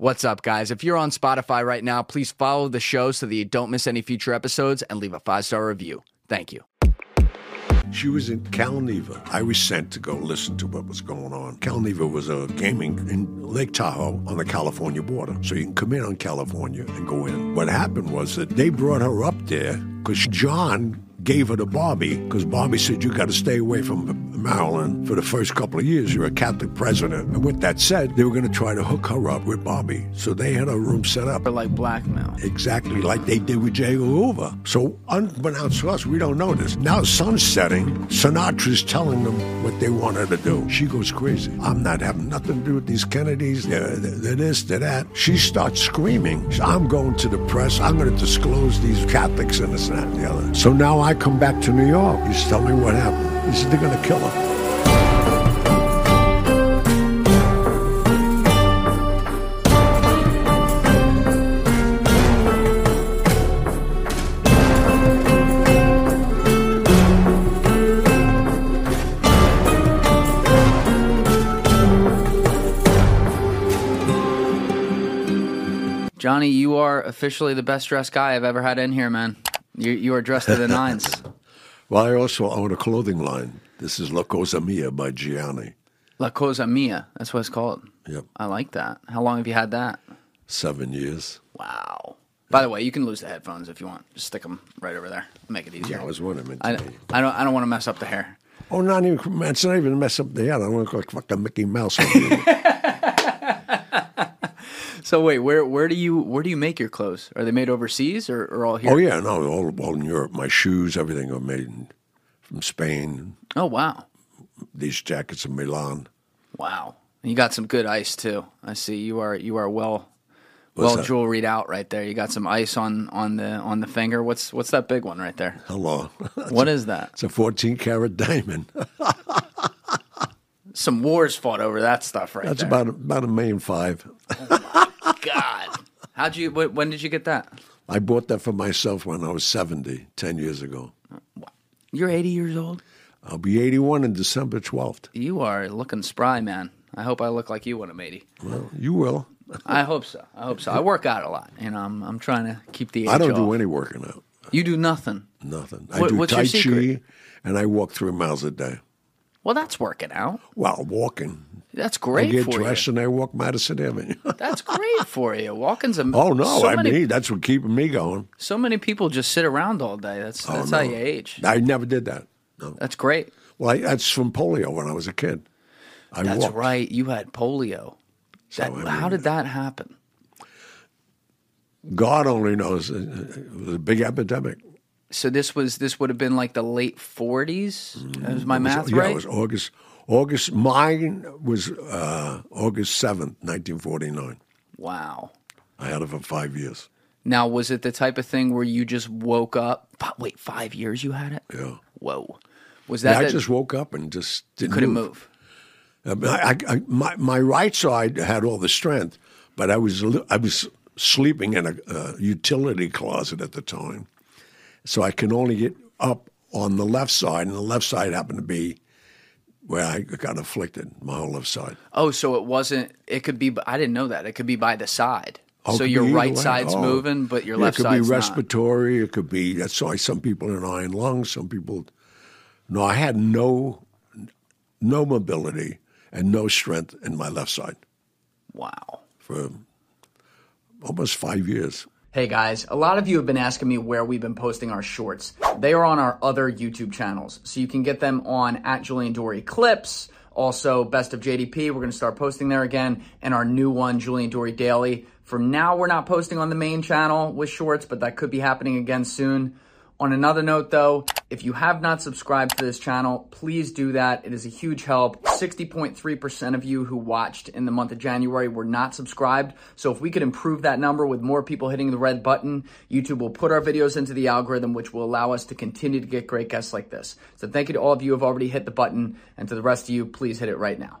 What's up, guys? If you're on Spotify right now, please follow the show so that you don't miss any future episodes and leave a 5-star review. Thank you. She was in Calneva. I was sent to go listen to what was going on. Calneva was a gaming in Lake Tahoe on the California border. So you can come in on California and go in. What happened was that they brought her up there because John gave her to Bobby because Bobby said, you got to stay away from Marilyn for the first couple of years. You're a Catholic president. And with that said, they were going to try to hook her up with Bobby. So they had her room set up. But like blackmail. Exactly, like they did with J. Hoover. So unbeknownst to us, we don't know this. Now sun's setting. Sinatra's telling them what they want her to do. She goes crazy. I'm not having nothing to do with these Kennedys. They're this, they're that. She starts screaming. I'm going to the press. I'm going to disclose these Catholics and this and that and the other. So now I come back to New York. He's telling me what happened. He said, they're going to kill him. Johnny, you are officially the best dressed guy I've ever had in here, man. You are dressed to the nines. Well, I also own a clothing line. This is La Cosa Mia by Gianni. La Cosa Mia, that's what it's called. Yep. I like that. How long have you had that? 7 years. Wow. By the way, you can lose the headphones if you want. Just stick them right over there. Make it easier. Yeah, I was wondering. I don't want to mess up the hair. Oh, not even. It's not even mess up the hair. I don't look like fucking Mickey Mouse. So wait, where do you make your clothes? Are they made overseas or all here? Oh yeah, no, all in Europe. My shoes, everything are made from Spain. Oh wow. These jackets in Milan. Wow. And you got some good ice too. I see you are well jewelried out right there. You got some ice on the finger. What's that big one right there? Hello. What is that? It's a 14-karat diamond. Some wars fought over that stuff right That's there. That's about $1.5 million. Oh my God. When did you get that? I bought that for myself when I was 70, 10 years ago. You're 80 years old? I'll be 81 on December 12th. You are looking spry, man. I hope I look like you when I'm 80. Well, you will. I hope so. I work out a lot, and I'm trying to keep the age I don't do any working out. You do nothing? Nothing. I do Tai Chi, and I walk 3 miles a day. Well, that's working out. Well, walking. That's great for you. I get dressed and I walk Madison Avenue. That's great for you. Walking's amazing. Oh, no. That's what keeping me going. So many people just sit around all day. That's how you age. I never did that. No. That's great. Well, that's from polio when I was a kid. That's right. You had polio. How did that happen? God only knows. It was a big epidemic. So this would have been like the late 40s. Is my math right? Yeah, it was August. Mine was August 7th, 1949. Wow. I had it for 5 years. Now, was it the type of thing where you just woke up? Wait, 5 years you had it? Yeah. Whoa. Was that? I just woke up and just couldn't move. My right side had all the strength, but I was sleeping in a utility closet at the time. So I can only get up on the left side, and the left side happened to be where I got afflicted, my whole left side. Oh, so I didn't know that. It could be by the side. Oh, so your right side's moving, but your left side's not. It could be respiratory. It could be, that's why some people in iron lungs, some people, no, I had no mobility and no strength in my left side. Wow. For almost 5 years. Hey guys, a lot of you have been asking me where we've been posting our shorts. They are on our other YouTube channels, so you can get them on @JulianDory Clips, also Best of JDP, we're gonna start posting there again, and our new one, Julian Dory Daily. For now, we're not posting on the main channel with shorts, but that could be happening again soon. On another note though, if you have not subscribed to this channel, please do that. It is a huge help. 60.3% of you who watched in the month of January were not subscribed. So if we could improve that number with more people hitting the red button, YouTube will put our videos into the algorithm, which will allow us to continue to get great guests like this. So thank you to all of you who have already hit the button. And to the rest of you, please hit it right now.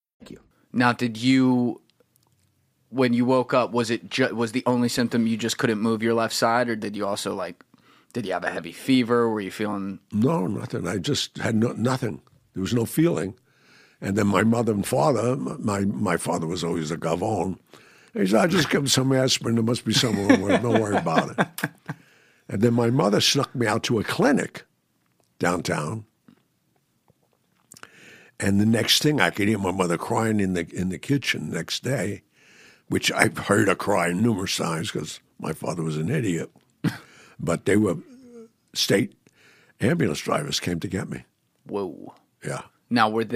Now, did you, when you woke up, was the only symptom you just couldn't move your left side, or did you also did you have a heavy fever? Were you feeling? No, nothing. I just had nothing. There was no feeling. And then my mother and father, my father was always a gavone. He said, "I'll just give him some aspirin. There must be someone who went, don't worry about it." And then my mother snuck me out to a clinic downtown. And the next thing I could hear my mother crying in the kitchen the next day, which I've heard her cry numerous times because my father was an idiot. But they were state ambulance drivers came to get me. Whoa. Yeah. Now, was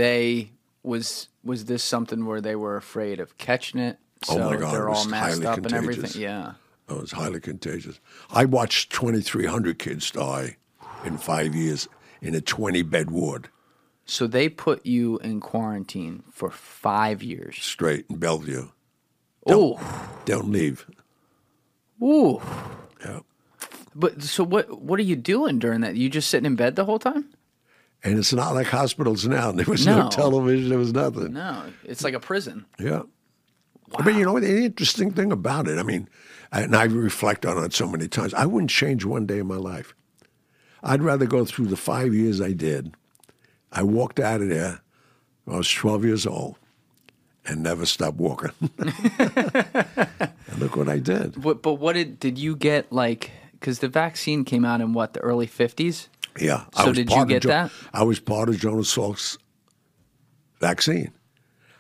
this something where they were afraid of catching it? So oh my God! They're all messed up contagious. And everything. Yeah. Oh, it was highly contagious. I watched 2,300 kids die in 5 years in a 20-bed ward. So they put you in quarantine for 5 years. Straight in Bellevue. Oh. Don't leave. Ooh. Yeah. But so what are you doing during that? You just sitting in bed the whole time? And it's not like hospitals now. There was no television. There was nothing. No. It's like a prison. Yeah. Wow. I mean, you know, the interesting thing about it, I mean, and I reflect on it so many times, I wouldn't change one day in my life. I'd rather go through the 5 years I did. I walked out of there when I was 12 years old and never stopped walking. And look what I did. But what did you get, because the vaccine came out in what, the early 50s? Yeah. So did you get that? I was part of Jonas Salk's vaccine.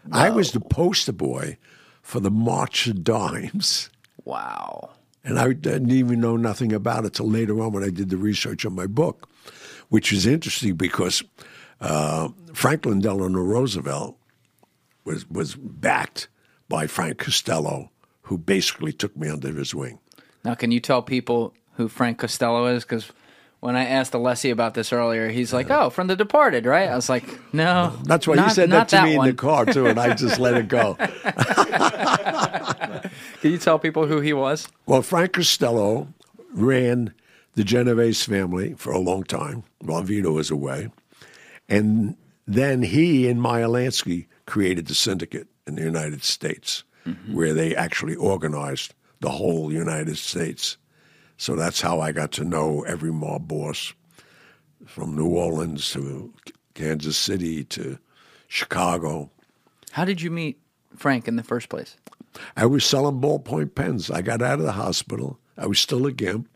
Wow. I was the poster boy for the March of Dimes. Wow. And I didn't even know nothing about it till later on when I did the research on my book, which is interesting because Franklin Delano Roosevelt was backed by Frank Costello, who basically took me under his wing. Now, can you tell people who Frank Costello is? Because when I asked Alessi about this earlier, he's like, "Oh, from The Departed, right?" I was like, "No." That's why he said that to me in the car too, and I just let it go. Can you tell people who he was? Well, Frank Costello ran the Genovese family for a long time while Vito was away. And then he and Meyer Lansky created the syndicate in the United States, mm-hmm. where they actually organized the whole United States. So that's how I got to know every mob boss from New Orleans to Kansas City to Chicago. How did you meet Frank in the first place? I was selling ballpoint pens. I got out of the hospital. I was still a gimp.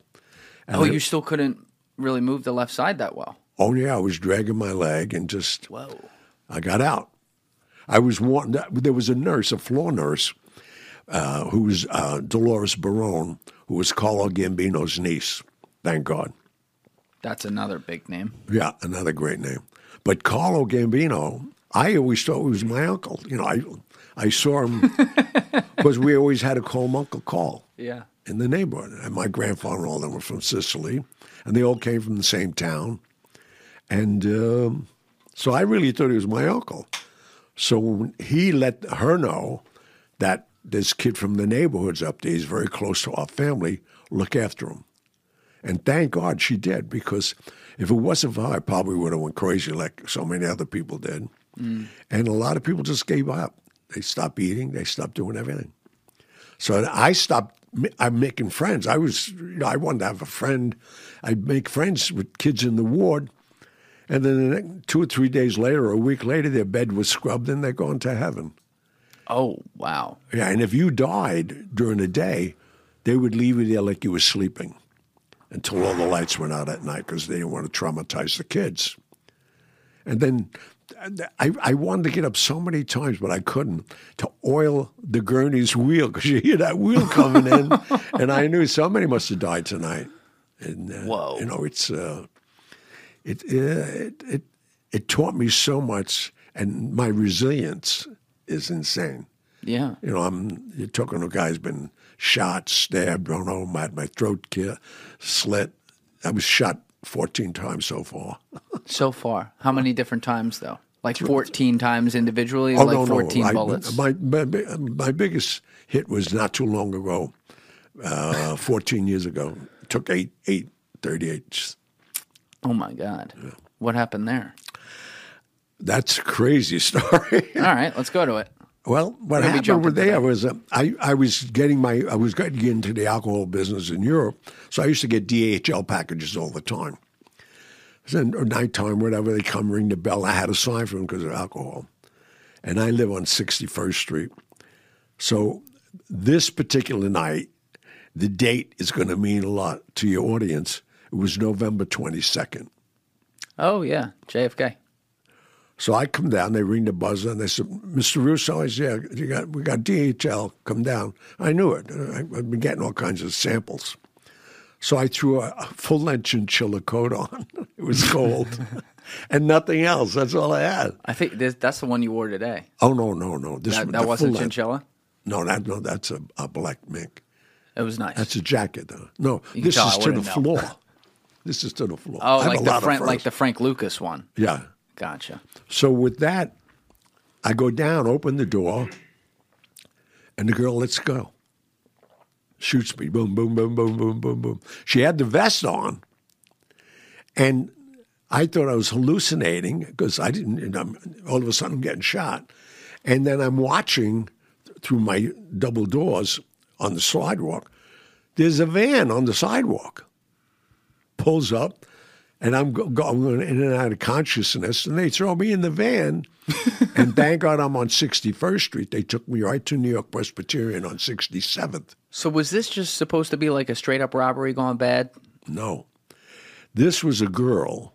Oh, you still couldn't really move the left side that well. Oh, yeah, I was dragging my leg and just, whoa. I got out. I was warned. There was a nurse, a floor nurse, who was Dolores Barrone, who was Carlo Gambino's niece, thank God. That's another big name. Yeah, another great name. But Carlo Gambino, I always thought he was my uncle. You know, I saw him because we always had to call him Uncle Carl. Yeah. In the neighborhood. And my grandfather and all of them were from Sicily, and they all came from the same town. And so I really thought he was my uncle. So he let her know that this kid from the neighborhood's up there, he's very close to our family, look after him. And thank God she did, because if it wasn't for her, I probably would have went crazy like so many other people did. Mm. And a lot of people just gave up. They stopped eating. They stopped doing everything. So I stopped. I'm making friends. I wanted to have a friend. I'd make friends with kids in the ward. And then the next 2 or 3 days later, or a week later, their bed was scrubbed and they're going to heaven. Oh, wow. Yeah, and if you died during the day, they would leave you there like you were sleeping until all the lights went out at night because they didn't want to traumatize the kids. And then I wanted to get up so many times, but I couldn't, to oil the gurney's wheel because you hear that wheel coming in. And I knew somebody must have died tonight. And, whoa. You know, it's... It taught me so much, and my resilience is insane. Yeah. You know, you're talking to a guy who's been shot, stabbed, I don't know, my throat slit. I was shot 14 times so far. So far. How many different times, though? Like 14 times individually, or like 14 bullets? My biggest hit was not too long ago, 14 years ago. It took eight 38s. Oh, my God. Yeah. What happened there? That's a crazy story. All right, let's go to it. Well, what happened over there was I was getting into the alcohol business in Europe, so I used to get DHL packages all the time. Then at nighttime, whatever, they come ring the bell. I had a sign for them because of alcohol, and I live on 61st Street. So this particular night, the date is going to mean a lot to your audience. It was November 22nd. Oh yeah, JFK. So I come down, they ring the buzzer, and they said, Mr. Russo, I said, yeah, we got DHL, come down. I knew it. I've been getting all kinds of samples. So I threw a full-length chinchilla coat on. It was cold. And nothing else. That's all I had. I think that's the one you wore today. Oh, no. That wasn't chinchilla? No, that's a black mink. It was nice. That's a jacket, though. No, this is to the floor. This is to the floor. Oh, like the Frank Lucas one. Yeah. Gotcha. So with that, I go down, open the door, and the girl lets go. Shoots me. Boom, boom, boom, boom, boom, boom, boom. She had the vest on, and I thought I was hallucinating because I didn't, and all of a sudden I'm getting shot. And then I'm watching through my double doors on the sidewalk. There's a van on the sidewalk. Pulls up. And I'm going in and out of consciousness, and they throw me in the van. And thank God I'm on 61st Street. They took me right to New York Presbyterian on 67th. So was this just supposed to be like a straight-up robbery gone bad? No. This was a girl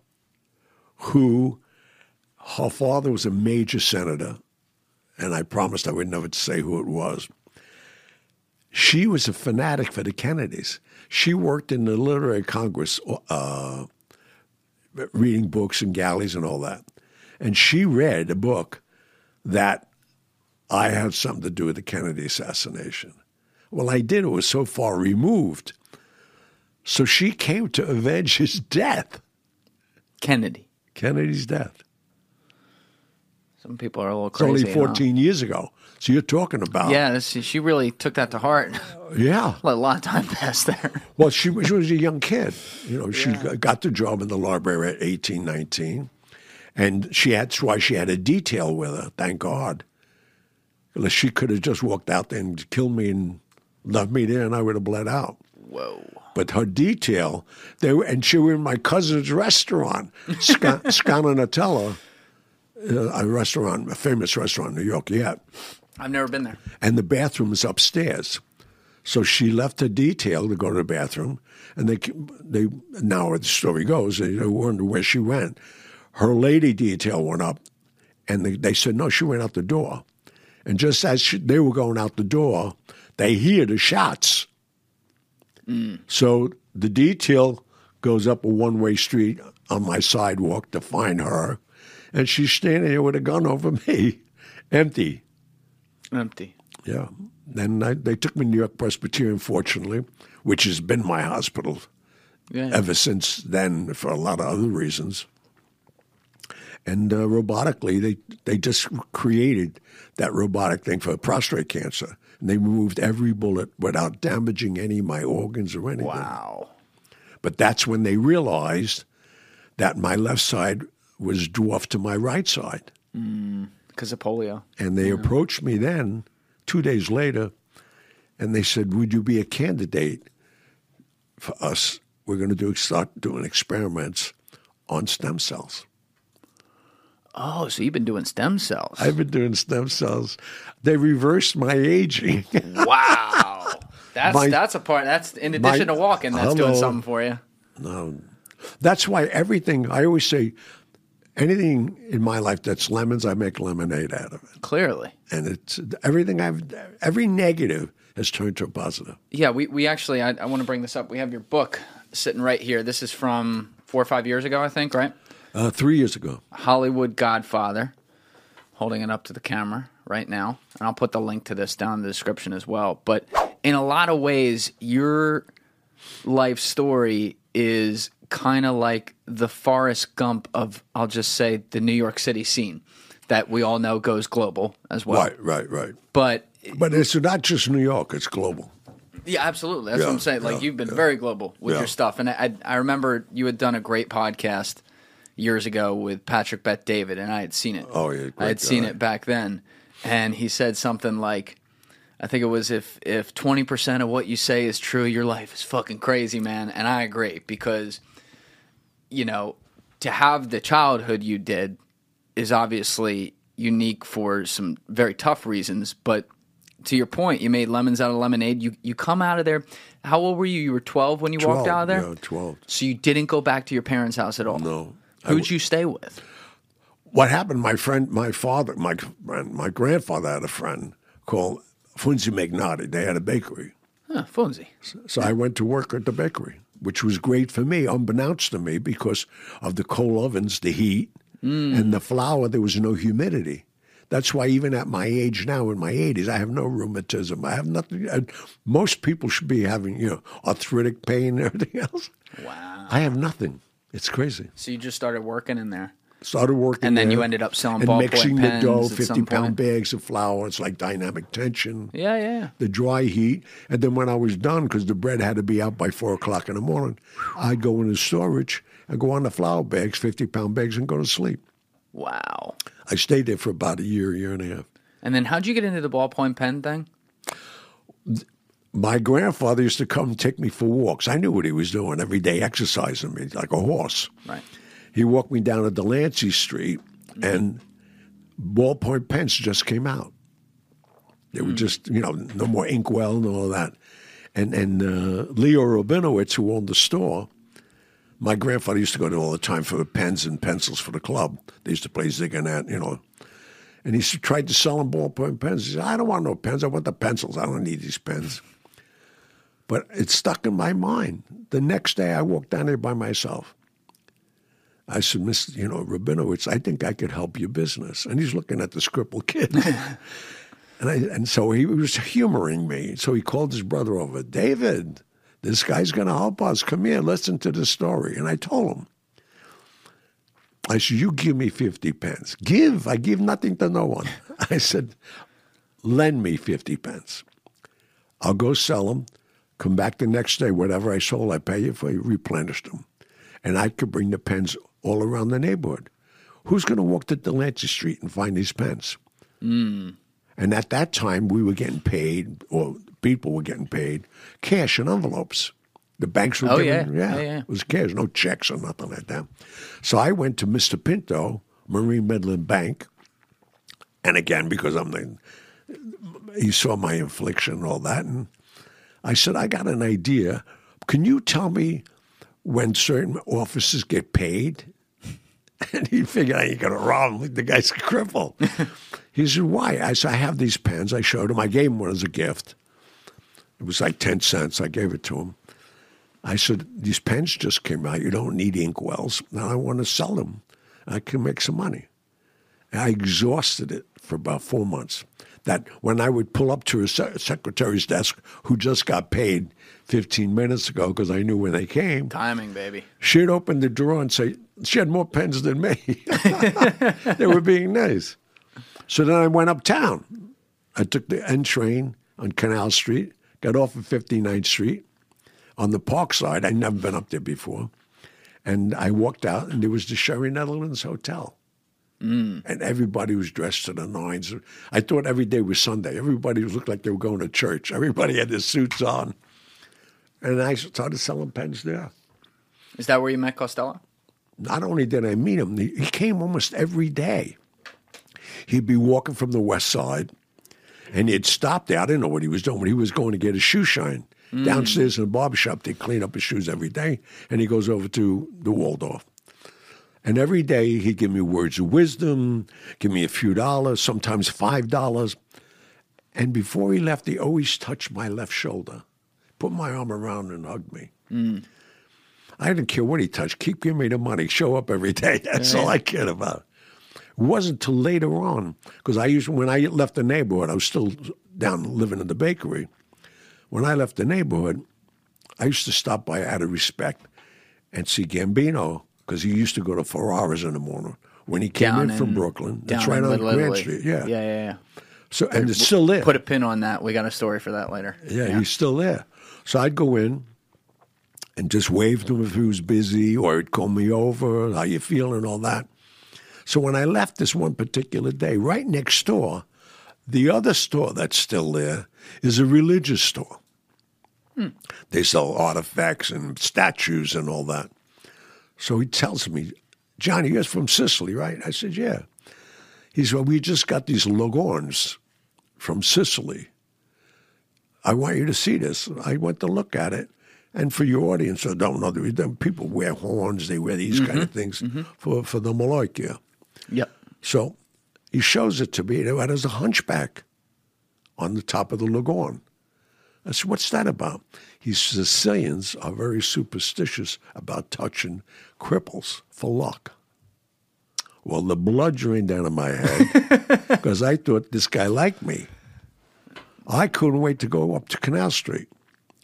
who her father was a major senator, and I promised I would never say who it was. She was a fanatic for the Kennedys. She worked in the Literary Congress reading books and galleys and all that. And she read a book that I had something to do with the Kennedy assassination. Well, I did. It was so far removed. So she came to avenge his death. Kennedy's death. Some people are a little crazy. It's only 14 years ago. So you're talking about. Yeah, she really took that to heart. Yeah. A lot of time passed there. Well, she was a young kid. You know, she got the job in the library at 18, 19. And that's why she had a detail with her, thank God. Unless she could have just walked out there and killed me and left me there, and I would have bled out. Whoa. But her detail, she were in my cousin's restaurant, Scananatella. A famous restaurant in New York. Yeah, I've never been there. And the bathroom is upstairs, so she left her detail to go to the bathroom. And they now the story goes they wonder where she went. Her lady detail went up, and they said no, she went out the door. And just as they were going out the door, they hear the shots. Mm. So the detail goes up a one-way street on my sidewalk to find her. And she's standing there with a gun over me, empty. Empty. Yeah. Then they took me to New York Presbyterian, fortunately, which has been my hospital ever since then for a lot of other reasons. And robotically, they just created that robotic thing for prostate cancer. And they removed every bullet without damaging any of my organs or anything. Wow. But that's when they realized that my left side was dwarfed to my right side. Because of polio. And they approached me then, 2 days later, and they said, would you be a candidate for us? We're going to start doing experiments on stem cells. Oh, so you've been doing stem cells. I've been doing stem cells. They reversed my aging. Wow. That's a part. That's in addition to walking, that's doing something for you. No. That's why I always say, anything in my life that's lemons, I make lemonade out of it. Clearly. And it's every negative has turned to a positive. Yeah, we actually, I want to bring this up. We have your book sitting right here. This is from 4 or 5 years ago, I think, right? 3 years ago. Hollywood Godfather, holding it up to the camera. right now, and I'll put the link to this down in the description as well. But in a lot of ways, your life story is kind of like the Forrest Gump of, I'll just say, the New York City scene that we all know goes global as well. Right. But it's not just New York, it's global. Yeah, absolutely. That's what I'm saying. Like, you've been very global with your stuff. And I remember you had done a great podcast years ago with Patrick Bet David, and I had seen it. Oh, yeah. Great I had guy. Seen it back then. And he said something like, I think it was, if 20% of what you say is true, your life is fucking crazy, man. And I agree, because, you know, to have the childhood you did is obviously unique for some very tough reasons, but to your point, you made lemons out of lemonade. You come out of there. How old were you? You were 12 when you walked out of there? Yeah, 12. So you didn't go back to your parents' house at all? No. Who'd you stay with? What happened, my grandfather had a friend called Funzi Magnotti. They had a bakery. Huh, Funzi. So I went to work at the bakery, which was great for me, unbeknownst to me, because of the coal ovens, the heat, and the flour. There was no humidity. That's why even at my age now, in my 80s, I have no rheumatism. I have nothing. Most people should be having, arthritic pain and everything else. Wow. I have nothing. It's crazy. So you just started working in there. And then you ended up selling ballpoint pens. And mixing the dough, 50-pound bags of flour. It's like dynamic tension. Yeah. The dry heat. And then when I was done, because the bread had to be out by 4 o'clock in the morning, I'd go into storage and go on the flour bags, 50-pound bags, and go to sleep. Wow. I stayed there for about a year and a half. And then how'd you get into the ballpoint pen thing? My grandfather used to come and take me for walks. I knew what he was doing every day, exercising me like a horse. Right. He walked me down to Delancey Street, and ballpoint pens just came out. They were just, no more inkwell and all that. And Leo Rabinowitz, who owned the store, my grandfather used to go there all the time for the pens and pencils for the club. They used to play zig and that, And he tried to sell them ballpoint pens. He said, I don't want no pens. I want the pencils. I don't need these pens. But it stuck in my mind. The next day I walked down there by myself. I said, Mr. Rabinowitz, I think I could help your business. And he's looking at this crippled kid. and so he was humoring me. So he called his brother over, David, this guy's going to help us. Come here, listen to the story. And I told him, I said, you give me 50 pence. I give nothing to no one. I said, lend me 50 pence. I'll go sell them, come back the next day. Whatever I sold, I pay you for, you replenish them. And I could bring the pens all around the neighborhood. Who's going to walk to Delancey Street and find these pens? Mm. And at that time, we were getting paid, or people were getting paid, cash in envelopes. The banks were giving, it was cash, no checks or nothing like that. So I went to Mr. Pinto, Marine Midland Bank, and again, because he saw my affliction and all that, and I said, I got an idea. Can you tell me when certain officers get paid? And he figured, I ain't going to rob him. The guy's a cripple. He said, why? I said, I have these pens. I showed him. I gave him one as a gift. It was like 10 cents. I gave it to him. I said, these pens just came out. You don't need inkwells. Now I want to sell them. I can make some money. And I exhausted it for about 4 months. That when I would pull up to a secretary's desk who just got paid 15 minutes ago, because I knew when they came. Timing, baby. She'd open the drawer and say, she had more pens than me. They were being nice. So then I went uptown. I took the N train on Canal Street, got off at 59th Street on the Park Side. I'd never been up there before. And I walked out, and there was the Sherry Netherlands Hotel. Mm. And everybody was dressed to the nines. I thought every day was Sunday. Everybody looked like they were going to church. Everybody had their suits on. And I started selling pens there. Is that where you met Costello? Not only did I meet him, he came almost every day. He'd be walking from the West Side, and he'd stop there. I didn't know what he was doing, but he was going to get his shoe shine. Downstairs in the barbershop, they clean up his shoes every day, and he goes over to the Waldorf. And every day he'd give me words of wisdom, give me a few dollars, sometimes $5. And before he left, he always touched my left shoulder, put my arm around and hugged me. Mm. I didn't care what he touched. Keep giving me the money. Show up every day. That's all I cared about. wasn't till later on, because I usually, when I left the neighborhood, I was still down living in the bakery. When I left the neighborhood, I used to stop by out of respect and see Gambino, because he used to go to Ferrara's in the morning when he came in from Brooklyn. That's right on Grand Street. Yeah, yeah, yeah. So and it's still there. Put a pin on that. We got a story for that later. Yeah, he's still there. So I'd go in and just wave to him if he was busy, or he'd call me over, how you feeling, all that. So when I left this one particular day, right next door, the other store that's still there is a religious store. Hmm. They sell artifacts and statues and all that. So he tells me, Johnny, you're from Sicily, right? I said, yeah. He said, well, we just got these Logorns from Sicily. I want you to see this. I went to look at it. And for your audience who don't know, people wear horns, they wear these kind of things for the Maloikia. Yep. So he shows it to me, and it was a hunchback on the top of the Logorn. I said, what's that about? He says, Sicilians are very superstitious about touching cripples for luck. Well, the blood drained out of my head because I thought this guy liked me. I couldn't wait to go up to Canal Street.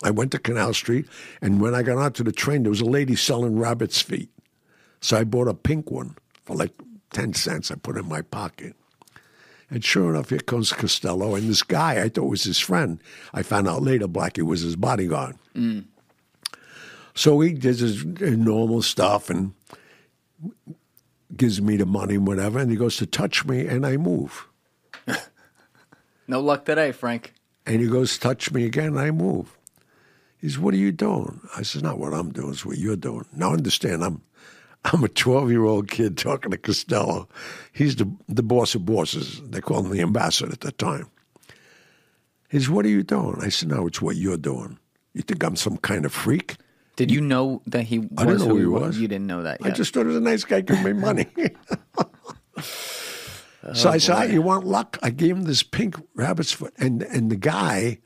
I went to Canal Street, and when I got onto the train, there was a lady selling rabbit's feet. So I bought a pink one for like 10 cents I put in my pocket. And sure enough, here comes Costello, and this guy I thought was his friend. I found out later, Blackie was his bodyguard. Mm. So he does his normal stuff and gives me the money and whatever, and he goes to touch me, and I move. No luck today, Frank. And he goes, touch me again, and I move. He says, what are you doing? I said, not what I'm doing, it's what you're doing. Now understand, I'm a 12-year-old kid talking to Costello. He's the boss of bosses. They call him the ambassador at the time. He says, what are you doing? I said, no, it's what you're doing. You think I'm some kind of freak? Did you know that he was who he was? I didn't know who he was. You didn't know that yet. I just thought he was a nice guy giving me money. So I said, you want luck? I gave him this pink rabbit's foot. And the guy...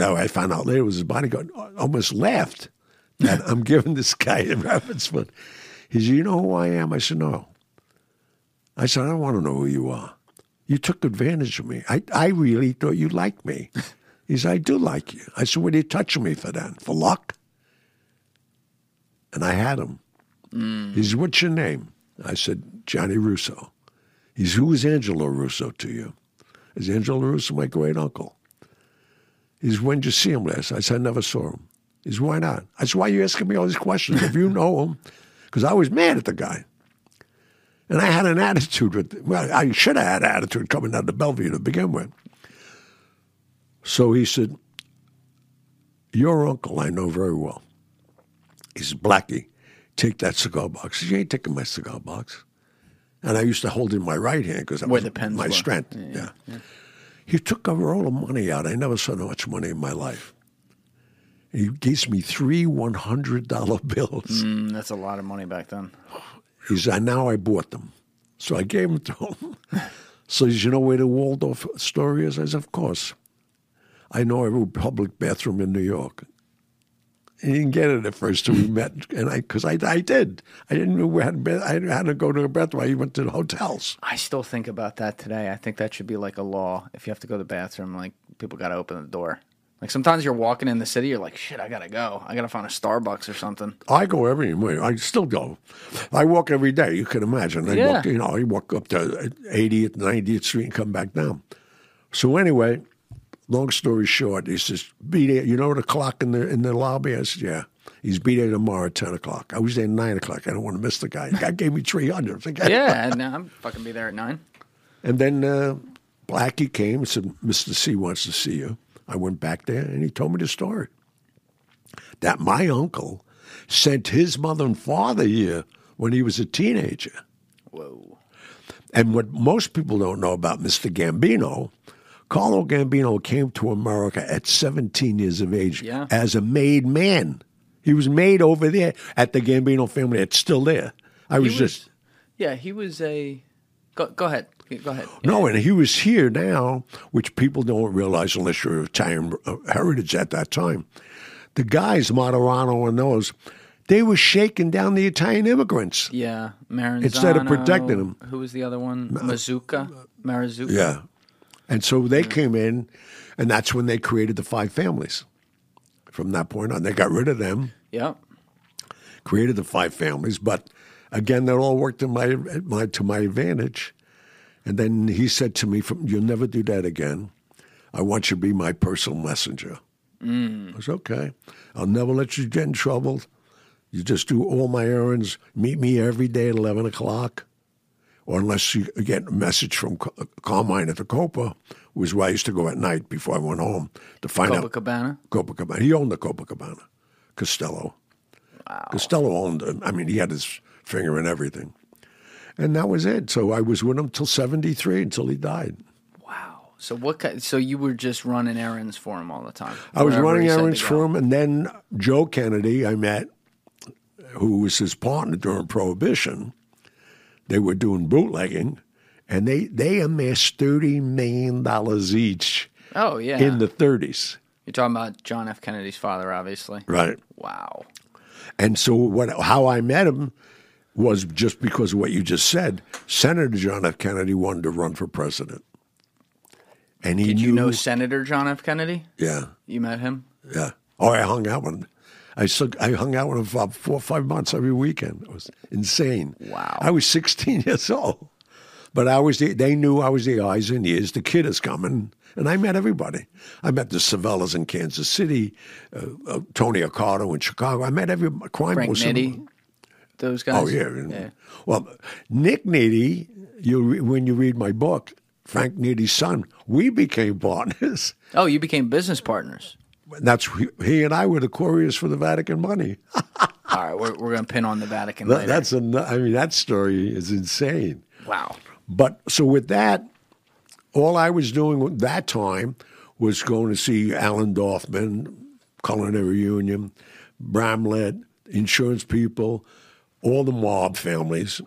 I found out later it was his bodyguard, almost laughed that I'm giving this guy a rabbit's foot. He said, you know who I am? I said, no. I said, I don't want to know who you are. You took advantage of me. I really thought you liked me. He said, I do like you. I said, what are you touching me for then? For luck? And I had him. Mm. He said, what's your name? I said, Gianni Russo. He said, who is Angelo Russo to you? I said, Angelo Russo, my great uncle. He says, when did you see him last? I said, I never saw him. He says, why not? I said, why are you asking me all these questions if you know him? Because I was mad at the guy. And I had an attitude with, well, I should have had an attitude coming out of the Bellevue to begin with. So he said, your uncle I know very well. He says, Blackie, take that cigar box. He says, you ain't taking my cigar box. And I used to hold it in my right hand because that was my strength. Yeah. He took a roll of money out. I never saw that much money in my life. He gave me three $100 bills. Mm, that's a lot of money back then. He said, now I bought them. So I gave them to him. So he said, you know where the Waldorf story is? I said, of course. I know every public bathroom in New York. He didn't get it at first till we met, and I did. I didn't know where I had to go to a bathroom. I went to the hotels. I still think about that today. I think that should be like a law. If you have to go to the bathroom, like people got to open the door. Like sometimes you're walking in the city, you're like, shit, I got to go. I got to find a Starbucks or something. I go everywhere. I still go. I walk every day. You can imagine. I walk up to 80th, 90th Street and come back down. So anyway... Long story short, he says, be there. You know the clock in the lobby? I said, yeah. He's be there tomorrow at 10 o'clock. I was there at 9 o'clock. I don't want to miss the guy. The guy gave me 300. Yeah, no, I'm fucking be there at 9. And then Blackie came and said, Mr. C wants to see you. I went back there, and he told me the story. That my uncle sent his mother and father here when he was a teenager. Whoa. And what most people don't know about Mr. Gambino... Carlo Gambino came to America at 17 years of age as a made man. He was made over there at the Gambino family. It's still there. Go ahead. Yeah. No, and he was here now, which people don't realize unless you're Italian heritage at that time. The guys, Moderano and those, They were shaking down the Italian immigrants. Yeah, Maranzano. Instead of protecting them. Who was the other one? Mazzucca. Yeah. And so they came in, and that's when they created the five families. From that point on, they got rid of them. Yeah. Created the five families, but again, that all worked in to my advantage. And then he said to me, "You'll never do that again. I want you to be my personal messenger." I was okay. I'll never let you get in trouble. You just do all my errands. Meet me every day at 11 o'clock. Or unless you get a message from Carmine at the Copa, was where I used to go at night before I went home to find out. Copacabana? Copacabana. He owned the Copacabana. Costello. Wow. Costello owned it. I mean, he had his finger in everything. And that was it. So I was with him till 73, until he died. Wow. So what? So you were just running errands for him all the time? I was running errands for him. And then Joe Kennedy I met, who was his partner during Prohibition. They were doing bootlegging, and they amassed $30 million each. Oh, yeah. In the 30s. You're talking about John F. Kennedy's father, obviously. Right. Wow. And so how I met him was just because of what you just said. Senator John F. Kennedy wanted to run for president. And he Did you know Senator John F. Kennedy? Yeah. You met him? Yeah. Oh, I hung out with him. I hung out with him for 4 or 5 months every weekend. It was insane. Wow. I was 16 years old. But they knew I was the eyes and ears. The kid is coming. And I met everybody. I met the Savellas in Kansas City, Tony Accardo in Chicago. I met every crime. Frank Nitti, those guys? Oh, yeah. Well, Nick Nitti, when you read my book, Frank Nitti's son, we became partners. Oh, you became business partners. That's he and I were the couriers for the Vatican money. All right, we're going to pin on the Vatican later. That story is insane. Wow. But so with that, all I was doing at that time was going to see Alan Dorfman, Culinary Union, Bramlett, insurance people, all the mob families.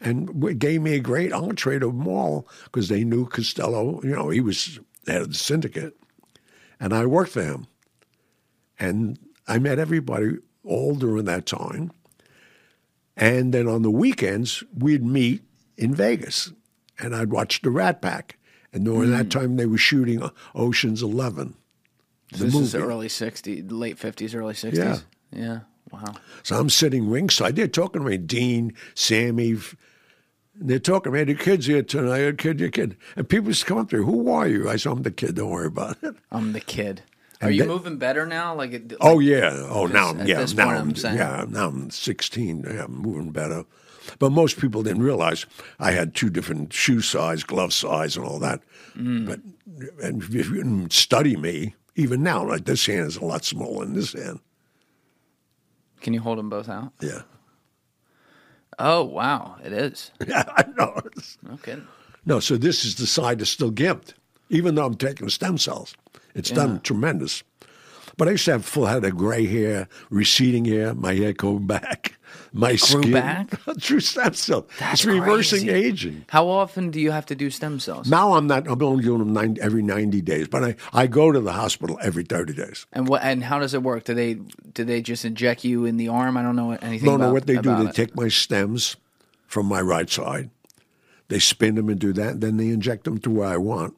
And it gave me a great entree to them all because they knew Costello. You know, he was head of the syndicate. And I worked for him. And I met everybody all during that time. And then on the weekends, we'd meet in Vegas. And I'd watch the Rat Pack. And during that time, they were shooting Ocean's 11. This is the early 60s, late 50s, early 60s? Yeah. Yeah. Wow. So I'm sitting ringside. They're talking to me, Dean, Sammy. They're talking to me, the kid's here tonight, your kid. And people just come up to me, who are you? I said, I'm the kid, don't worry about it. I'm the kid. And are you moving better now? Oh, yeah. Oh, now I'm 16. Yeah, I'm moving better. But most people didn't realize I had two different shoe size, glove size, and all that. Mm. And if you didn't study me, even now, like this hand is a lot smaller than this hand. Can you hold them both out? Yeah. Oh, wow, it is. Yeah, I know. Okay. No, so this is the side that's still gimped, even though I'm taking stem cells. It's done tremendous. But I used to have full head of gray hair, receding hair, my hair going back, my skin. Back? Through stem cells. That's crazy. It's reversing aging. How often do you have to do stem cells? Now I'm only doing them every 90 days, but I go to the hospital every 30 days. And how does it work? Do they just inject you in the arm? I don't know anything about it. No, what they do, they take my stems from my right side. They spin them and do that, and then they inject them to where I want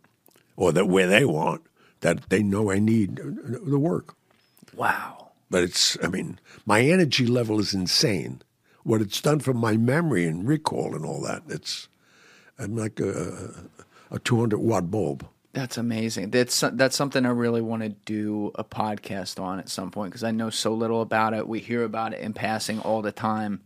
or where they want. That they know I need the work. Wow. But my energy level is insane. What it's done for my memory and recall and all that, I'm like a 200-watt bulb. That's amazing. That's something I really want to do a podcast on at some point because I know so little about it. We hear about it in passing all the time,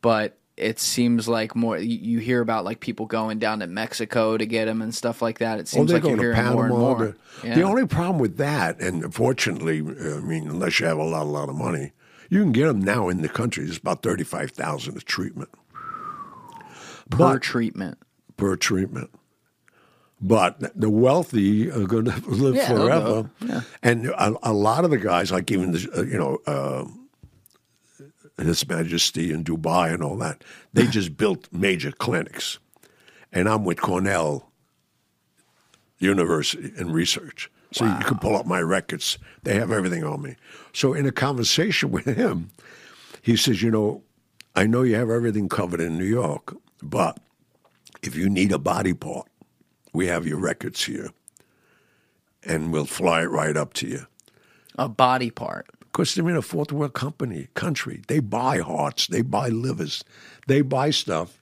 but it seems like more you hear about like people going down to Mexico to get them and stuff like that. It seems like you're hearing Panama, more and more. The only problem with that, and fortunately, unless you have a lot of money, you can get them now in the country. It's about $35,000 a treatment per treatment. But the wealthy are going to live forever, and a lot of the guys, like even His Majesty in Dubai and all that. They just built major clinics. And I'm with Cornell University in research. So you can pull up my records. They have everything on me. So in a conversation with him, He says, you know, I know you have everything covered in New York, but if you need a body part, we have your records here, and we'll fly it right up to you. A body part? Because they're in a fourth world country. They buy hearts. They buy livers. They buy stuff.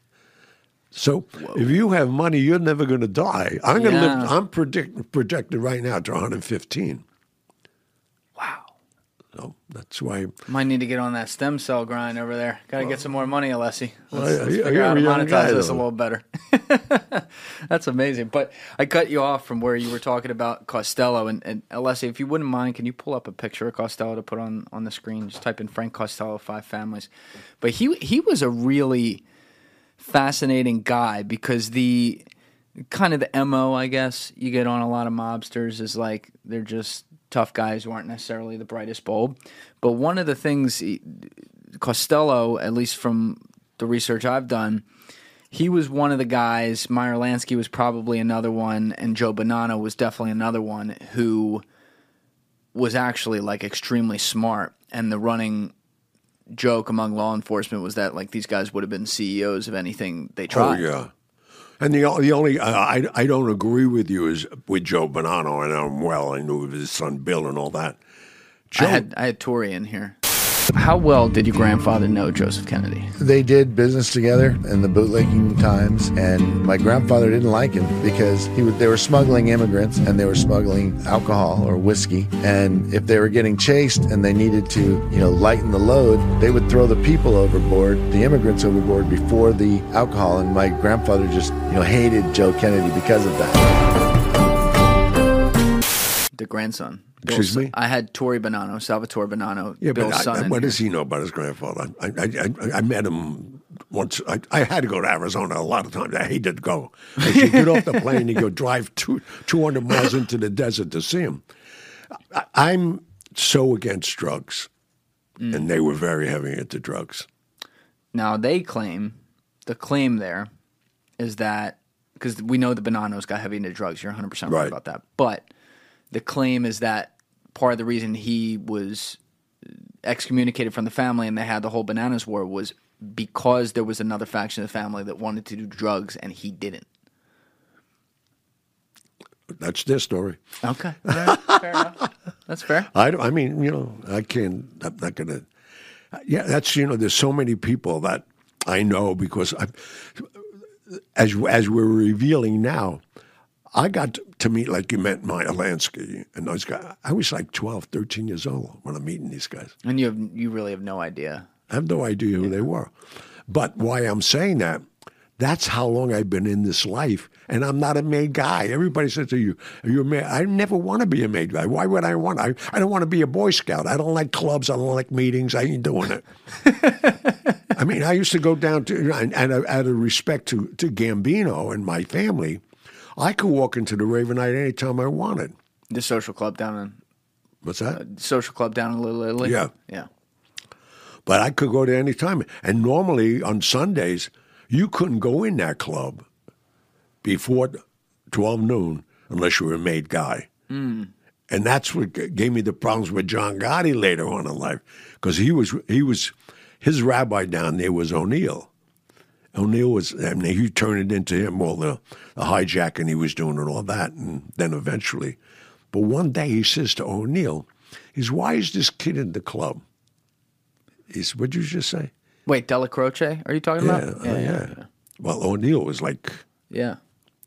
So if you have money, you're never going to die. I'm going to live. I'm projected right now to 115. Wow. So that's why. Might need to get on that stem cell grind over there. Got to get some more money, Alessi. Let's figure out how to monetize this a little better. That's amazing. But I cut you off from where you were talking about Costello. And Alessi, if you wouldn't mind, can you pull up a picture of Costello to put on the screen? Just type in Frank Costello, Five Families. But he was a really fascinating guy, because the kind of the MO, I guess, you get on a lot of mobsters is like they're just tough guys who aren't necessarily the brightest bulb. But one of the things Costello, at least from the research I've done, he was one of the guys. Meyer Lansky was probably another one, and Joe Bonanno was definitely another one who was actually like extremely smart. And the running joke among law enforcement was that like these guys would have been CEOs of anything they tried. Oh yeah, and the only I don't agree with you is with Joe Bonanno. I know him well. I knew of his son Bill and all that. Joe, I had Tori in here. How well did your grandfather know Joseph Kennedy? They did business together in the bootlegging times, and my grandfather didn't like him because they were smuggling immigrants and they were smuggling alcohol or whiskey, and if they were getting chased and they needed to, lighten the load, they would throw the people overboard, the immigrants overboard before the alcohol, and my grandfather just, hated Joe Kennedy because of that. The grandson. Excuse me? I had Torrey Bonanno, Salvatore Bonanno, Bill's son. What does he know about his grandfather? I met him once. I had to go to Arizona a lot of times. I hated to go. You get off the plane, you go drive 200 miles into the desert to see him. I'm so against drugs, and they were very heavy into drugs. Now, the claim there is that, because we know the Bonannos got heavy into drugs. You're 100% right about that. But the claim is that part of the reason he was excommunicated from the family and they had the whole Bananas War was because there was another faction of the family that wanted to do drugs and he didn't. That's their story. Okay. Fair enough. That's fair. I'm not going to. Yeah, that's, there's so many people that I know because as we're revealing now, I got to meet, like you met, Meyer Lansky and those guys. I was like 12, 13 years old when I'm meeting these guys. And you really have no idea. I have no idea who they were. But why I'm saying that's how long I've been in this life, and I'm not a made guy. Everybody says to you, are you a made? I never want to be a made guy. Why would I want? I don't want to be a Boy Scout. I don't like clubs. I don't like meetings. I ain't doing it. I mean, I used to go down to, and out of respect to Gambino and my family, I could walk into the Ravenite anytime I wanted. The social club down in... What's that? Social club down in Little Italy? Yeah. Yeah. But I could go to any time. And normally on Sundays, you couldn't go in that club before 12 noon unless you were a made guy. Mm. And that's what gave me the problems with John Gotti later on in life, because his rabbi down there was O'Neill. O'Neill was, he turned it into him, all the hijacking he was doing and all that, and then eventually. But one day he says to O'Neill, why is this kid in the club? He said, what'd you just say? Wait, Dellacroce are you talking about? Yeah. Well, O'Neill was like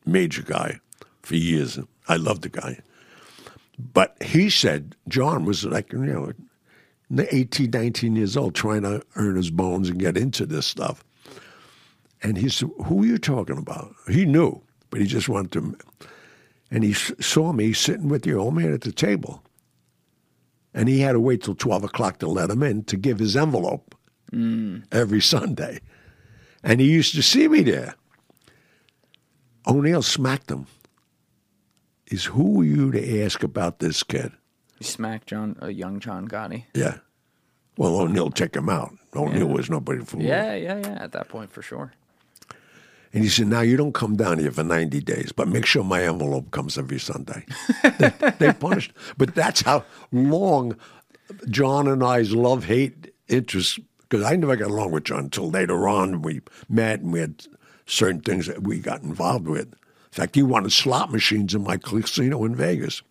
major guy for years. I loved the guy. But he said John was like, 18, 19 years old, trying to earn his bones and get into this stuff. And he said, who are you talking about? He knew, but he just wanted to. And he saw me sitting with the old man at the table. And he had to wait till 12 o'clock to let him in to give his envelope every Sunday. And he used to see me there. O'Neill smacked him. He said, who are you to ask about this kid? He smacked young John Gotti. Yeah. Well, O'Neill took him out. O'Neill was nobody for me. Yeah, at that point, for sure. And he said, now you don't come down here for 90 days, but make sure my envelope comes every Sunday. they punished. But that's how long John and I's love-hate interest because I never got along with John until later on. We met and we had certain things that we got involved with. In fact, he wanted slot machines in my casino in Vegas.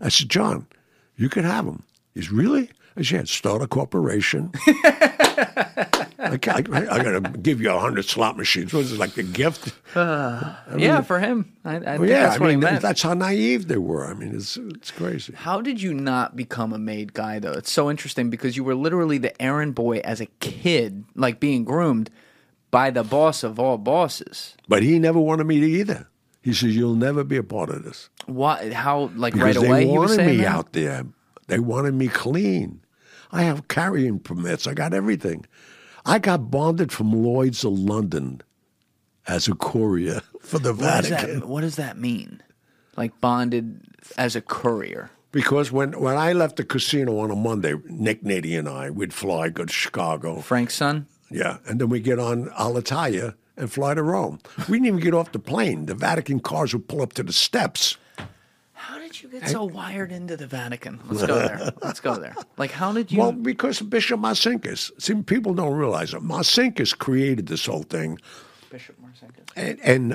I said, John, you can have them. He said, really? I said, yeah, start a corporation. I got to give you 100 slot machines. Was it like a gift? I mean, yeah, for him. I think that's what he meant. That's how naive they were. I mean, it's crazy. How did you not become a maid guy, though? It's so interesting because you were literally the errand boy as a kid, like being groomed by the boss of all bosses. But he never wanted me to either. He says, you'll never be a part of this. What? How? Like because right away? They wanted me out there. They wanted me clean. I have carrying permits. I got everything. I got bonded from Lloyd's of London as a courier for the Vatican. What does that mean? Like bonded as a courier? Because when I left the casino on a Monday, Nick, Nady, and I, we'd fly, go to Chicago. Frank's son? Yeah. And then we'd get on Alitalia and fly to Rome. We didn't even get off the plane. The Vatican cars would pull up to the steps. How did you get so wired into the Vatican? Let's go there. Like, how did you... Well, because of Bishop Marcinkus. See, people don't realize it. Marcinkus created this whole thing. Bishop Marcinkus. And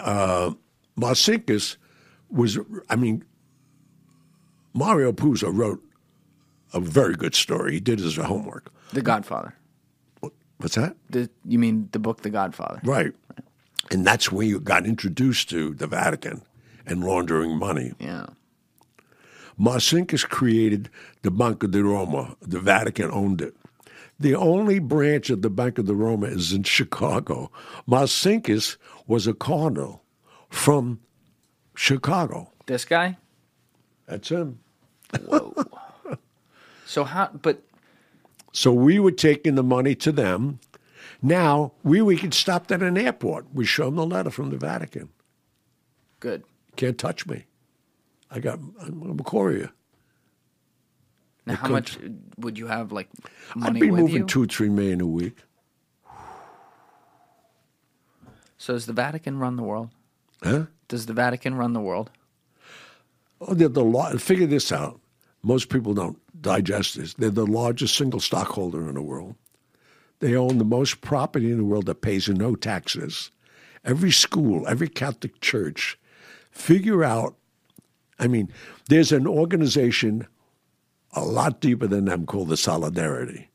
Marcinkus was... I mean, Mario Puzo wrote a very good story. He did his homework. The Godfather. What's that? You mean the book, The Godfather. Right. And that's where you got introduced to the Vatican and laundering money. Yeah. Marcinkus created the Banca di Roma. The Vatican owned it. The only branch of the Banca di Roma is in Chicago. Marcinkus was a cardinal from Chicago. This guy? That's him. Whoa. So we were taking the money to them. Now, we could stop at an airport. We show them the letter from the Vatican. Good. Can't touch me. I'm a courier. Now, how much would you have, like, money with you? I'd be moving $2-3 million a week. So does the Vatican run the world? Huh? Does the Vatican run the world? Oh, they're the law. Figure this out. Most people don't digest this. They're the largest single stockholder in the world. They own the most property in the world that pays no taxes. Every school, every Catholic church, figure out. I mean, there's an organization a lot deeper than them called the Solidarity.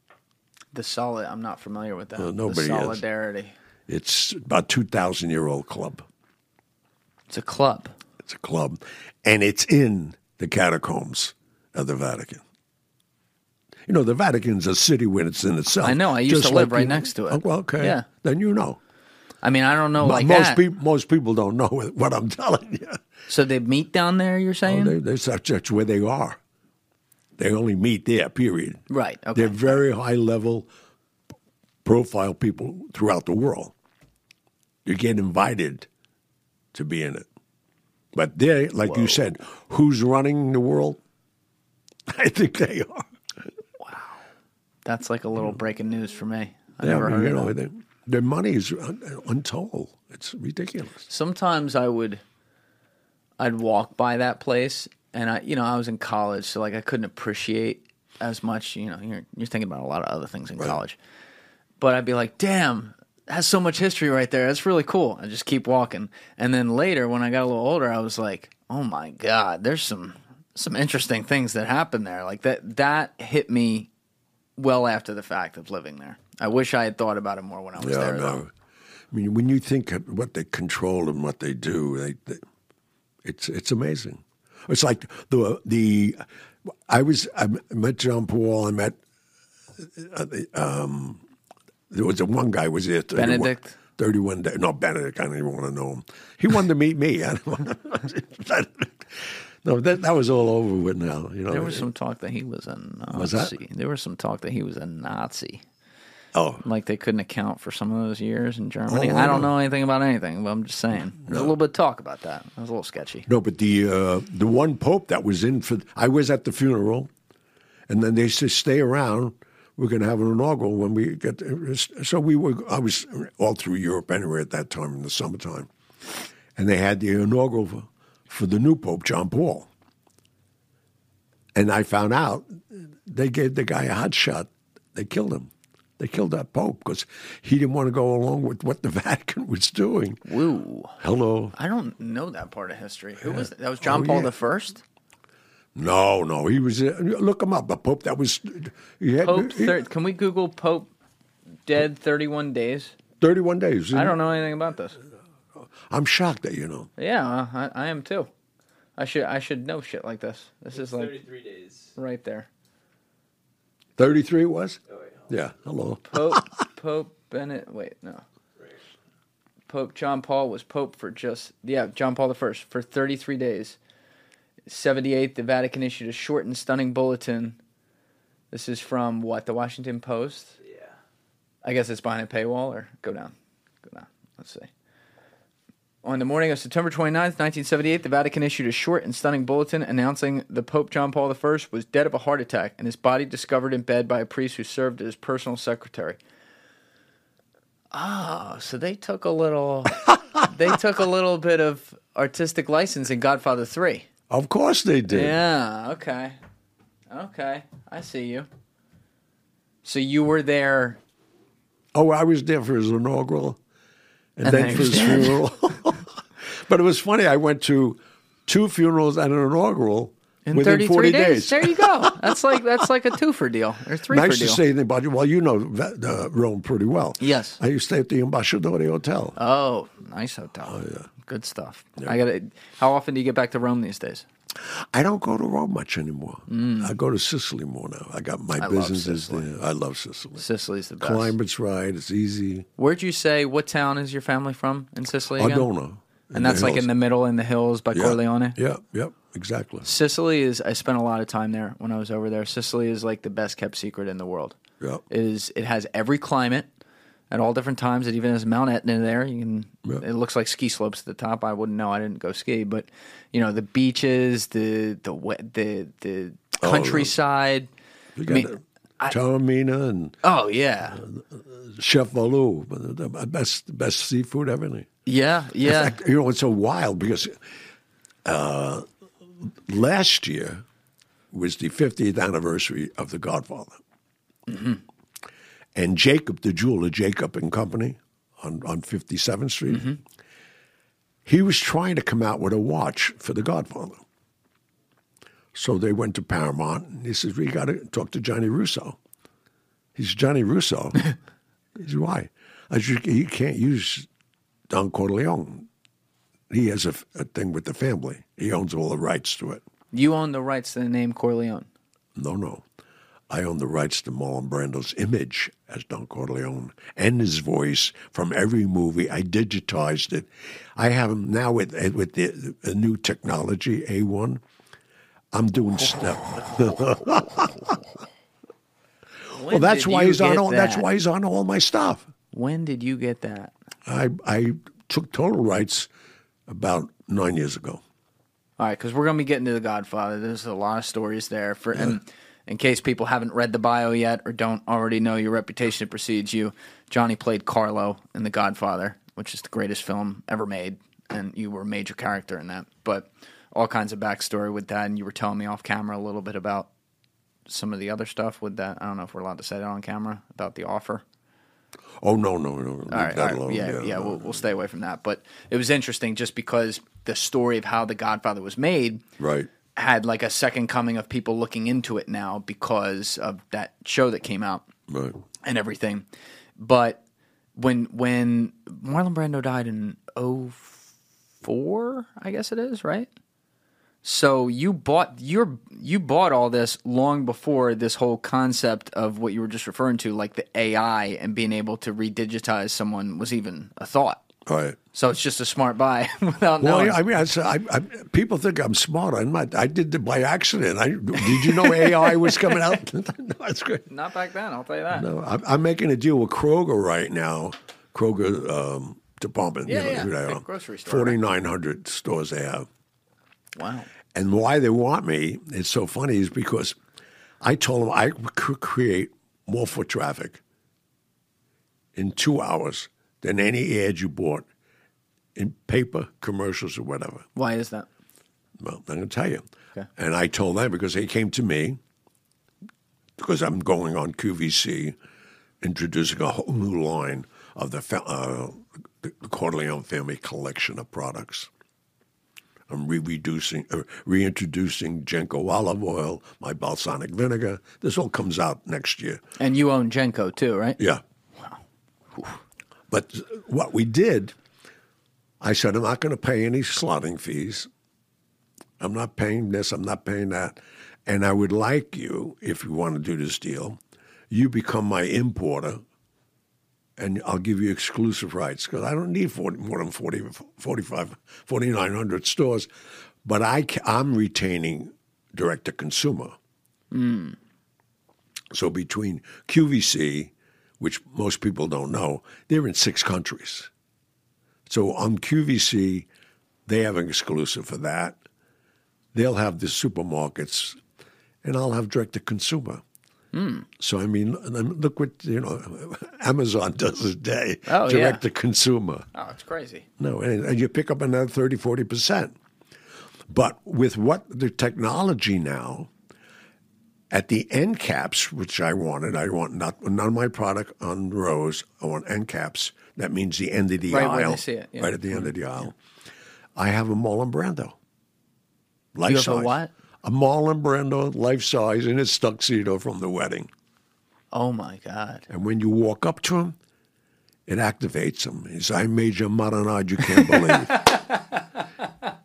I'm not familiar with that. Well, nobody the Solidarity. Is. It's about 2,000-year-old club. It's a club. And it's in the catacombs of the Vatican. You know, the Vatican's a city when it's in itself. I know. I used to live right next to it. Oh, well, okay. Yeah. Then you know. I mean, I don't know most people don't know what I'm telling you. So they meet down there, you're saying? Oh, that's where they are. They only meet there, period. Right. Okay. They're very high-level profile people throughout the world. You get invited to be in it. But they, like Whoa. You said, who's running the world? I think they are. Wow. That's like a little breaking news for me. I never heard of it. Their money is untold. It's ridiculous. Sometimes I'd walk by that place, and I was in college, so like I couldn't appreciate as much. You know, you're thinking about a lot of other things in college, but I'd be like, damn, that's so much history right there. That's really cool. I just keep walking, and then later when I got a little older, I was like, oh my God, there's some interesting things that happened there. Like that hit me well after the fact of living there. I wish I had thought about it more when I was there. No. I mean, when you think of what they control and what they do, it's amazing. It's like I met John Paul. I met there was one guy was there. Benedict. 31 days. No, Benedict. I don't even want to know him. He wanted to meet me. I don't want No, that was all over with now. You know, there was some talk that he was a Nazi. Was that? There was some talk that he was a Nazi. Oh. Like they couldn't account for some of those years in Germany. I don't know anything about anything, but I'm just saying. There's a little bit of talk about that. That was a little sketchy. No, but the one pope that was in for... I was at the funeral, and then they said, stay around. We're going to have an inaugural when we get... So I was all through Europe anyway at that time in the summertime. And they had the inaugural for the new pope, John Paul. And I found out they gave the guy a hot shot. They killed him. They killed that Pope because he didn't want to go along with what the Vatican was doing. Woo. Hello. I don't know that part of history. Who was that? That was John Paul the First? No, no. He was, look him up, a Pope that was. He had, Pope, can we Google Pope dead 31 days? 31 days. I don't know anything about this. I'm shocked that you know. Yeah, I am too. I should know shit like this. This is like 33 days. Right there. 33 it was? Oh, yeah. Yeah, hello. Pope Bennett, wait, no. Pope John Paul was Pope for John Paul I for 33 days. 78, the Vatican issued a short and stunning bulletin. This is from, what, the Washington Post? Yeah. I guess it's behind a paywall, or go down. Let's see. On the morning of September 29th, 1978, the Vatican issued a short and stunning bulletin announcing the Pope John Paul I was dead of a heart attack and his body discovered in bed by a priest who served as his personal secretary. Oh, so they took a little bit of artistic license in Godfather 3. Of course they did. Yeah, okay. Okay, I see you. So you were there. Oh, I was there for his inaugural and then for his funeral. But it was funny. I went to two funerals and an inaugural within 40 days. There you go. That's like a twofer deal or three-for deal. I used to say to anybody, well, you know Rome pretty well. Yes. I used to stay at the Ambasciatore Hotel. Oh, nice hotel. Oh, yeah. Good stuff. Yeah. How often do you get back to Rome these days? I don't go to Rome much anymore. Mm. I go to Sicily more now. I got my businesses there. I love Sicily. Sicily's the best. Climate's right. It's easy. Where'd you say, what town is your family from in Sicily again? Ardono. And that's like in the middle, in the hills by Corleone? Yeah, yeah, exactly. Sicily is, I spent a lot of time there when I was over there. Sicily is like the best kept secret in the world. Yeah. It has every climate at all different times. It even has Mount Etna there. It looks like ski slopes at the top. I wouldn't know. I didn't go ski. But, you know, the beaches, the countryside. You got Taormina and... Oh, yeah. Chef Valou. Best seafood, everything. Yeah, yeah. In fact, you know, it's so wild because last year was the 50th anniversary of The Godfather. Mm-hmm. And Jacob, the jeweler, Jacob and Company on 57th Street, mm-hmm. he was trying to come out with a watch for The Godfather. So they went to Paramount, and he says, we got to talk to Gianni Russo. He says, Gianni Russo? He says, why? I said, he can't use... Don Corleone, he has a thing with the family. He owns all the rights to it. You own the rights to the name Corleone? No. I own the rights to Marlon Brando's image as Don Corleone and his voice from every movie. I digitized it. I have him now with the new technology, A1. I'm doing stuff. Well, that's why he's on all my stuff. When did you get that? I took total rights about 9 years ago. All right, because we're going to be getting to The Godfather. There's a lot of stories there. And in case people haven't read the bio yet or don't already know your reputation precedes you, Johnny played Carlo in The Godfather, which is the greatest film ever made, and you were a major character in that. But all kinds of backstory with that, and you were telling me off camera a little bit about some of the other stuff with that. I don't know if we're allowed to say that on camera, about the offer. Oh, no. All right. Yeah, we'll stay away from that. But it was interesting just because the story of how The Godfather was made had like a second coming of people looking into it now because of that show that came out and everything. But when Marlon Brando died in 2004, I guess it is, right? So you bought all this long before this whole concept of what you were just referring to, like the AI and being able to redigitize someone was even a thought. Right. So it's just a smart buy without knowing. Well, I mean, people think I'm smart. I'm not. I did it by accident. Did you know AI was coming out? No, that's great. Not back then, I'll tell you that. No, I'm making a deal with Kroger right now. Kroger department. Grocery store. 4,900 stores they have. Wow. And why they want me, it's so funny, is because I told them I could create more foot traffic in 2 hours than any ad you bought in paper, commercials, or whatever. Why is that? Well, I'm going to tell you. Okay. And I told them because they came to me, because I'm going on QVC introducing a whole new line of the Corleone family collection of products. I'm reintroducing Genco olive oil, my balsamic vinegar. This all comes out next year. And you own Genco too, right? Yeah. Wow. Oof. But what we did, I said, I'm not going to pay any slotting fees. I'm not paying this. I'm not paying that. And I would like you, if you want to do this deal, you become my importer, and I'll give you exclusive rights, because I don't need more than 40, 45, 4,900 stores. But I'm retaining direct-to-consumer. Mm. So between QVC, which most people don't know, they're in 6 countries. So on QVC, they have an exclusive for that. They'll have the supermarkets, and I'll have direct-to-consumer. Mm. So, I mean, look what, Amazon does today, direct to consumer. Oh, it's crazy. No, and you pick up another 30, 40%. But with what the technology now, at the end caps, which I wanted, I want none of my product on rows, I want end caps. That means the end of the aisle. Right when they see it. Yeah. Right at the end of the aisle. Yeah. I have a Marlon Brando. Life size. You have a what? A Marlon Brando, life-size, in his tuxedo from the wedding. Oh, my God. And when you walk up to him, it activates him. He says, I made you a marinade you can't believe.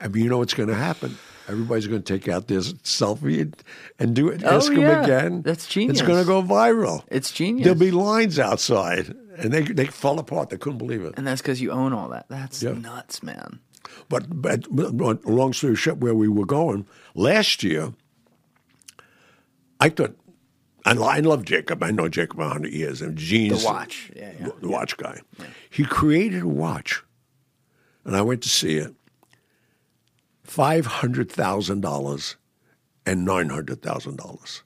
I mean, you know what's going to happen. Everybody's going to take out their selfie and do it. Ask him again. That's genius. It's going to go viral. It's genius. There'll be lines outside, and they fall apart. They couldn't believe it. And that's because you own all that. That's nuts, man. But long story short, where we were going, last year, I thought, I love Jacob. I know Jacob 100 years. And Gene's the watch. The watch guy. Yeah. He created a watch, and I went to see it. $500,000 and $900,000.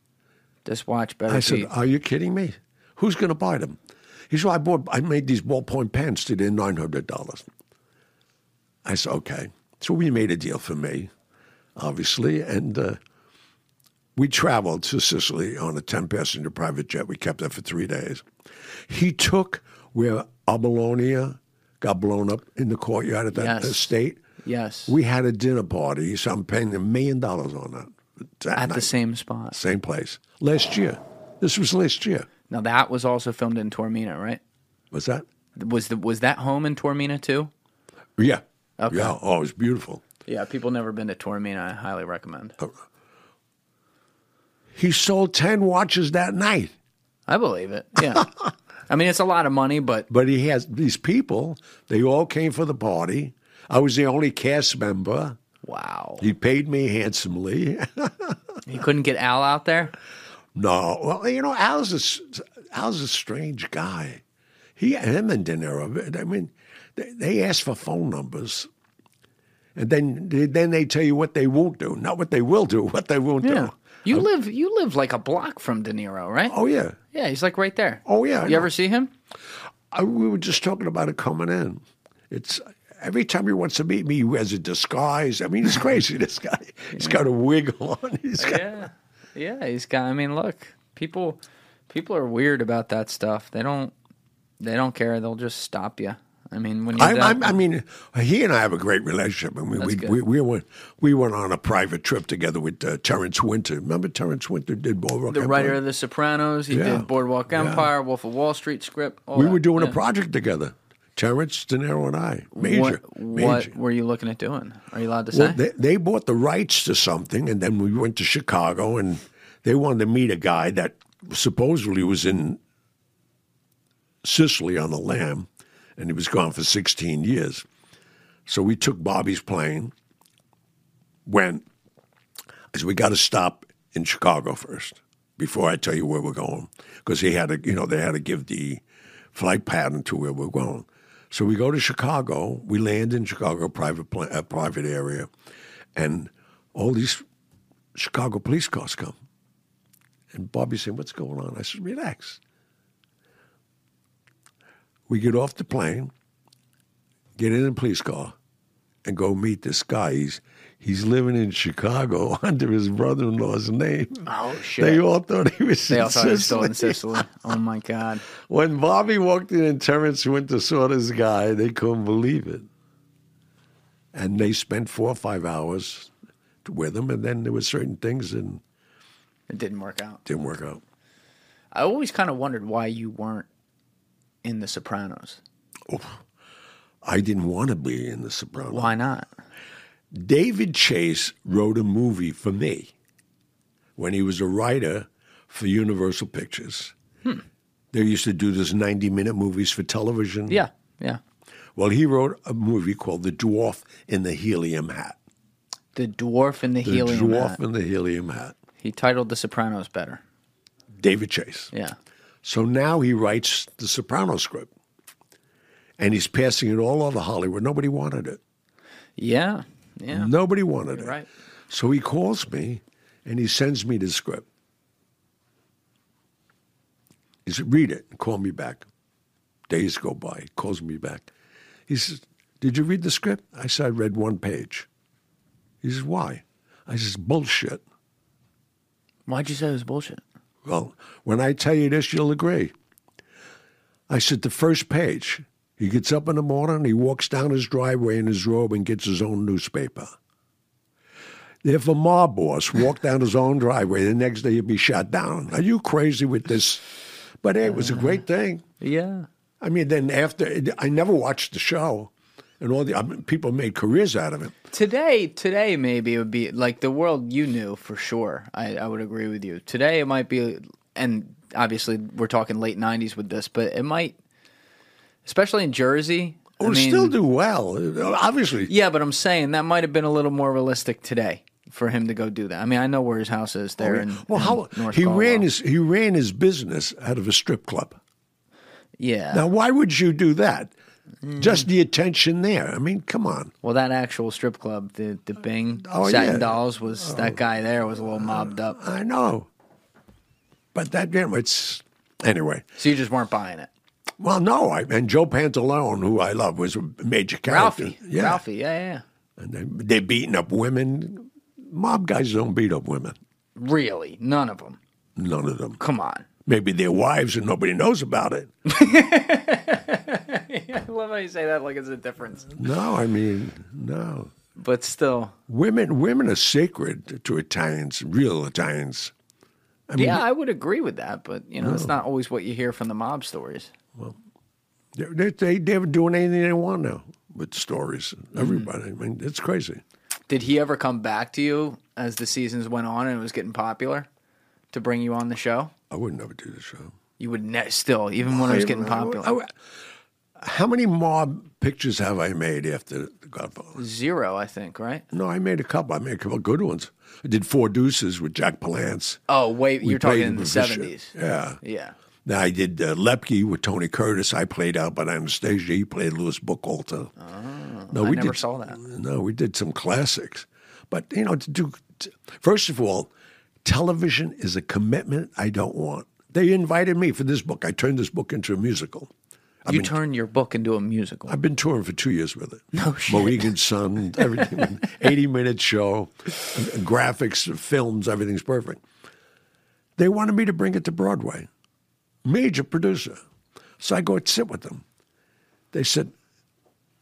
This watch better I said, are you kidding me? Who's going to buy them? He said, I made these ballpoint pens to their $900. I said, okay. So we made a deal for me, obviously, and we traveled to Sicily on a 10-passenger private jet. We kept that for 3 days. He took where Abalone got blown up in the courtyard at that estate. Yes. We had a dinner party, so I'm paying $1 million on that at night. The same spot. Same place. Last year. This was last year. Now, that was also filmed in Taormina, right? Was that? Was that home in Taormina, too? Yeah. Okay. Yeah, oh, it was beautiful. Yeah, people never been to Taormina. I highly recommend. He sold 10 watches that night. I believe it, yeah. I mean, it's a lot of money, but... But he has these people. They all came for the party. I was the only cast member. Wow. He paid me handsomely. He couldn't get Al out there? No. Well, Al's a strange guy. Him and De Niro, I mean... They ask for phone numbers, and then they tell you what they won't do, not what they will do, what they won't do. You live like a block from De Niro, right? Oh, yeah. Yeah, he's like right there. Oh, yeah. You ever see him? We were just talking about it coming in. It's every time he wants to meet me, he wears a disguise. I mean, it's crazy, this guy. He's got a wig on. I mean, look, people are weird about that stuff. They don't care. They'll just stop you. I mean, when he and I have a great relationship. I mean, we went on a private trip together with Terrence Winter. Remember, Terrence Winter did Boardwalk Empire. The writer of The Sopranos. He did Boardwalk Empire, Wolf of Wall Street script. We were doing a project together, Terrence, De Niro, and I. What were you looking at doing? Are you allowed to say? They bought the rights to something, and then we went to Chicago, and they wanted to meet a guy that supposedly was in Sicily on the lam. And he was gone for 16 years. So we took Bobby's plane. I said, we got to stop in Chicago first before I tell you where we're going. Because he had to, they had to give the flight pattern to where we're going. So we go to Chicago. We land in Chicago, private area. And all these Chicago police cars come. And Bobby said, what's going on? I said, relax. We get off the plane, get in a police car, and go meet this guy. He's he's living in Chicago under his brother-in-law's name. Oh, shit. They all thought he was in Sicily. Oh, my God. When Bobby walked in and Terrence Winter saw this guy, they couldn't believe it. And they spent 4 or 5 hours with him, and then there were certain things, and it didn't work out. Didn't work out. I always kind of wondered why you weren't in The Sopranos. Oh, I didn't want to be in The Sopranos. Why not? David Chase wrote a movie for me when he was a writer for Universal Pictures. Hmm. They used to do those 90-minute movies for television. Yeah, yeah. Well, he wrote a movie called The Dwarf in the Helium Hat. The Dwarf in the Helium Hat. The Dwarf in the Helium Hat. He titled The Sopranos better. David Chase. Yeah. So now he writes the Sopranos script, and he's passing it all over Hollywood. Nobody wanted it. Yeah, yeah. Nobody wanted it. Right. So he calls me, and he sends me the script. He said, read it and call me back. Days go by. He calls me back. He says, did you read the script? I said, I read one page. He says, why? I says, bullshit. Why'd you say it was bullshit? Well, when I tell you this, you'll agree. I said, the first page. He gets up in the morning, he walks down his driveway in his robe and gets his own newspaper. If a mob boss walked down his own driveway, the next day he'd be shot down. Are you crazy with this? But hey, it was a great thing. Yeah. I mean, then after, I never watched the show. And all the people made careers out of it. Today maybe it would be like the world you knew for sure. I would agree with you. Today it might be, and obviously we're talking late 90s with this, but it might, especially in Jersey. Oh, I mean, still do well, obviously. Yeah, but I'm saying that might have been a little more realistic today for him to go do that. I mean, I know where his house is there in North Colorado. He ran his business out of a strip club. Yeah. Now, why would you do that? Just the attention there. I mean, come on. Well, that actual strip club, the Bing, Satin Dolls, was that guy there was a little mobbed up. I know. But that, you know, it's, anyway. So you just weren't buying it? Well, no. And Joe Pantalone, who I love, was a major character. Ralphie, yeah. And they're beating up women. Mob guys don't beat up women. Really? None of them? None of them. Come on. Maybe their wives and nobody knows about it. I love how you say that like it's a difference. No, I mean, no. But still. Women are sacred to Italians, real Italians. I mean, yeah, I would agree with that, but, you know, no. It's not always what you hear from the mob stories. Well, they were doing anything they want now with stories. Everybody. Mm-hmm. I mean, it's crazy. Did he ever come back to you as the seasons went on and it was getting popular to bring you on the show? I would never do the show. You would still, even when it was getting popular? How many mob pictures have I made after The Godfather? Zero, I think, right? No, I made a couple. I made a couple of good ones. I did Four Deuces with Jack Palance. Oh, wait, you're talking in the 70s. Yeah. Yeah. Now, I did Lepke with Tony Curtis. I played Albert Anastasia. He played Louis Buchalter. Oh, no, I never saw that. No, we did some classics. But, you know, first of all, television is a commitment I don't want. They invited me for this book. I turned this book into a musical. You turned your book into a musical. I've been touring for 2 years with it. No shit. Mohegan Sun, everything. 80-minute show, graphics, films, everything's perfect. They wanted me to bring it to Broadway. Major producer. So I go and sit with them. They said,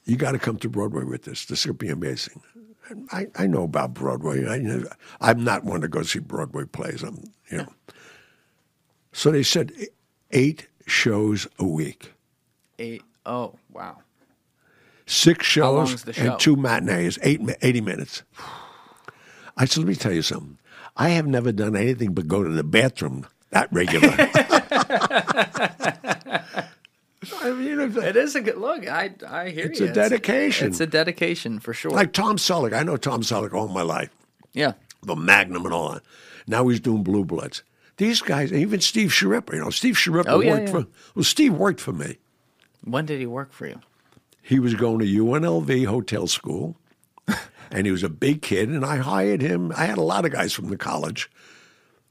you got to come to Broadway with this. This could be amazing. I know about Broadway. I'm not one to go see Broadway plays. So they said 8 shows a week. 8. Oh, wow. 6 shows and 2 matinees, 80 minutes. I said, let me tell you something. I have never done anything but go to the bathroom that regular. I mean, it is a good look. I hear it's you. It's a dedication. It's a dedication for sure. Like Tom Selleck. I know Tom Selleck all my life. Yeah. The Magnum and all that. Now he's doing Blue Bloods. These guys, even Steve Schirripa, you know, Steve Schirripa Steve worked for me. When did he work for you? He was going to UNLV Hotel School, and he was a big kid, and I hired him. I had a lot of guys from the college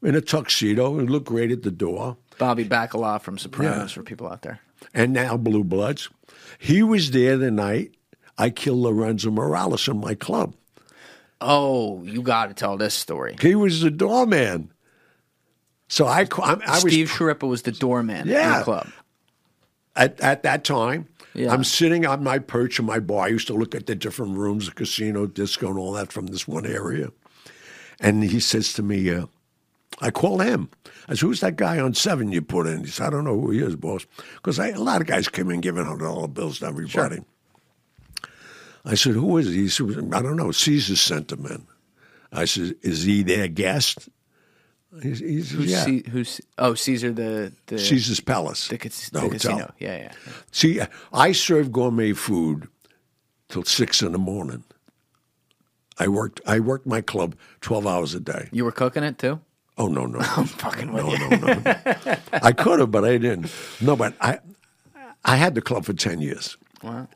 in a tuxedo. He looked great at the door. Bobby Bacala from Sopranos for people out there. And now Blue Bloods. He was there the night I killed Lorenzo Morales in my club. Oh, you got to tell this story. He was the doorman. So I was... Steve Schirripa was the doorman at the club. At that time, I'm sitting on my perch in my bar. I used to look at the different rooms, the casino, disco, and all that from this one area. And he says to me, I called him. I said, who's that guy on 7 you put in? He said, I don't know who he is, boss. Because a lot of guys came in giving $100 bills to everybody. Sure. I said, who is he? He said, I don't know. Caesar sent him in. I said, is he their guest? He said, yeah. Caesar, the Caesar's Palace. The hotel. Casino. Yeah. See, I served gourmet food till 6 in the morning. I worked my club 12 hours a day. You were cooking it, too? Oh, no. I'm fucking with you. No. I could have, but I didn't. No, but I had the club for 10 years. Wow.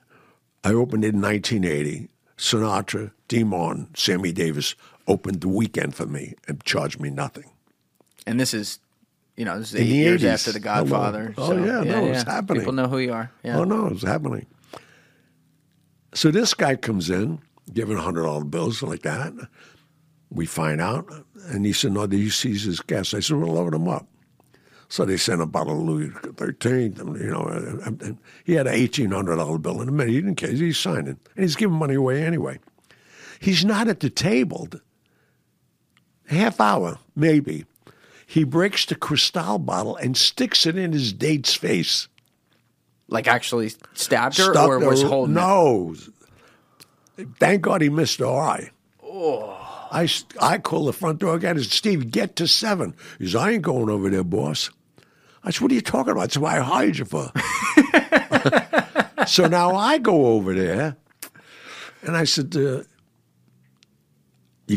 I opened it in 1980. Sinatra, DeMond, Sammy Davis opened the weekend for me and charged me nothing. And this is, this is 8 years after The Godfather. Hello. It's happening. People know who you are. Yeah. Oh, no, it's happening. So this guy comes in, giving $100 bills like that. We find out. And he said, no, do you seize his guests? I said, we'll load him up. So they sent a bottle of Louis XIII. And he had an $1,800 bill in a minute. He didn't care. He signed it. And he's giving money away anyway. He's not at the table. Half hour, maybe. He breaks the Cristal bottle and sticks it in his date's face. Like actually stabbed her or was holding it? Thank God he missed her eye. Oh. I call the front door again. I said, Steve, get to 7. He said, I ain't going over there, boss. I said, what are you talking about? That's what I hired you for. So now I go over there, and I said, you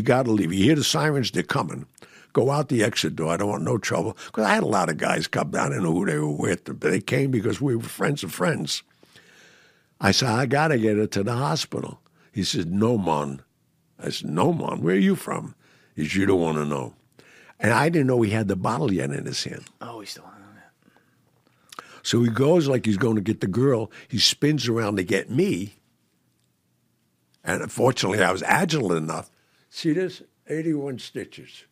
got to leave. You hear the sirens? They're coming. Go out the exit door. I don't want no trouble. Because I had a lot of guys come down. I didn't know who they were with. But they came because we were friends of friends. I said, I got to get her to the hospital. He said, no, man. I said, no, Mom, where are you from? He said, you don't want to know. And I didn't know he had the bottle yet in his hand. Oh, he still had it. So he goes like he's going to get the girl. He spins around to get me. And unfortunately, I was agile enough. See this? 81 stitches.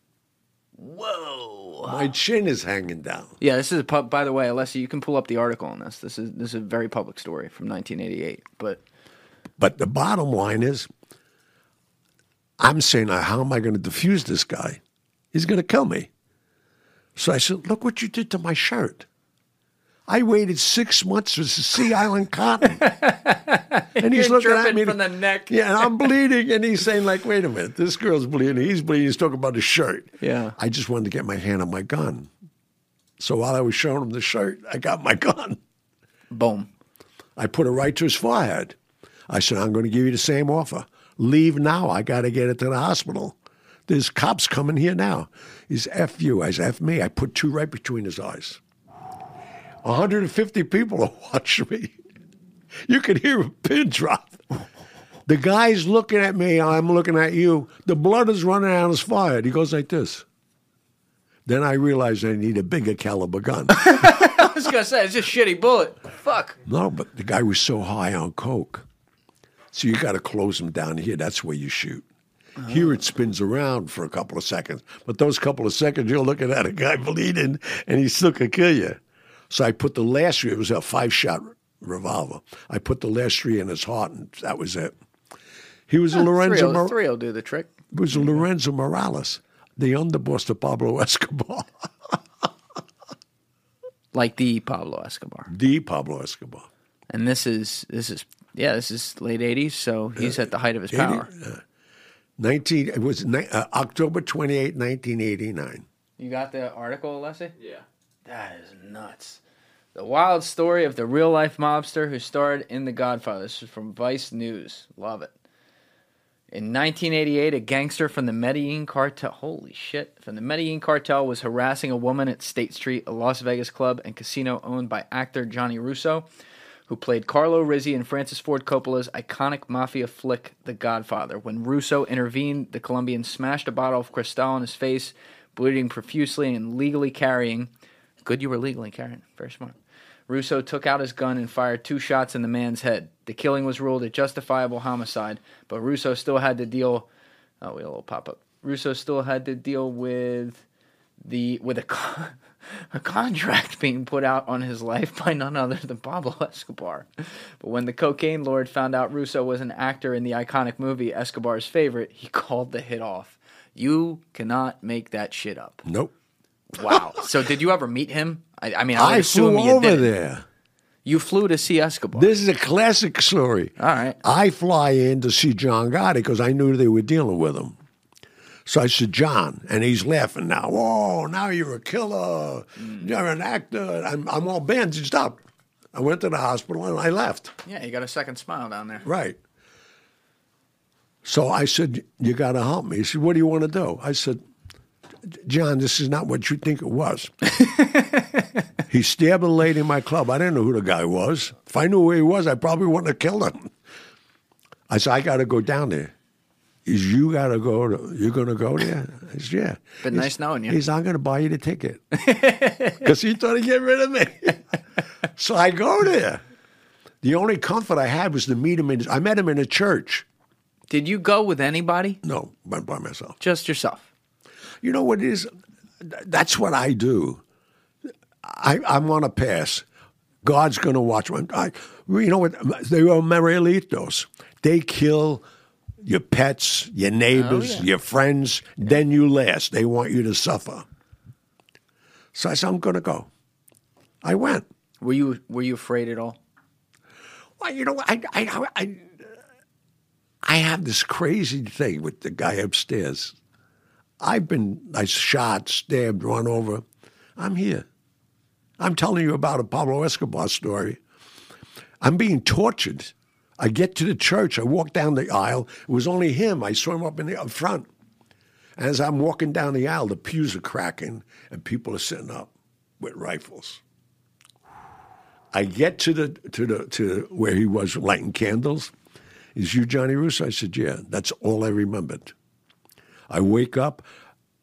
Whoa. My chin is hanging down. Yeah, this is a pub. By the way, Alessi, you can pull up the article on this. This is a very public story from 1988. But the bottom line is... I'm saying, how am I going to defuse this guy? He's going to kill me. So I said, look what you did to my shirt. I waited 6 months for Sea Island cotton. And he's looking at me. From the neck. Yeah, and I'm bleeding. And he's saying, like, wait a minute, this girl's bleeding. He's bleeding. He's talking about his shirt. Yeah. I just wanted to get my hand on my gun. So while I was showing him the shirt, I got my gun. Boom. I put it right to his forehead. I said, I'm going to give you the same offer. Leave now. I got to get it to the hospital. There's cops coming here now. He's F you. I said, F me. I put two right between his eyes. 150 people are watching me. You can hear a pin drop. The guy's looking at me. I'm looking at you. The blood is running out of his forehead. He goes like this. Then I realized I need a bigger caliber gun. I was going to say, it's just a shitty bullet. Fuck. No, but the guy was so high on coke. So you got to close them down here. That's where you shoot. Uh-huh. Here it spins around for a couple of seconds. But those couple of seconds, you're looking at a guy bleeding, and he still could kill you. So I put the last three. It was a 5-shot revolver. I put the last three in his heart, and that was it. He was a Lorenzo Morales. Three will do the trick. It was a Lorenzo Morales, the underboss to Pablo Escobar. Like the Pablo Escobar. The Pablo Escobar. And this is... Yeah, this is late 80s, so he's at the height of his power. October 28, 1989. You got the article, Alessi? Yeah. That is nuts. The wild story of the real-life mobster who starred in The Godfather. This is from Vice News. Love it. In 1988, a gangster from the Medellin cartel, was harassing a woman at State Street, a Las Vegas club and casino owned by actor Gianni Russo, who played Carlo Rizzi in Francis Ford Coppola's iconic mafia flick, The Godfather. When Russo intervened, the Colombian smashed a bottle of Cristal on his face, bleeding profusely and legally carrying. Good, you were legally carrying. Very smart. Russo took out his gun and fired 2 shots in the man's head. The killing was ruled a justifiable homicide, but Russo still had to deal Oh, we had a little pop-up. Russo still had to deal with a contract being put out on his life by none other than Pablo Escobar. But when the cocaine lord found out Russo was an actor in the iconic movie Escobar's Favorite, he called the hit off. You cannot make that shit up. Nope. Wow. So did you ever meet him? I assume you did. I flew over there. You flew to see Escobar. This is a classic story. All right. I fly in to see John Gotti because I knew they were dealing with him. So I said, John, and he's laughing now. Oh, now you're a killer. You're an actor. I'm all bandaged up. I went to the hospital and I left. Yeah, you got a second smile down there. Right. So I said, you got to help me. He said, what do you want to do? I said, John, this is not what you think it was. He stabbed a lady in my club. I didn't know who the guy was. If I knew who he was, I probably wouldn't have killed him. I said, I got to go down there. Is you got to go? You're going to go there? I said, yeah. Been nice knowing you. He's not going to buy you the ticket. Because he thought he'd get rid of me. So I go there. The only comfort I had was to meet him. I met him in a church. Did you go with anybody? No, by myself. Just yourself. You know what it is? That's what I do. I'm on a pass. God's going to watch me. You know what? They were Merelitos. They kill your pets, your neighbors, your friends. Yeah. Then you last. They want you to suffer. So I said, I'm going to go. I went. Were you afraid at all? Well, you know, I have this crazy thing with the guy upstairs. I've been shot, stabbed, run over. I'm here. I'm telling you about a Pablo Escobar story. I'm being tortured. I get to the church. I walk down the aisle. It was only him. I saw him up front. As I'm walking down the aisle, the pews are cracking, and people are sitting up with rifles. I get to where he was lighting candles. Is you Johnny Russo? I said, yeah. That's all I remembered. I wake up.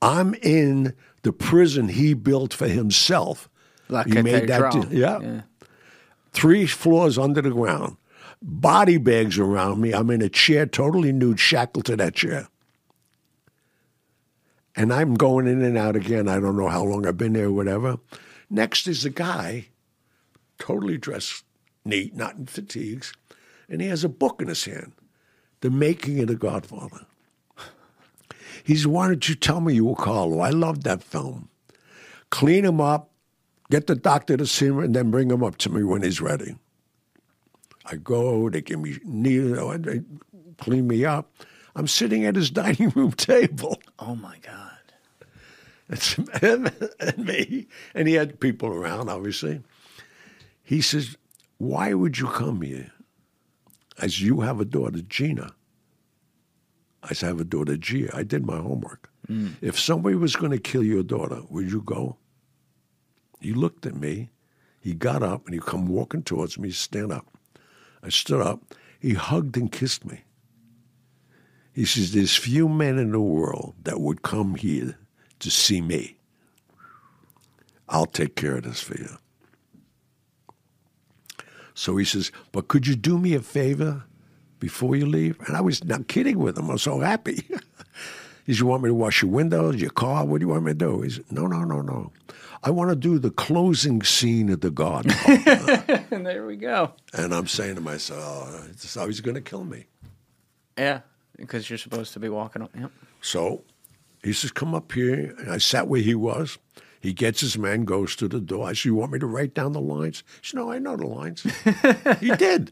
I'm in the prison he built for himself. He made that deal. Yeah. 3 floors under the ground. Body bags around me. I'm in a chair, totally nude, shackled to that chair. And I'm going in and out again. I don't know how long I've been there or whatever. Next is a guy, totally dressed neat, not in fatigues, and he has a book in his hand, The Making of the Godfather. He said, why don't you tell me you were Carlo? I love that film. Clean him up, get the doctor to see him, and then bring him up to me when he's ready. I go, they give me needle, they clean me up. I'm sitting at his dining room table. Oh, my God. It's him and me. And he had people around, obviously. He says, why would you come here? I said, you have a daughter, Gina. I said, I have a daughter, Gia. I did my homework. If somebody was going to kill your daughter, would you go? He looked at me. He got up, and he come walking towards me. Stand up. I stood up. He hugged and kissed me. He says, there's few men in the world that would come here to see me. I'll take care of this for you. So he says, but could you do me a favor before you leave? And I was not kidding with him. I was so happy. He said, you want me to wash your windows, your car? What do you want me to do? He said, no. I want to do the closing scene of The Godfather. And there we go. And I'm saying to myself, oh, that's how he's going to kill me. Yeah, because you're supposed to be walking up. Yep. So he says, come up here. And I sat where he was. He gets his man, goes to the door. I said, you want me to write down the lines? He said, no, I know the lines. He did.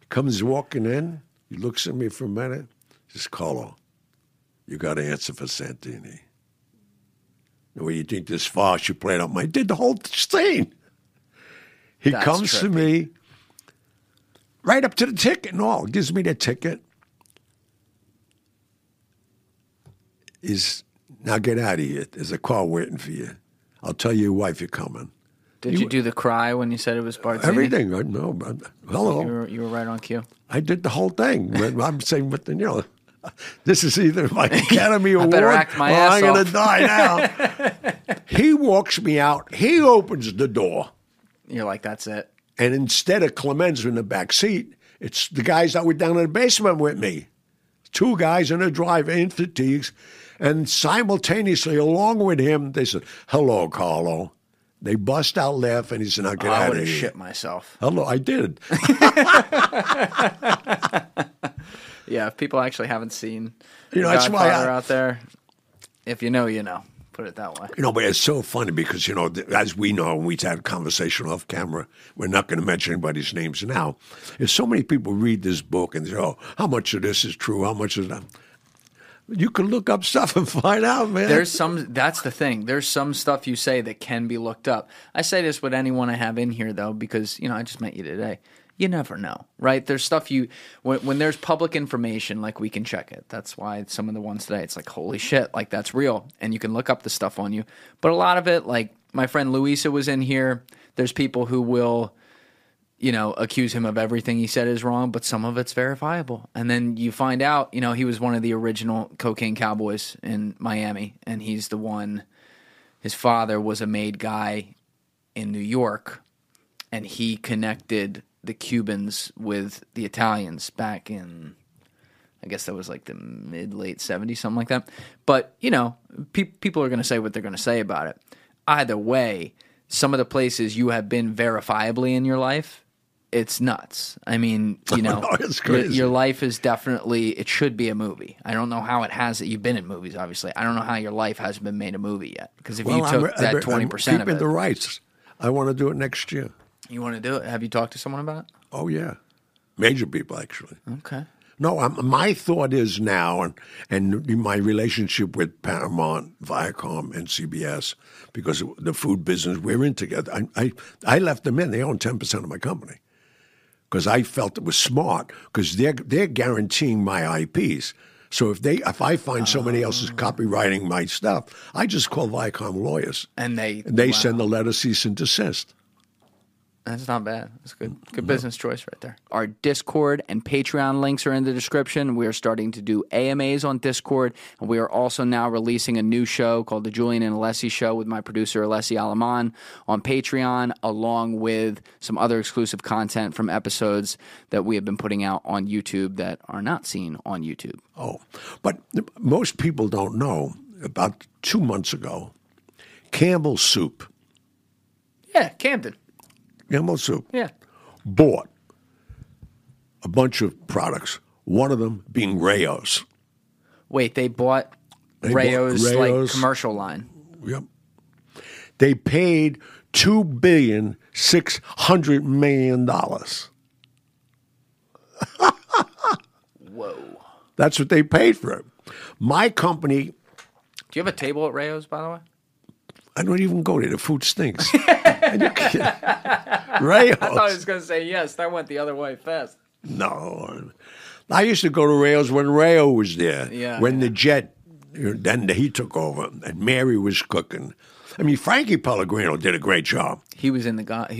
He comes walking in. He looks at me for a minute. He says, Carlo, you got to answer for Santini. The way you think this farce you played on, I did the whole thing. He That's comes trippy. To me, right up to the ticket and all, gives me the ticket. Is now get out of here. There's a car waiting for you. I'll tell your wife you're coming. Did you do the cry when you said it was Barzini? Everything. No, hello. You were right on cue. I did the whole thing. I'm saying, but you know. This is either my Academy Award or I'm going to die now. He walks me out. He opens the door. You're like, that's it. And instead of Clemenza in the back seat, it's the guys that were down in the basement with me. two guys in a drive-in in fatigues, and simultaneously along with him, they said, "Hello, Carlo." They bust out laughing. He said, "Now get out of here." I would have shit myself. Hello, I did. Yeah, if people actually haven't seen Godfather out there, if you know, you know. Put it that way. You know, but it's so funny because, you know, as we know, and we had a conversation off camera, we're not going to mention anybody's names now. There's so many people read this book and say, "Oh, how much of this is true? How much of that?" You can look up stuff and find out, man. There's some. That's the thing. There's some stuff you say that can be looked up. I say this with anyone I have in here, though, because, you know, I just met you today. You never know, right? There's stuff you when there's public information, like, we can check it. That's why some of the ones today, it's like, holy shit, like, that's real, and you can look up the stuff on you. But a lot of it, like my friend Luisa was in here. There's people who will, you know, accuse him of everything he said is wrong, but some of it's verifiable. And then you find out, you know, he was one of the original cocaine cowboys in Miami, and he's the one. His father was a made guy in New York, and he connected the Cubans with the Italians back in, I guess that was like the mid-late 70s, something like that. But, you know, people are going to say what they're going to say about it. Either way, some of the places you have been verifiably in your life, it's nuts. I mean, you know, no, it's crazy. Your life is definitely, it should be a movie. I don't know how it has that. You've been in movies, obviously. I don't know how your life hasn't been made a movie yet. Because if you took that 20% of it. I'm keeping the rights. I want to do it next year. You want to do it? Have you talked to someone about it? Oh, yeah. Major people, actually. Okay. No, my thought is now, and my relationship with Paramount, Viacom, and CBS, because the food business we're in together, I left them in. They own 10% of my company because I felt it was smart because they're guaranteeing my IPs. So if I find somebody else is copywriting my stuff, I just call Viacom lawyers. And they send the letter cease and desist. That's not bad. That's a good business choice right there. Our Discord and Patreon links are in the description. We are starting to do AMAs on Discord, and we are also now releasing a new show called The Julian and Alessi Show with my producer, Alessi Alaman, on Patreon, along with some other exclusive content from episodes that we have been putting out on YouTube that are not seen on YouTube. Oh, but most people don't know, about 2 months ago, Campbell's Soup. Yeah, Camden. Campbell's Soup, yeah, bought a bunch of products, one of them being Rao's. Wait, they bought Rao's like commercial line? Yep. They paid $2,600,000,000. Whoa. That's what they paid for it. My company... Do you have a table at Rao's, by the way? I don't even go there. The food stinks. Rao's. I thought he was going to say yes. That went the other way fast. No. I used to go to Rao's when Rao was there. Yeah. When the Jet, then he took over and Mary was cooking. I mean, Frankie Pellegrino did a great job. He was in the Sopranos.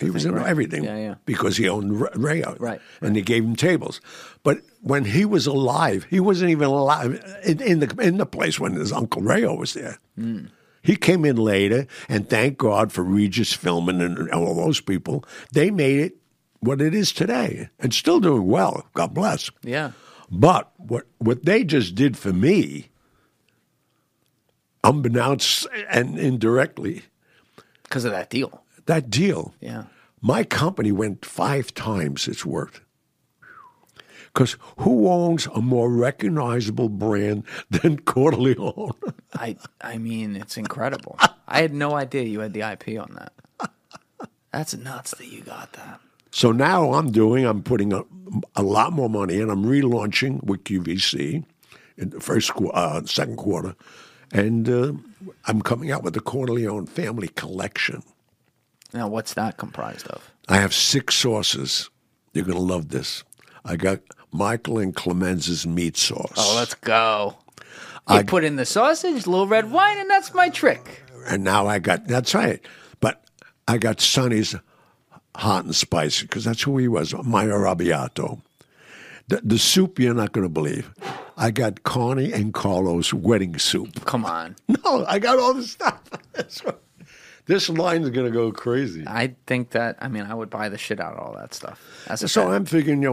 He was in everything. Yeah, yeah. Because he owned Rao. Right. And they gave him tables. But when he was alive, he wasn't even alive in the place when his Uncle Rao was there. Mm. He came in later, and thank God for Regis Philbin and all those people. They made it what it is today, and still doing well. God bless. Yeah. But what they just did for me, unbeknownst and indirectly, because of that deal. That deal. Yeah. My company went 5 times its worth. Because who owns a more recognizable brand than Corleone? I mean, it's incredible. I had no idea you had the IP on that. That's nuts that you got that. So now I'm putting a lot more money in. I'm relaunching with QVC in the second quarter. And I'm coming out with the Corleone Family Collection. Now, what's that comprised of? I have 6 sauces. You're going to love this. I got Michael and Clemenza's meat sauce. Oh, let's go. I put in the sausage, a little red wine, and that's my trick. And now that's right. But I got Sonny's hot and spicy, because that's who he was, Meyer Arrabbiato. The soup you're not going to believe. I got Connie and Carlo's wedding soup. Come on. No, I got all the stuff. This line's going to go crazy. I think that, I mean, I would buy the shit out of all that stuff. So I'm figuring,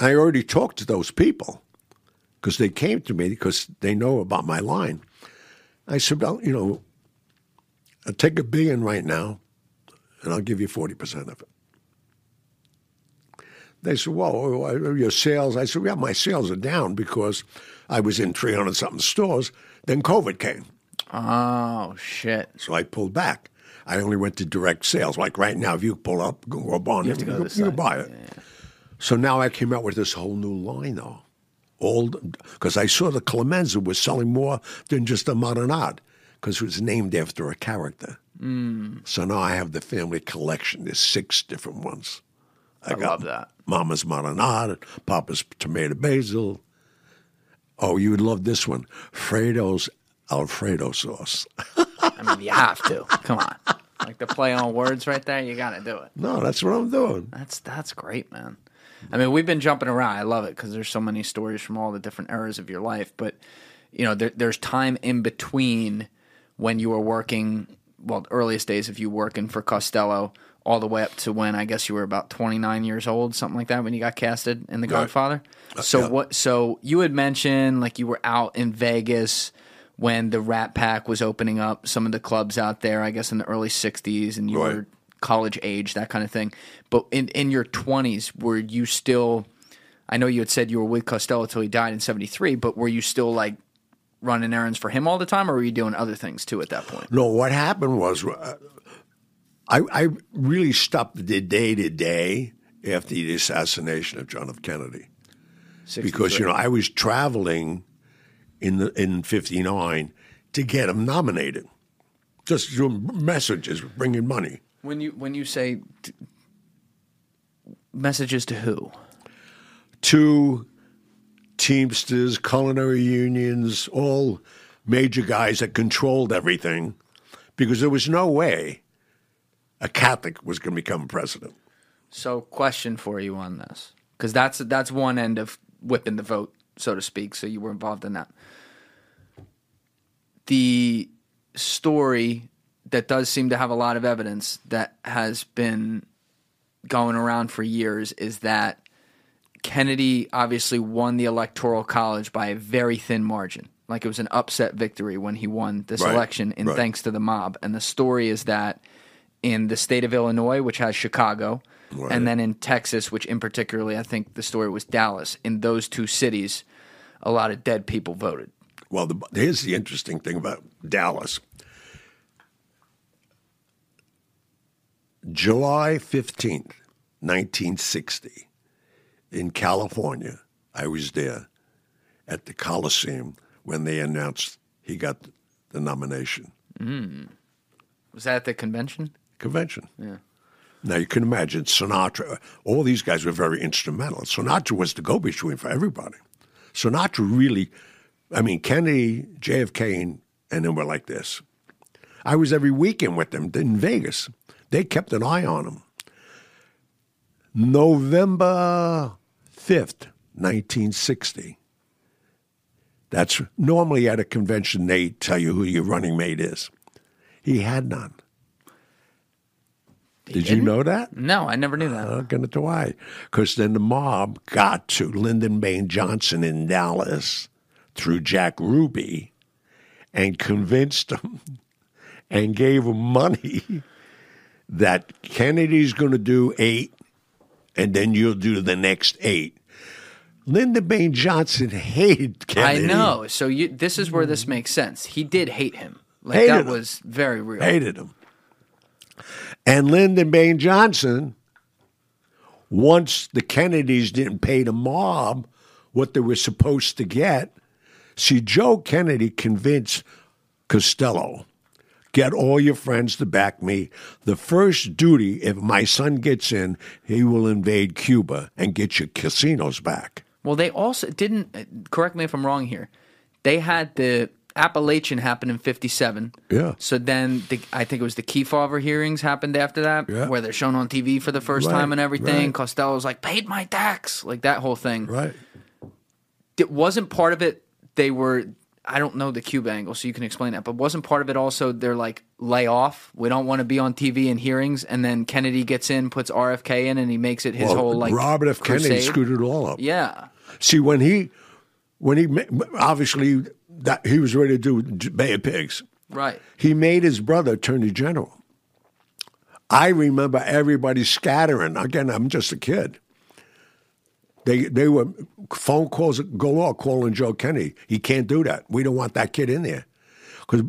I already talked to those people. because they came to me because they know about my line. I said, well, you know, I'll take $1 billion right now, and I'll give you 40% of it. They said, well, your sales? I said, yeah, my sales are down because I was in 300-something stores. Then COVID came. Oh, shit. So I pulled back. I only went to direct sales. Like right now, if you pull up, go to a barn, you can buy it. Yeah. So now I came out with this whole new line, though. Because I saw the Clemenza was selling more than just a marinade, because it was named after a character. Mm. So now I have the family collection. There's 6 different ones. I love that. Mama's marinade, Papa's tomato basil. Oh, you would love this one. Fredo's Alfredo sauce. I mean, you have to. Come on. Like the play on words right there, you got to do it. No, that's what I'm doing. That's great, man. I mean, we've been jumping around. I love it because there's so many stories from all the different eras of your life. But, you know, there's time in between when you were working, well, the earliest days of you working for Costello all the way up to when I guess you were about 29 years old, something like that, when you got casted in The Godfather. Right. So yeah. So you had mentioned like you were out in Vegas when the Rat Pack was opening up some of the clubs out there, I guess in the early 60s, and you were college age, that kind of thing. But in your 20s, were you still – I know you had said you were with Costello till he died in 73, but were you still like running errands for him all the time, or were you doing other things too at that point? No, what happened was I really stopped the day-to-day after the assassination of John F. Kennedy. 63. Because, you know, I was traveling – in 59 to get him nominated, just doing messages, bringing money. When you say messages to who? To Teamsters, culinary unions, all major guys that controlled everything, because there was no way a Catholic was going to become president. So, question for you on this, because that's one end of whipping the vote, so to speak, so you were involved in that. The story that does seem to have a lot of evidence that has been going around for years is that Kennedy obviously won the Electoral College by a very thin margin. Like it was an upset victory when he won this election thanks to the mob. And the story is that in the state of Illinois, which has Chicago – and then in Texas, which in particularly, I think the story was Dallas, in those two cities, a lot of dead people voted. Well, here's the interesting thing about Dallas. July 15th, 1960, in California, I was there at the Coliseum when they announced he got the nomination. Mm. Was that at the convention? Convention. Yeah. Now, you can imagine Sinatra. All these guys were very instrumental. Sinatra was the go-between for everybody. Sinatra really, I mean, Kennedy, JFK, and then we're like this. I was every weekend with them in Vegas. They kept an eye on him. November 5th, 1960. That's normally at a convention, they tell you who your running mate is. He had none. Did you know that? No, I never knew that. I'm not going to tell why. Because then the mob got to Lyndon Baines Johnson in Dallas through Jack Ruby and convinced him and gave him money that Kennedy's going to do 8 and then you'll do the next 8. Lyndon Baines Johnson hated Kennedy. I know. So this is where this makes sense. He did hate him. Like hated that was him. Very real. Hated him. And Lyndon Baines Johnson, once the Kennedys didn't pay the mob what they were supposed to get, see, Joe Kennedy convinced Costello, get all your friends to back me. The first duty, if my son gets in, he will invade Cuba and get your casinos back. Well, they also didn't, correct me if I'm wrong here, they had the Appalachian happened in 57. Yeah. So then I think it was the Kefauver hearings happened after that, where they're shown on TV for the first time and everything. Right. Costello's like, paid my tax, like that whole thing. Right. It wasn't part of it. They were, I don't know the Cuba angle, so you can explain that, but wasn't part of it also they're like, lay off. We don't want to be on TV and hearings. And then Kennedy gets in, puts RFK in, and he makes it his whole like Robert F. Kennedy screwed it all up. Yeah. See, when he when he obviously that he was ready to do Bay of Pigs. Right. He made his brother Attorney General. I remember everybody scattering. Again, I'm just a kid. They were phone calls galore calling Joe Kennedy. He can't do that. We don't want that kid in there. Because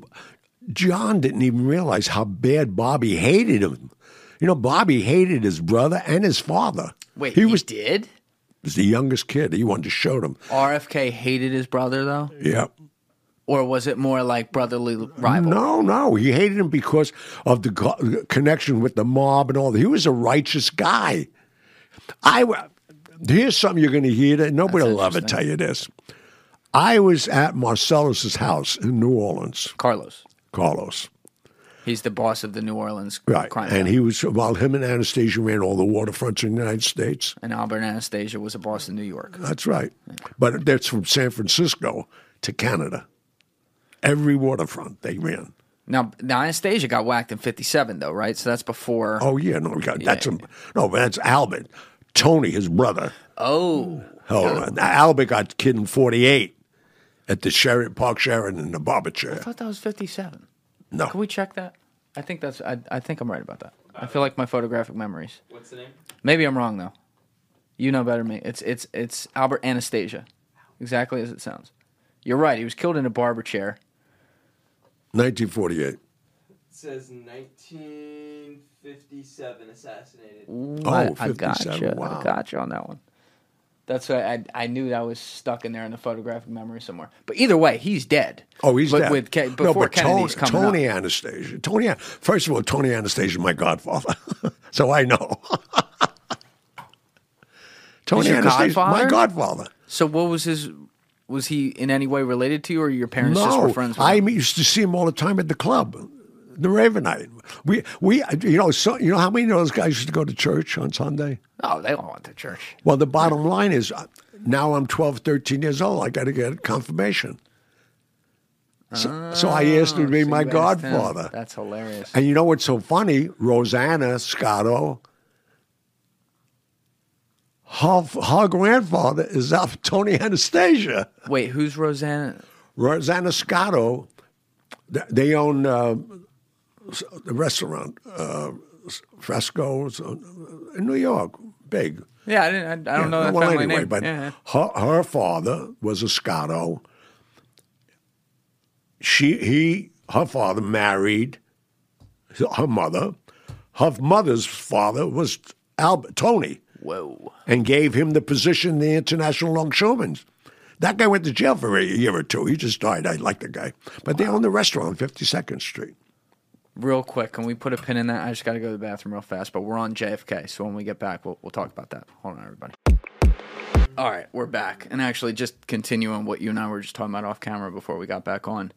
John didn't even realize how bad Bobby hated him. You know, Bobby hated his brother and his father. Wait, he did? He was the youngest kid. He wanted to show them. RFK hated his brother, though? Yeah. Or was it more like brotherly rivalry? No, no. He hated him because of the connection with the mob and all that. He was a righteous guy. Here's something you're going to hear that nobody will ever tell you this. I was at Marcellus's house in New Orleans. Carlos. He's the boss of the New Orleans crime family. And he was, while him and Anastasia ran all the waterfronts in the United States. And Albert Anastasia was a boss in New York. That's right. Yeah. But that's from San Francisco to Canada. Every waterfront they ran. Now Anastasia got whacked in 57, though, right? So that's before. Oh yeah, no, that's Albert, Tony, his brother. Oh, Albert got killed in 48 at the Park Sheridan in the barber chair. I thought that was 57. No, can we check that? I think that's. I think I'm right about that. I feel like my photographic memories. What's the name? Maybe I'm wrong though. You know better than me. It's Albert Anastasia, exactly as it sounds. You're right. He was killed in a barber chair. 1948. It says 1957 assassinated. Ooh, oh, I got you. Wow. I got you on that one. That's why I knew that I was stuck in there in the photographic memory somewhere. But either way, he's dead. Oh, he's dead. Before Kennedy's coming up. Tony Anastasia. First of all, Tony Anastasia is my godfather. So I know. Tony Anastasia is my godfather. So what was his... Was he in any way related to you, or your parents just were friends with him? I used to see him all the time at the club, the Ravenite. You know how many of those guys used to go to church on Sunday? Oh, they all went to church. Well, the bottom line is, now I'm 12, 13 years old. I got to get confirmation. So I asked him to be my godfather. That's hilarious. And you know what's so funny? Rosanna Scotto, her grandfather is Tony Anastasia. Wait, who's Rosanna? Rosanna Scotto. They own the restaurant, Fresco's in New York. Big. Yeah, I don't know that family name. But yeah. Her father was a Scotto. Her father married her mother. Her mother's father was Albert, Tony. Whoa. And gave him the position in the International Longshoremen's. That guy went to jail for a year or two. He just died. I like the guy. But they own the restaurant on 52nd Street. Real quick, can we put a pin in that? I just got to go to the bathroom real fast, but we're on JFK, so when we get back, we'll talk about that. Hold on, everybody. All right, we're back. And actually, just continuing what you and I were just talking about off camera before we got back on,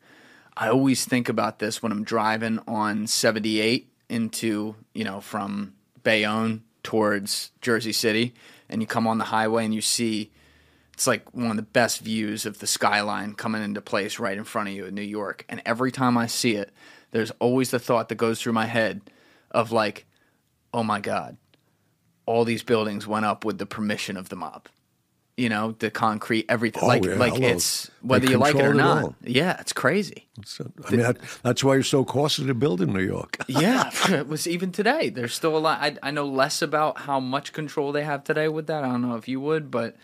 I always think about this when I'm driving on 78 into, from Bayonne towards Jersey City, and you come on the highway and you see, it's like one of the best views of the skyline coming into place right in front of you in New York. And every time I see it, there's always the thought that goes through my head of like, oh my God, all these buildings went up with the permission of the mob. The concrete, everything. It's whether you like it or not. Yeah, it's crazy. That's why you're so costly to build in New York. Yeah, it was even today. There's still a lot. I know less about how much control they have today with that. I don't know if you would, but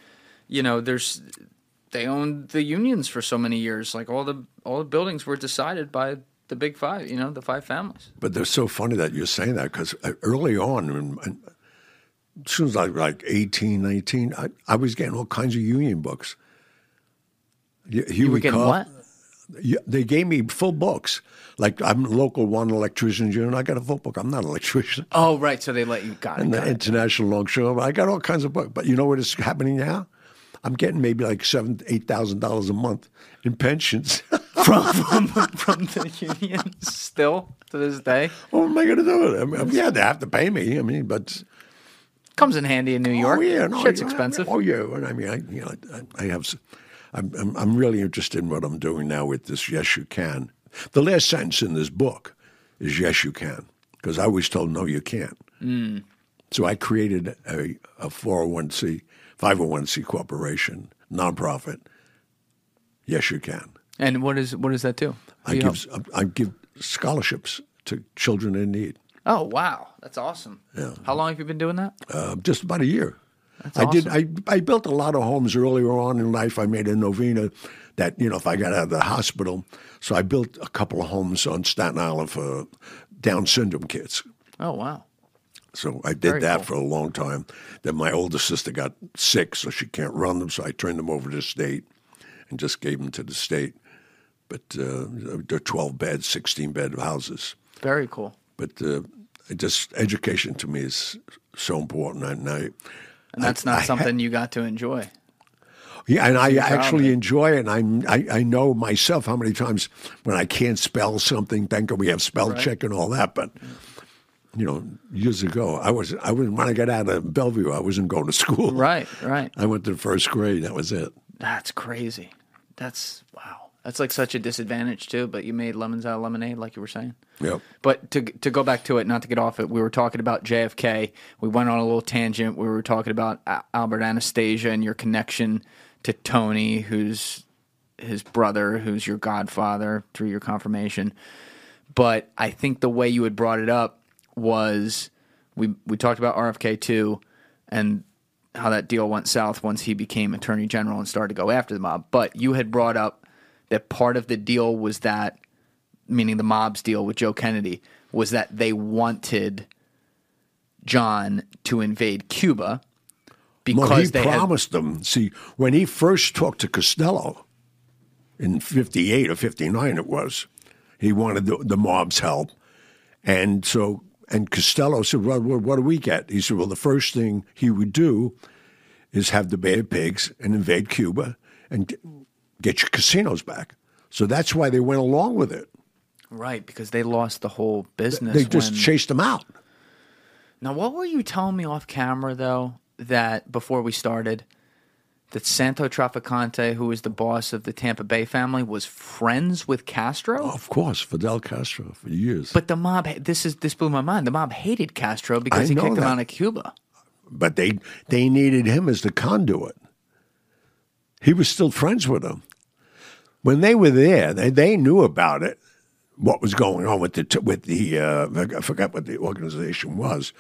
they owned the unions for so many years. Like all the buildings were decided by the big five. The five families. But they're so funny that you're saying that because early on. As soon as I was like 18, 19, I was getting all kinds of union books. You were getting what? They gave me full books. Like I'm local one electrician, I got a full book. I'm not an electrician. Oh, right. So they let you got it. And the International Longshoremen. I got all kinds of books. But you know what is happening now? I'm getting maybe like $7,000, $8,000 a month in pensions. from the union still to this day? What am I going to do? They have to pay me. but... Comes in handy in New York. Oh, yeah. No, shit's expensive. And I'm really interested in what I'm doing now with this Yes You Can. The last sentence in this book is Yes You Can, because I was told, no, you can't. Mm. So I created a 501c corporation, nonprofit, Yes, you can. And what does that do? I give scholarships to children in need. Oh, wow. That's awesome. Yeah. How long have you been doing that? Just about a year. That's awesome. I built a lot of homes earlier on in life. I made a novena that, you know, if I got out of the hospital. So I built a couple of homes on Staten Island for Down syndrome kids. Oh, wow. So I did that for a long time. Then my older sister got sick, so she can't run them. So I turned them over to the state and just gave them to the state. But they're 12-bed, 16-bed houses. Very cool. But just education to me is so important. And that's not something you got to enjoy. Yeah, and I actually enjoy it. And I know myself how many times when I can't spell something, thank God we have spell check and all that. But, you know, years ago, I was when I got out of Bellevue, I wasn't going to school. Right, right. I went to the first grade. That was it. That's crazy. That's, wow. That's like such a disadvantage too, but you made lemons out of lemonade like you were saying. Yep. But to go back to it, not to get off it, we were talking about JFK. We went on a little tangent. We were talking about Albert Anastasia and your connection to Tony, who's his brother, who's your godfather through your confirmation. But I think the way you had brought it up was we talked about RFK too and how that deal went south once he became attorney general and started to go after the mob. But you had brought up that part of the deal was that, meaning the mob's deal with Joe Kennedy, was that they wanted John to invade Cuba because they promised them. See, when he first talked to Costello in 58 or 59 it was, he wanted the mob's help. And so, and Costello said, well, what do we get? He said, well, the first thing he would do is have the Bay of Pigs and invade Cuba and get your casinos back. So that's why they went along with it. Right, because they lost the whole business. They just chased them out. Now, what were you telling me off camera, though, that before we started, that Santo Traficante, who was the boss of the Tampa Bay family, was friends with Castro? Oh, of course, Fidel Castro for years. But the mob, this blew my mind. The mob hated Castro because he kicked them out of Cuba. But they needed him as the conduit. He was still friends with them. When they were there, they knew about it, what was going on with the I forgot what the organization was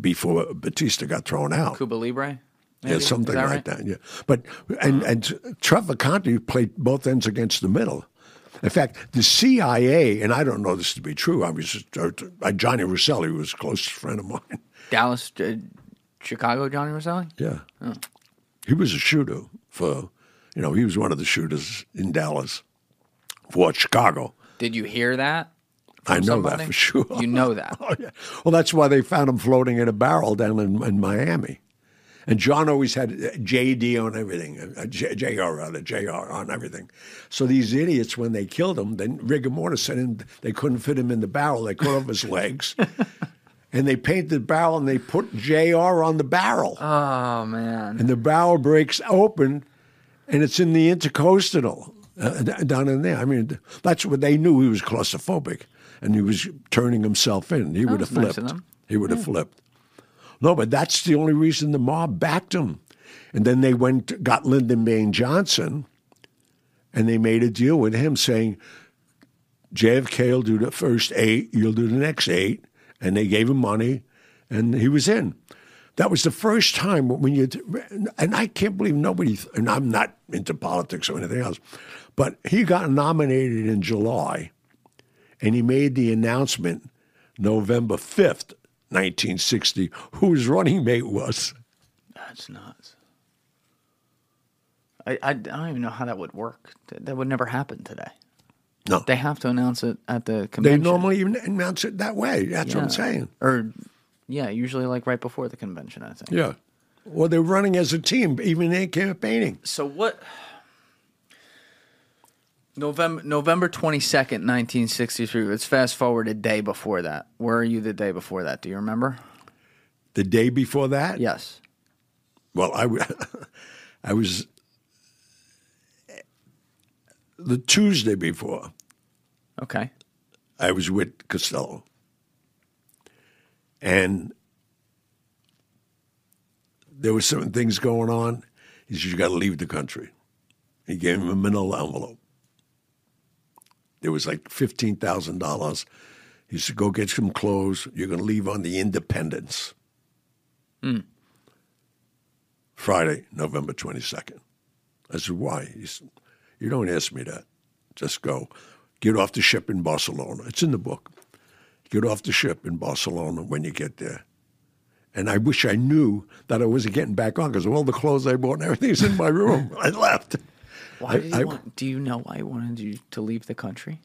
before Batista got thrown out. Cuba Libre? Maybe? Yeah, something like that. Yeah, and Traficante played both ends against the middle. In fact, the CIA, and I don't know this to be true, Johnny Russelli was a close friend of mine. Dallas, Chicago, Johnny Russelli? Yeah. Oh. He was a shooter he was one of the shooters in Dallas for Chicago. Did you hear that? I know somebody? That for sure. You know that. Oh, yeah. Well, that's why they found him floating in a barrel down in Miami. And John always had JD on everything, JR on everything. So these idiots, when they killed him, then rigor mortis sent him, they couldn't fit him in the barrel. They cut off his legs. And they painted the barrel, and they put JR on the barrel. Oh, man. And the barrel breaks open, and it's in the intercostal down in there. I mean, that's what they knew. He was claustrophobic, and he was turning himself in. He would have flipped. Nice of them. He would have flipped. No, but that's the only reason the mob backed him. And then they got Lyndon Baines Johnson, and they made a deal with him saying, JFK will do the first 8, you'll do the next 8. And they gave him money, and he was in. That was the first time and I can't believe nobody, and I'm not into politics or anything else, but he got nominated in July, and he made the announcement November 5th, 1960, who his running mate was. That's nuts. I don't even know how that would work. That would never happen today. No. They have to announce it at the convention. They normally announce it that way. That's what I'm saying. Or, usually like right before the convention, I think. Yeah. Or they're running as a team, even in campaigning. So what? November 22nd, 1963. Let's fast forward a day before that. Where are you the day before that? Do you remember? The day before that? Yes. Well, I was the Tuesday before. Okay. I was with Costello. And there were certain things going on. He said, you got to leave the country. He gave him a manila envelope. There was like $15,000. He said, go get some clothes. You're going to leave on the Independence. Mm. Friday, November 22nd. I said, why? He said, you don't ask me that. Just go. Get off the ship in Barcelona. It's in the book. Get off the ship in Barcelona when you get there. And I wish I knew that I wasn't getting back on because all the clothes I bought and everything's in my room. I left. Why did do you know why he wanted you to leave the country?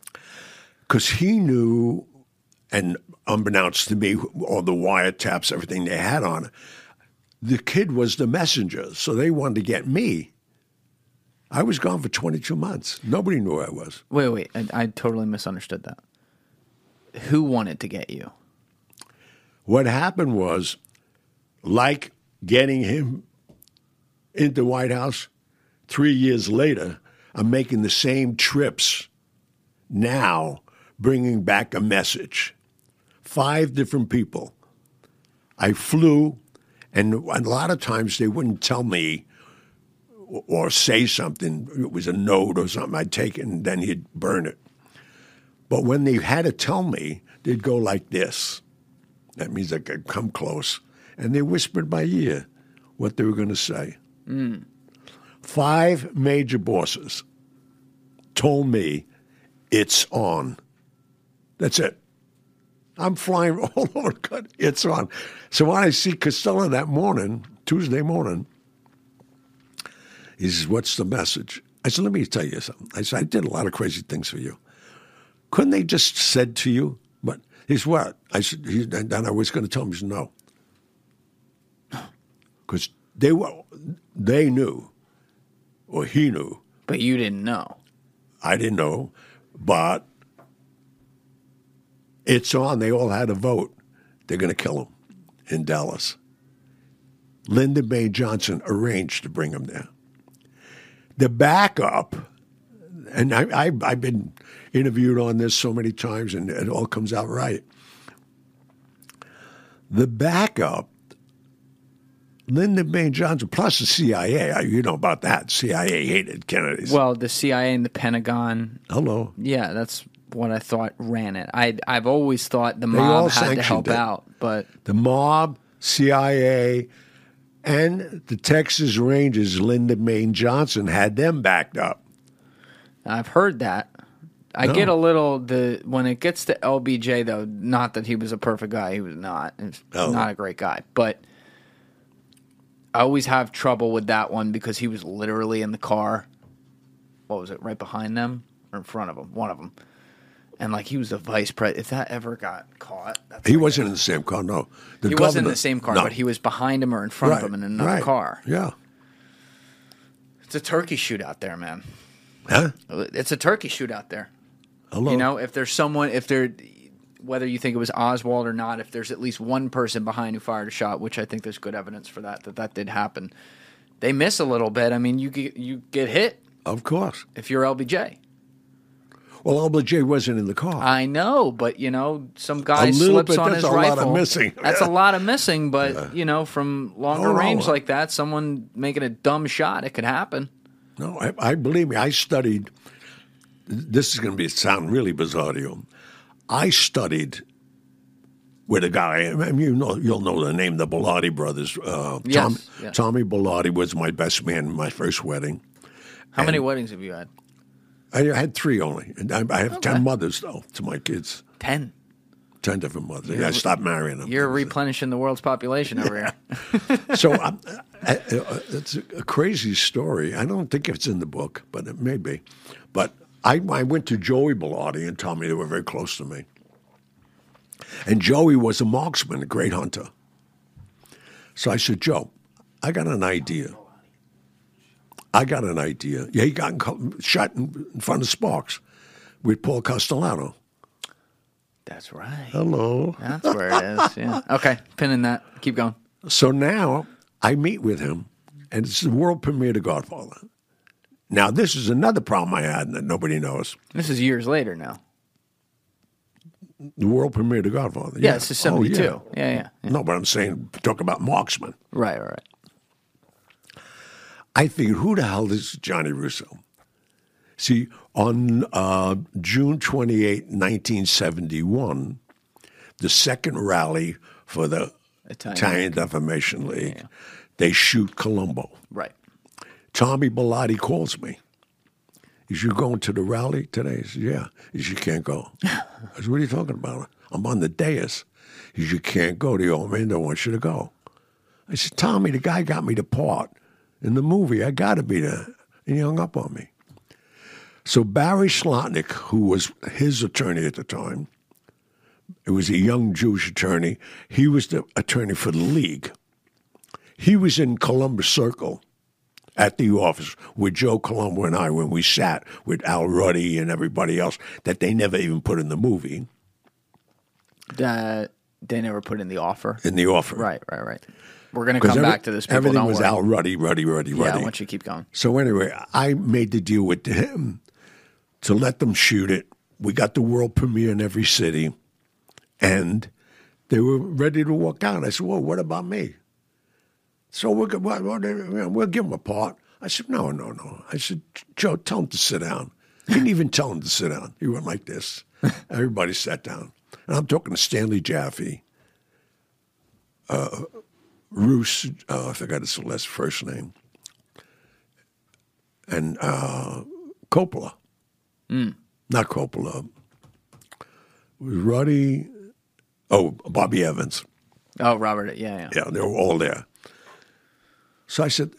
Because he knew, and unbeknownst to me, all the wiretaps, everything they had on it, the kid was the messenger, so they wanted to get me. I was gone for 22 months. Nobody knew where I was. Wait. I totally misunderstood that. Who wanted to get you? What happened was, like getting him into the White House, 3 years later, I'm making the same trips now, bringing back a message. 5 different people. I flew, and a lot of times they wouldn't tell me or say something. It was a note or something I'd take, and then he'd burn it. But when they had to tell me, they'd go like this. That means I could come close. And they whispered by ear what they were going to say. Mm. 5 major bosses told me it's on. That's it. I'm flying all over the country. It's on. So when I see Costello that morning, Tuesday morning, he says, what's the message? I said, let me tell you something. I said, I did a lot of crazy things for you. Couldn't they just said to you? But he's what? I said, then I was going to tell him, he said, no. Because they knew, or he knew. But you didn't know. I didn't know, but it's on. They all had a vote. They're going to kill him in Dallas. Lyndon Baines Johnson arranged to bring him there. The backup, and I've been interviewed on this so many times, and it all comes out right. The backup, Lyndon Baines Johnson, plus the CIA. You know about that. CIA hated Kennedy. Well, the CIA and the Pentagon. Hello. Yeah, that's what I thought ran it. I've always thought the mob had to help out, but the mob, CIA, and the Texas Rangers, Lyndon Baines Johnson, had them backed up. I've heard that. Get a little when it gets to LBJ though. Not that he was a perfect guy; he was not. Not a great guy, but I always have trouble with that one because he was literally in the car. What was it? Right behind them or in front of them? One of them, and like he was the vice president. If that ever got caught, he wasn't in the same car. No, he wasn't in the same car, but he was behind him or in front of him in another car. Yeah, it's a turkey shoot out there, man. Huh? It's a turkey shoot out there. Hello. You know, if there's someone, whether you think it was Oswald or not, if there's at least one person behind who fired a shot, which I think there's good evidence for that did happen, they miss a little bit. I mean, you get hit. Of course. If you're LBJ. Well, LBJ wasn't in the car. I know, but, you know, some guy slips on his rifle. That's a lot of missing. That's a lot of missing, but, you know, from longer range like that, someone making a dumb shot, it could happen. No, I believe me, I studied, this is going to sound really bizarre to you. I studied with a guy, I mean, you'll know the name, the Bilotti brothers. Tommy Bilotti was my best man in my first wedding. How many weddings have you had? I had 3 only. And I have 10 mothers, though, to my kids. 10? 10 different mothers. I stopped marrying them. You're replenishing the world's population over here. So it's a crazy story. I don't think it's in the book, but it may be. But I went to Joey Bilotti and Tommy. They were very close to me. And Joey was a marksman, a great hunter. So I said, Joe, I got an idea. Yeah, he got shot in front of Sparks with Paul Castellano. That's right. Hello. That's where it is. Yeah. Okay. Pinning that. Keep going. So now I meet with him, and it's the world premiere to Godfather. Now, this is another problem I had that nobody knows. This is years later now. The world premiere to Godfather. Yeah, this is 72. Oh, yeah. Yeah. No, but I'm saying, talk about marksman. Right. I figured, who the hell is Gianni Russo? See, on June 28, 1971, the second rally for the Italian Defamation League, yeah, they shoot Colombo. Right. Tommy Bilotti calls me. Is you going to the rally today? He says, yeah. He says, you can't go. I said, what are you talking about? I'm on the dais. He says, you can't go. The old man don't want you to go. I said, Tommy, the guy got me the part in the movie. I got to be there. And he hung up on me. So Barry Slotnick, who was his attorney at the time, it was a young Jewish attorney. He was the attorney for the league. He was in Columbus Circle at the office with Joe Colombo and I when we sat with Al Ruddy and everybody else that they never even put in the movie. They never put in the offer? In the offer. Right, right, right. We're going to come back to this. People, everything don't was worry. Al Ruddy, Ruddy, Ruddy, Ruddy. Yeah, I want you to keep going. So anyway, I made the deal with him to let them shoot it. We got the world premiere in every city, and they were ready to walk out. I said, well, what about me? So we'll give him a part. I said, no, no, no. I said, Joe, tell him to sit down. I didn't even tell him to sit down. He went like this. Everybody sat down. And I'm talking to Stanley Jaffe, Roos, I forgot his last first name, and Coppola. Mm. Not Coppola. It was Ruddy, Bobby Evans. Oh, Robert, yeah. Yeah, they were all there. So I said,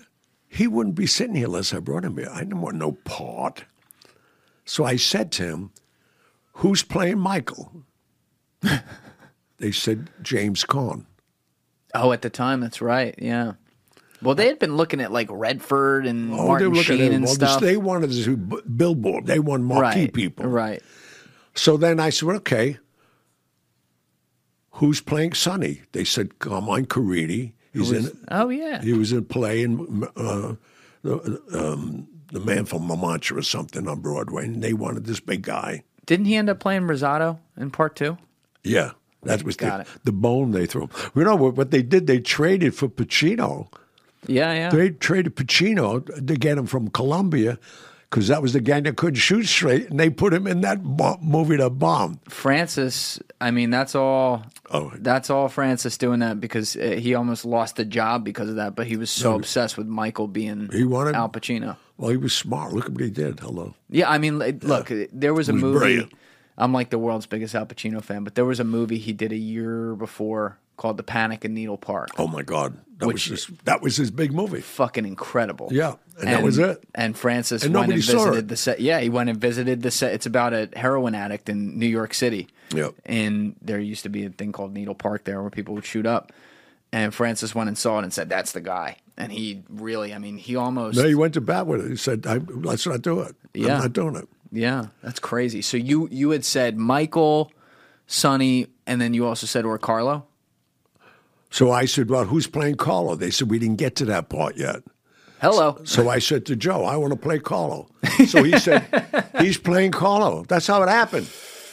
he wouldn't be sitting here unless I brought him here. I didn't want no part. So I said to him, who's playing Michael? They said, James Caan. Oh, at the time, that's right, yeah. Well, they had been looking at, like, Redford and Martin Sheen and stuff. They wanted to do Billboard. They wanted marquee people. Right. So then I said, well, okay, who's playing Sonny? They said, Carmine Caridi. He was in play in The Man from Montmartre or something on Broadway, and they wanted this big guy. Didn't he end up playing Rosado in part two? Yeah. That was the bone they threw. You know what they did? They traded for Pacino. Yeah, yeah. They traded Pacino to get him from Colombia because that was the gang that couldn't shoot straight, and they put him in that movie that bombed. Francis, I mean, that's all Francis doing that because he almost lost the job because of that, but he was so obsessed with Michael being Al Pacino. Well, he was smart. Look at what he did. Hello. Yeah, I mean, look, there was a movie. Brilliant. I'm like the world's biggest Al Pacino fan, but there was a movie he did a year before called The Panic in Needle Park. Oh, my God. That was his big movie. Fucking incredible. Yeah, and that was it. And Francis went and visited the set. Yeah, he went and visited the set. It's about a heroin addict in New York City. Yep. And there used to be a thing called Needle Park there where people would shoot up. And Francis went and saw it and said, that's the guy. And he really, I mean, he almost... No, he went to bat with it. He said, let's not do it. Yeah. I'm not doing it. Yeah, that's crazy. So you had said Michael, Sonny, and then you also said, or Carlo? So I said, well, who's playing Carlo? They said, we didn't get to that part yet. Hello. So I said to Joe, I want to play Carlo. So he said, he's playing Carlo. That's how it happened.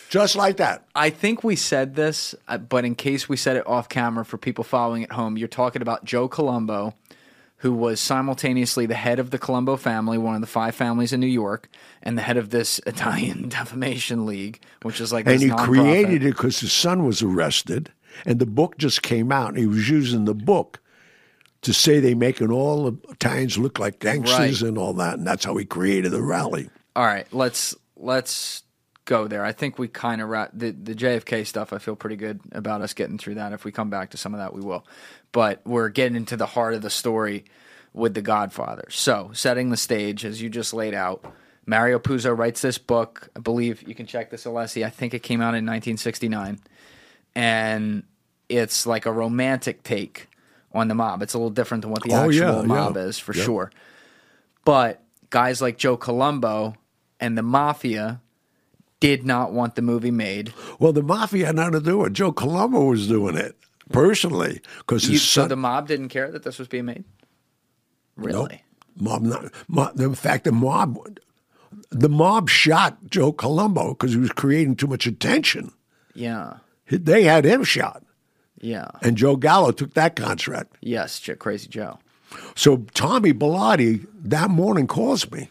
Just like that. I think we said this, but in case we said it off camera for people following at home, you're talking about Joe Colombo, who was simultaneously the head of the Colombo family, one of the five families in New York, and the head of this Italian Defamation League, which is like this nonprofit. And he created it because his son was arrested, and the book just came out, and he was using the book to say they're making all Italians look like gangsters and all that, and that's how he created the rally. All right, let's go there. I think we kind of wrap the JFK stuff. I feel pretty good about us getting through that. If we come back to some of that, we will. But we're getting into the heart of the story with The Godfather. So, setting the stage, as you just laid out, Mario Puzo writes this book. I believe you can check this, Alessi. I think it came out in 1969. And it's like a romantic take on the mob. It's a little different than what the actual mob is, for sure. But guys like Joe Colombo and the mafia did not want the movie made. Well, the mafia had nothing to do with it. Joe Colombo was doing it. Personally, because his son... So the mob didn't care that this was being made? Really? Nope. The mob shot Joe Colombo because he was creating too much attention. Yeah. They had him shot. Yeah. And Joe Gallo took that contract. Yes, Crazy Joe. So Tommy Bilotti that morning calls me.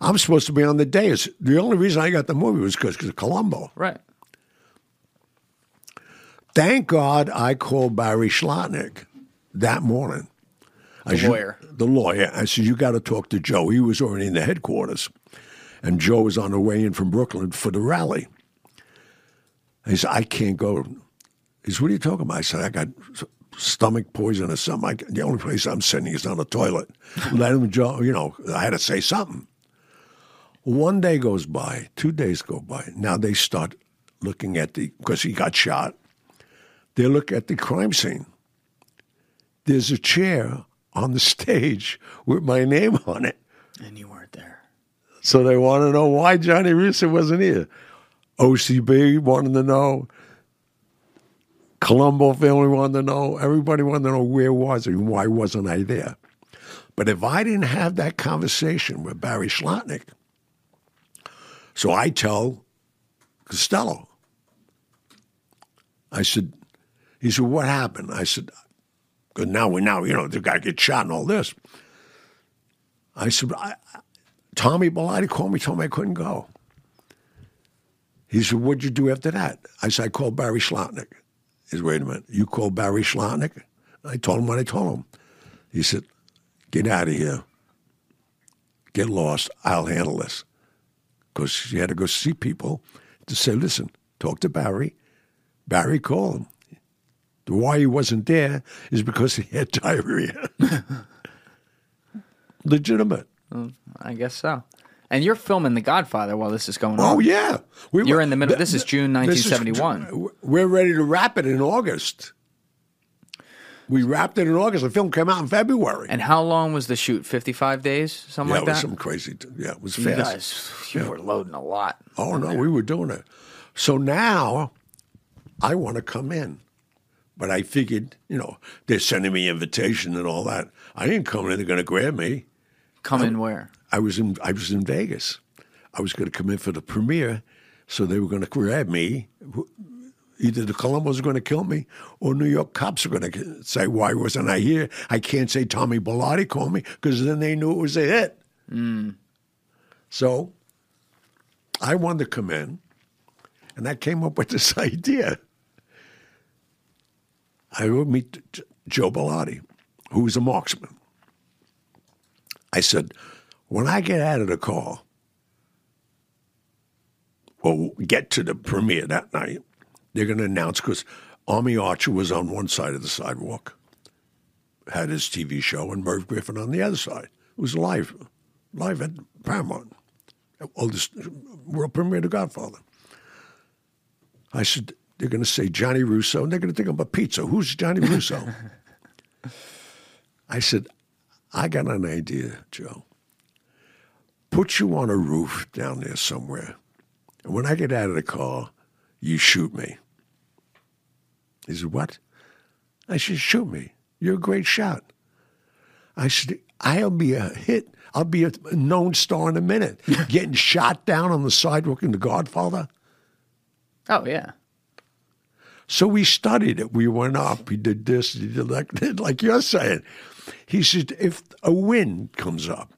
I'm supposed to be on the day. The only reason I got the movie was because of Colombo. Right. Thank God I called Barry Slotnick that morning. The lawyer. I said, you got to talk to Joe. He was already in the headquarters. And Joe was on the way in from Brooklyn for the rally. He said, I can't go. He said, what are you talking about? I said, I got stomach poison or something. The only place I'm sitting is on the toilet. Let him, Joe, you know, I had to say something. One day goes by, 2 days go by. Now they start looking at because he got shot. They look at the crime scene. There's a chair on the stage with my name on it. And you weren't there. So they want to know why Gianni Russo wasn't here. OCB wanted to know. Colombo family wanted to know. Everybody wanted to know where was he and why wasn't I there. But if I didn't have that conversation with Barry Slotnick, so I tell Costello. I said, he said, what happened? I said, because now, you know, the guy gets shot and all this. I said, Tommy Bilotti called me, told me I couldn't go. He said, what'd you do after that? I said, I called Barry Slotnick. He said, wait a minute, you called Barry Slotnick? I told him what I told him. He said, get out of here. Get lost. I'll handle this. Because you had to go see people to say, listen, talk to Barry. Barry called him. Why he wasn't there is because he had diarrhea. Legitimate. I guess so. And you're filming The Godfather while this is going on. Oh, yeah. You're in the middle. This is June 1971. We're ready to wrap it in August. We wrapped it in August. The film came out in February. And how long was the shoot? 55 days? Something like that? Yeah, it was some crazy. Yeah, it was fast. You guys were loading a lot. Oh, no, we were doing it. So now I want to come in. But I figured, you know, they're sending me invitation and all that. I didn't come in. They're going to grab me. Come in where? I was in Vegas. I was going to come in for the premiere, so they were going to grab me. Either the Colombos were going to kill me or New York cops were going to say, why wasn't I here? I can't say Tommy Bilotti called me because then they knew it was a hit. Mm. So I wanted to come in, and I came up with this idea. I would meet Joe Bilotti, who was a marksman. I said, when I get out of the car, or get to the premiere that night, they're going to announce, because Army Archer was on one side of the sidewalk, had his TV show, and Merv Griffin on the other side. It was live at Paramount, oldest world premiere to Godfather. I said, they're going to say Gianni Russo, and they're going to think I'm a pizza. Who's Gianni Russo? I said, I got an idea, Joe. Put you on a roof down there somewhere, and when I get out of the car, you shoot me. He said, what? I said, shoot me. You're a great shot. I said, I'll be a hit. I'll be a known star in a minute. Getting shot down on the sidewalk in The Godfather. Oh, yeah. So we studied it. We went up. He did this. He did that, like you're saying. He said, if a wind comes up,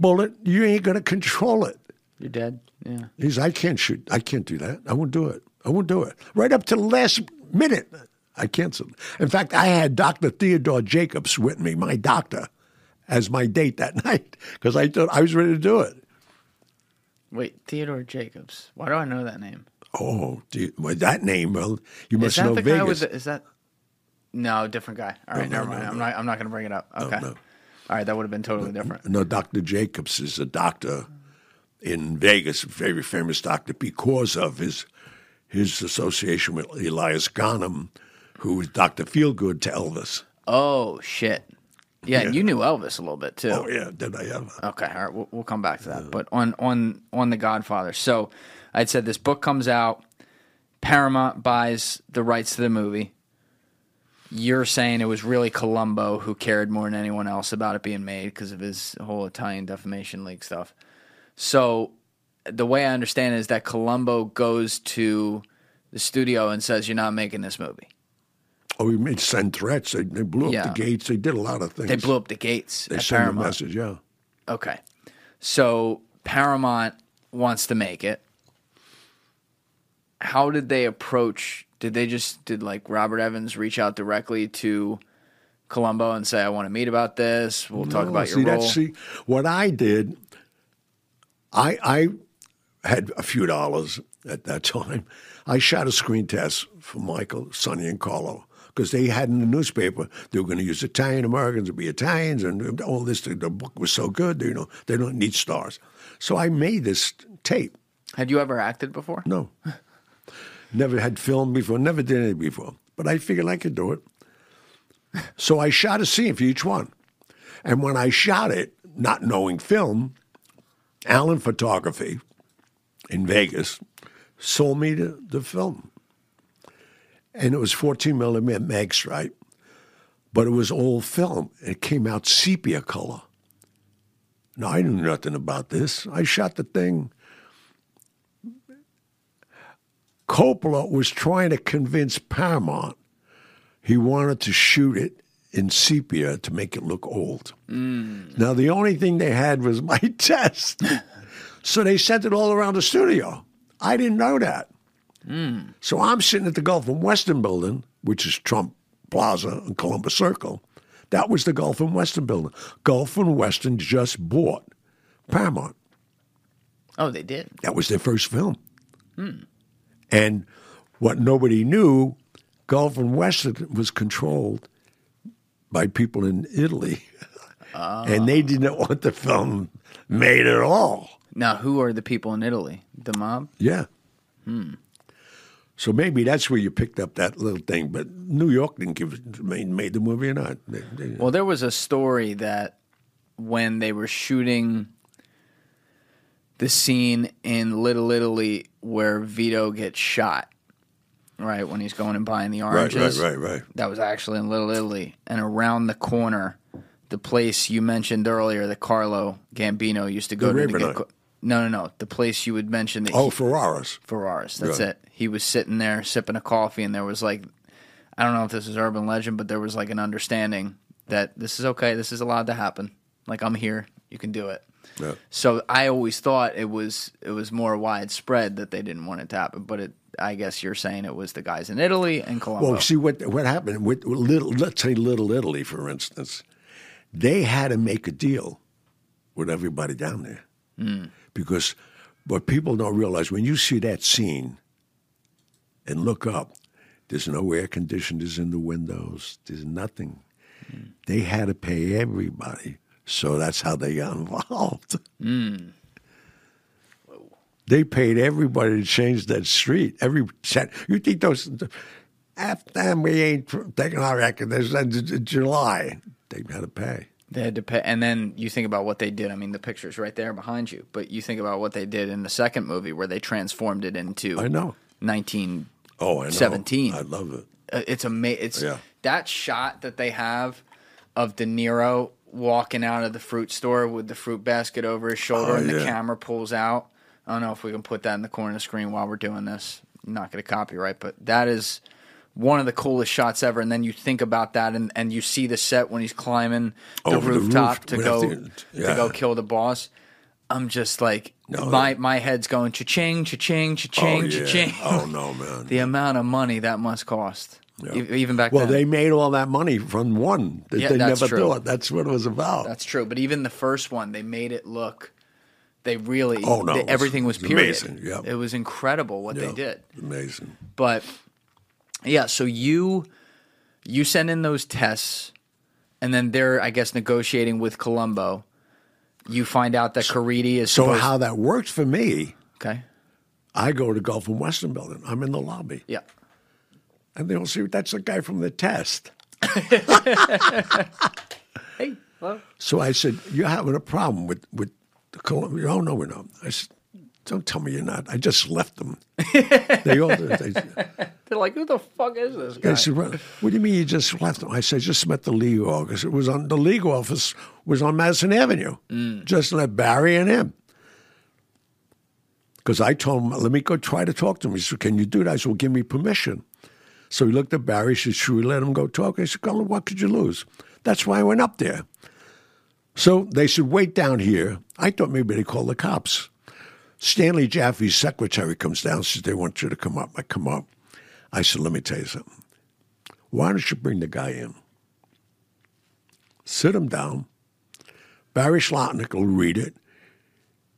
bullet, you ain't going to control it. You're dead, yeah. He said, I can't shoot. I can't do that. I won't do it. Right up to the last minute, I canceled. In fact, I had Dr. Theodore Jacobs with me, my doctor, as my date that night because I thought I was ready to do it. Wait, Theodore Jacobs. Why do I know that name? Oh, that name, well, you must know Vegas. Is that the guy with the, is that? No, different guy. All right, never mind. No. I'm not going to bring it up. Okay. No. All right, that would have been totally different. No, Dr. Jacobs is a doctor in Vegas, a very famous doctor, because of his association with Elias Ghanem, who was Dr. Feelgood to Elvis. Oh, shit. Yeah, yeah. And you knew Elvis a little bit, too. Oh, yeah, did I ever. Okay, all right, we'll come back to that. Yeah. But on The Godfather, so I'd said this book comes out, Paramount buys the rights to the movie. You're saying it was really Colombo who cared more than anyone else about it being made because of his whole Italian Defamation League stuff. So the way I understand it is that Colombo goes to the studio and says, you're not making this movie. Oh, he made send threats. They blew up the gates. They did a lot of things. They blew up the gates at Paramount. They sent a message, yeah. Okay. So Paramount wants to make it. How did they approach? Did Robert Evans reach out directly to Colombo and say, I want to meet about this? We'll talk about your role. What I did, I had a few dollars at that time. I shot a screen test for Michael, Sonny, and Carlo because they had in the newspaper they were going to use Italian Americans to be Italians and all this. The book was so good, they don't need stars. So I made this tape. Had you ever acted before? No. Never had film before, never did anything before. But I figured I could do it. So I shot a scene for each one. And when I shot it, not knowing film, Allen Photography in Vegas sold me the film. And it was 14 millimeter max, right? But it was old film. It came out sepia color. Now, I knew nothing about this. I shot the thing. Coppola was trying to convince Paramount he wanted to shoot it in sepia to make it look old. Mm. Now, the only thing they had was my test. So they sent it all around the studio. I didn't know that. Mm. So I'm sitting at the Gulf and Western building, which is Trump Plaza and Columbus Circle. That was the Gulf and Western building. Gulf and Western just bought Paramount. Oh, they did? That was their first film. Mm. And what nobody knew, Gulf and Western was controlled by people in Italy. And they didn't want the film made at all. Now, who are the people in Italy? The mob? Yeah. Hmm. So maybe that's where you picked up that little thing. But New York didn't made the movie or not. Well, there was a story that when they were shooting the scene in Little Italy where Vito gets shot, right, when he's going and buying the oranges. Right. That was actually in Little Italy. And around the corner, the place you mentioned earlier that Carlo Gambino used to go to get... No. The place you would mention that... Oh, Ferraris. Ferraris, that's it. He was sitting there sipping a coffee, and there was like... I don't know if this is urban legend, but there was like an understanding that this is okay, this is allowed to happen. Like, I'm here, you can do it. Yeah. So I always thought it was more widespread that they didn't want it to happen, but I guess you're saying it was the guys in Italy and Colombo. Well, see what happened with Little Italy, for instance. They had to make a deal with everybody down there because what people don't realize when you see that scene and look up, there's no air conditioners in the windows. There's nothing. Mm. They had to pay everybody. So that's how they got involved. Mm. They paid everybody to change that street. You think those, after we ain't taking our record, there's July, they had to pay. They had to pay. And then you think about what they did. I mean, the picture's right there behind you. But you think about what they did in the second movie where they transformed it into 1917. I love it. It's amazing. That shot that they have of De Niro walking out of the fruit store with the fruit basket over his shoulder the camera pulls out. I don't know if we can put that in the corner of the screen while we're doing this. I'm not going to copyright, but that is one of the coolest shots ever. And then you think about that and you see the set when he's climbing the rooftop to go kill the boss. I'm just like, my head's going cha-ching, cha-ching, cha-ching, cha-ching. Oh, no, man. The amount of money that must cost. Yeah. Even back then. Well, they made all that money from one. They never thought. That's what it was about. That's true. But even the first one, they made it look. They really. Oh no! Everything was period. Amazing. Yeah. It was incredible what they did. Amazing. But yeah, so you send in those tests, and then they're, I guess, negotiating with Colombo. You find out that Caridi is. So how that worked for me? Okay. I go to Gulf and Western Building. I'm in the lobby. Yeah. And they don't see, that's the guy from the test. Hey, hello. So I said, you're having a problem with the Columbia. Oh, no, we're not. I said, don't tell me you're not. I just left them. They're like, who the fuck is this guy? They said, what do you mean you just left them? I said, I just met the league office. It was on the league office, was on Madison Avenue. Mm. Just left Barry and him. Because I told him, let me go try to talk to him. He said, can you do that? I said, well, give me permission. So he looked at Barry. He said, should we let him go talk? I said, Colin, what could you lose? That's why I went up there. So they said, wait down here. I thought maybe they called the cops. Stanley Jaffe's secretary comes down and says, they want you to come up. I come up. I said, let me tell you something. Why don't you bring the guy in? Sit him down. Barry Slotnick will read it.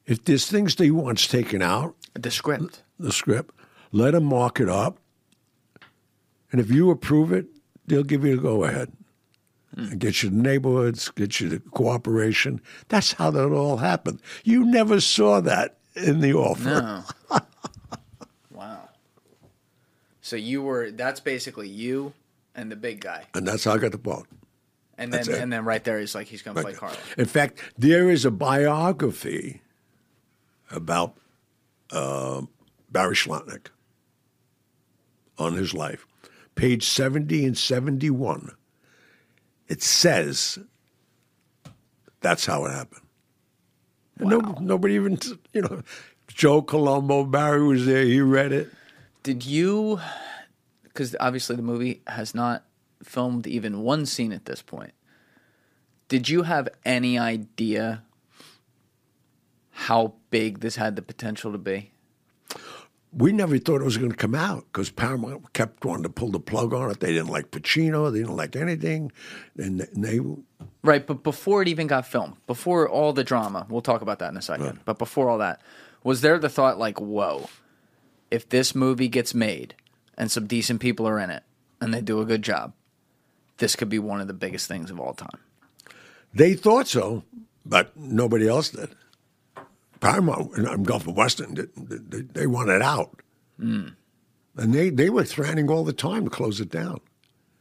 If there's things that he wants taken out. The script. Let him mark it up. And if you approve it, they'll give you a go-ahead. And get you to neighborhoods, get you to cooperation. That's how that all happened. You never saw that in the offer. No. Wow. So that's basically you and the big guy. And that's how I got the part. And then right there, he's like, he's going to play Carlo. In fact, there is a biography about Barry Slotnick on his life. Page 70 and 71. It says that's how it happened. Wow. Nobody even, Joe Colombo, Barry was there. He read it. Because obviously the movie has not filmed even one scene at this point. Did you have any idea how big this had the potential to be? We never thought it was going to come out because Paramount kept wanting to pull the plug on it. They didn't like Pacino. They didn't like anything. Right, but before it even got filmed, before all the drama, we'll talk about that in a second, right. But before all that, was there the thought like, whoa, if this movie gets made and some decent people are in it and they do a good job, this could be one of the biggest things of all time? They thought so, but nobody else did. Paramount and Gulf of Weston, they wanted out. Mm. And they were threatening all the time to close it down.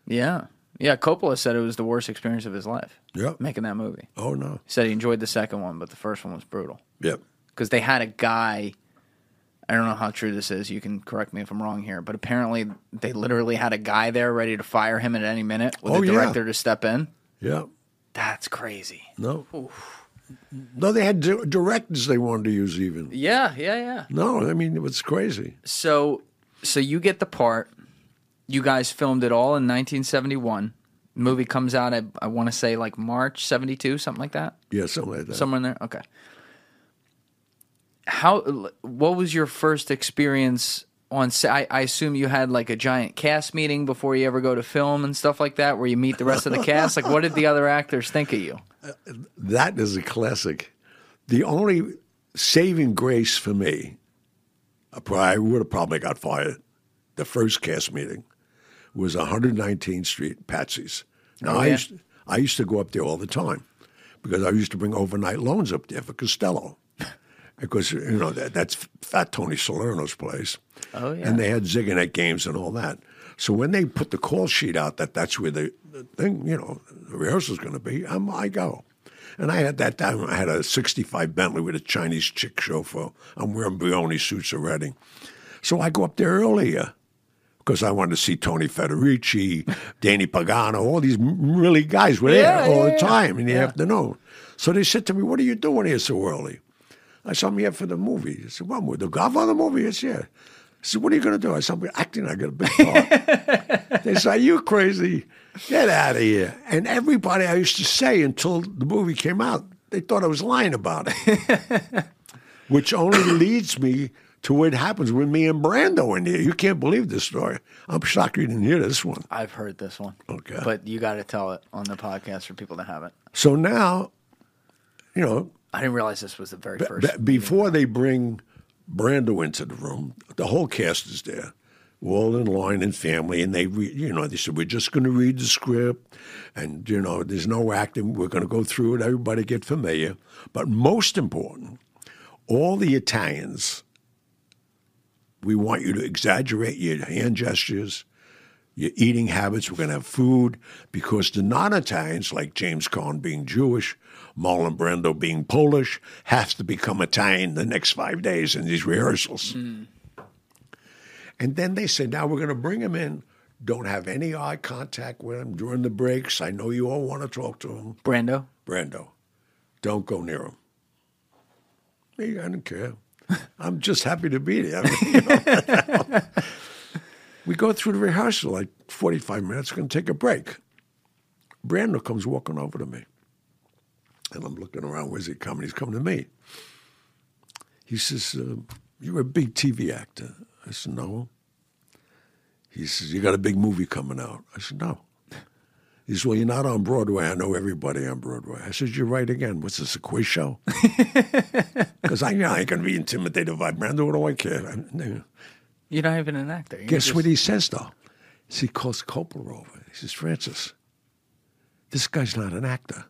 Yeah. Yeah, Coppola said it was the worst experience of his life, making that movie. Oh, no. He said he enjoyed the second one, but the first one was brutal. Yep. Because they had a guy, I don't know how true this is, you can correct me if I'm wrong here, but apparently they literally had a guy there ready to fire him at any minute with the director to step in. Yeah. That's crazy. No. Oof. No, they had directors they wanted to use even. Yeah. No, I mean, it was crazy. So you get the part. You guys filmed it all in 1971. The movie comes out, I want to say, like March 72, something like that? Yeah, something like that. Somewhere in there? Okay. What was your first experience on set? I assume you had like a giant cast meeting before you ever go to film and stuff like that, where you meet the rest of the cast. Like, what did the other actors think of you? That is a classic. The only saving grace for me, I would have probably got fired. The first cast meeting was 119th Street, Patsy's. Now, I used to go up there all the time because I used to bring overnight loans up there for Costello. Because, that's Fat Tony Salerno's place. Oh, yeah. And they had Ziggurat games and all that. So when they put the call sheet out that's where the thing, the rehearsal's going to be, I go. And I had that time, I had a 65 Bentley with a Chinese chick chauffeur. I'm wearing Brioni suits already. So I go up there earlier because I wanted to see Tony Federici, Danny Pagano, all these really guys were there the time in the afternoon. So they said to me, what are you doing here so early? I said, I'm here for the movie. I said, what movie? The Godfather movie? It's here. I said, what are you going to do? I said, I'm acting, I got a big part. They said, are you crazy? Get out of here. And everybody I used to say until the movie came out, they thought I was lying about it. Which only leads me to what happens with me and Brando in here. You can't believe this story. I'm shocked you didn't hear this one. I've heard this one. Okay. But you got to tell it on the podcast for people that haven't. So now, I didn't realize this was the very first. Before they bring Brando into the room, the whole cast is there, all in line and family, and they said, we're just going to read the script, and, there's no acting. We're going to go through it. Everybody get familiar. But most important, all the Italians, we want you to exaggerate your hand gestures, your eating habits. We're going to have food because the non-Italians, like James Caan being Jewish, Marlon Brando being Polish, has to become Italian the next 5 days in these rehearsals. Mm. And then they said, now we're going to bring him in. Don't have any eye contact with him during the breaks. I know you all want to talk to him. Brando. Don't go near him. Me, I don't care. I'm just happy to be there. We go through the rehearsal, like 45 minutes, going to take a break. Brando comes walking over to me. And I'm looking around, where's he coming? He's coming to me. He says, you're a big TV actor. I said, no. He says, you got a big movie coming out. I said, no. He says, well, you're not on Broadway. I know everybody on Broadway. I said, you're right again. What's this, a quiz show? Because I ain't going to be intimidated by Brando. What do I care? You're not even an actor. Guess what he says, though? He calls Coppola over. He says, Francis, this guy's not an actor.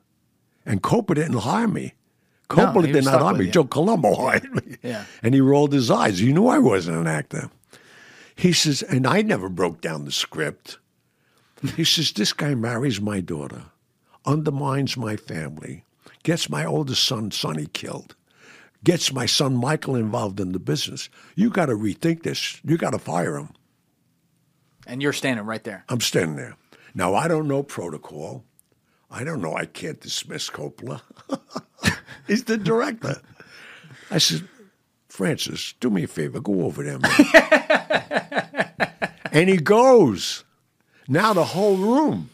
And Coppola didn't hire me. Coppola did not hire me. Joe Colombo hired me. Yeah. And he rolled his eyes. You knew I wasn't an actor. He says, and I never broke down the script. He says, this guy marries my daughter, undermines my family, gets my oldest son, Sonny, killed, gets my son, Michael, involved in the business. You got to rethink this. You got to fire him. And you're standing right there. I'm standing there. Now, I don't know protocol. I don't know. I can't dismiss Coppola. He's the director. I said, Francis, do me a favor. Go over there, man. And he goes. Now the whole room,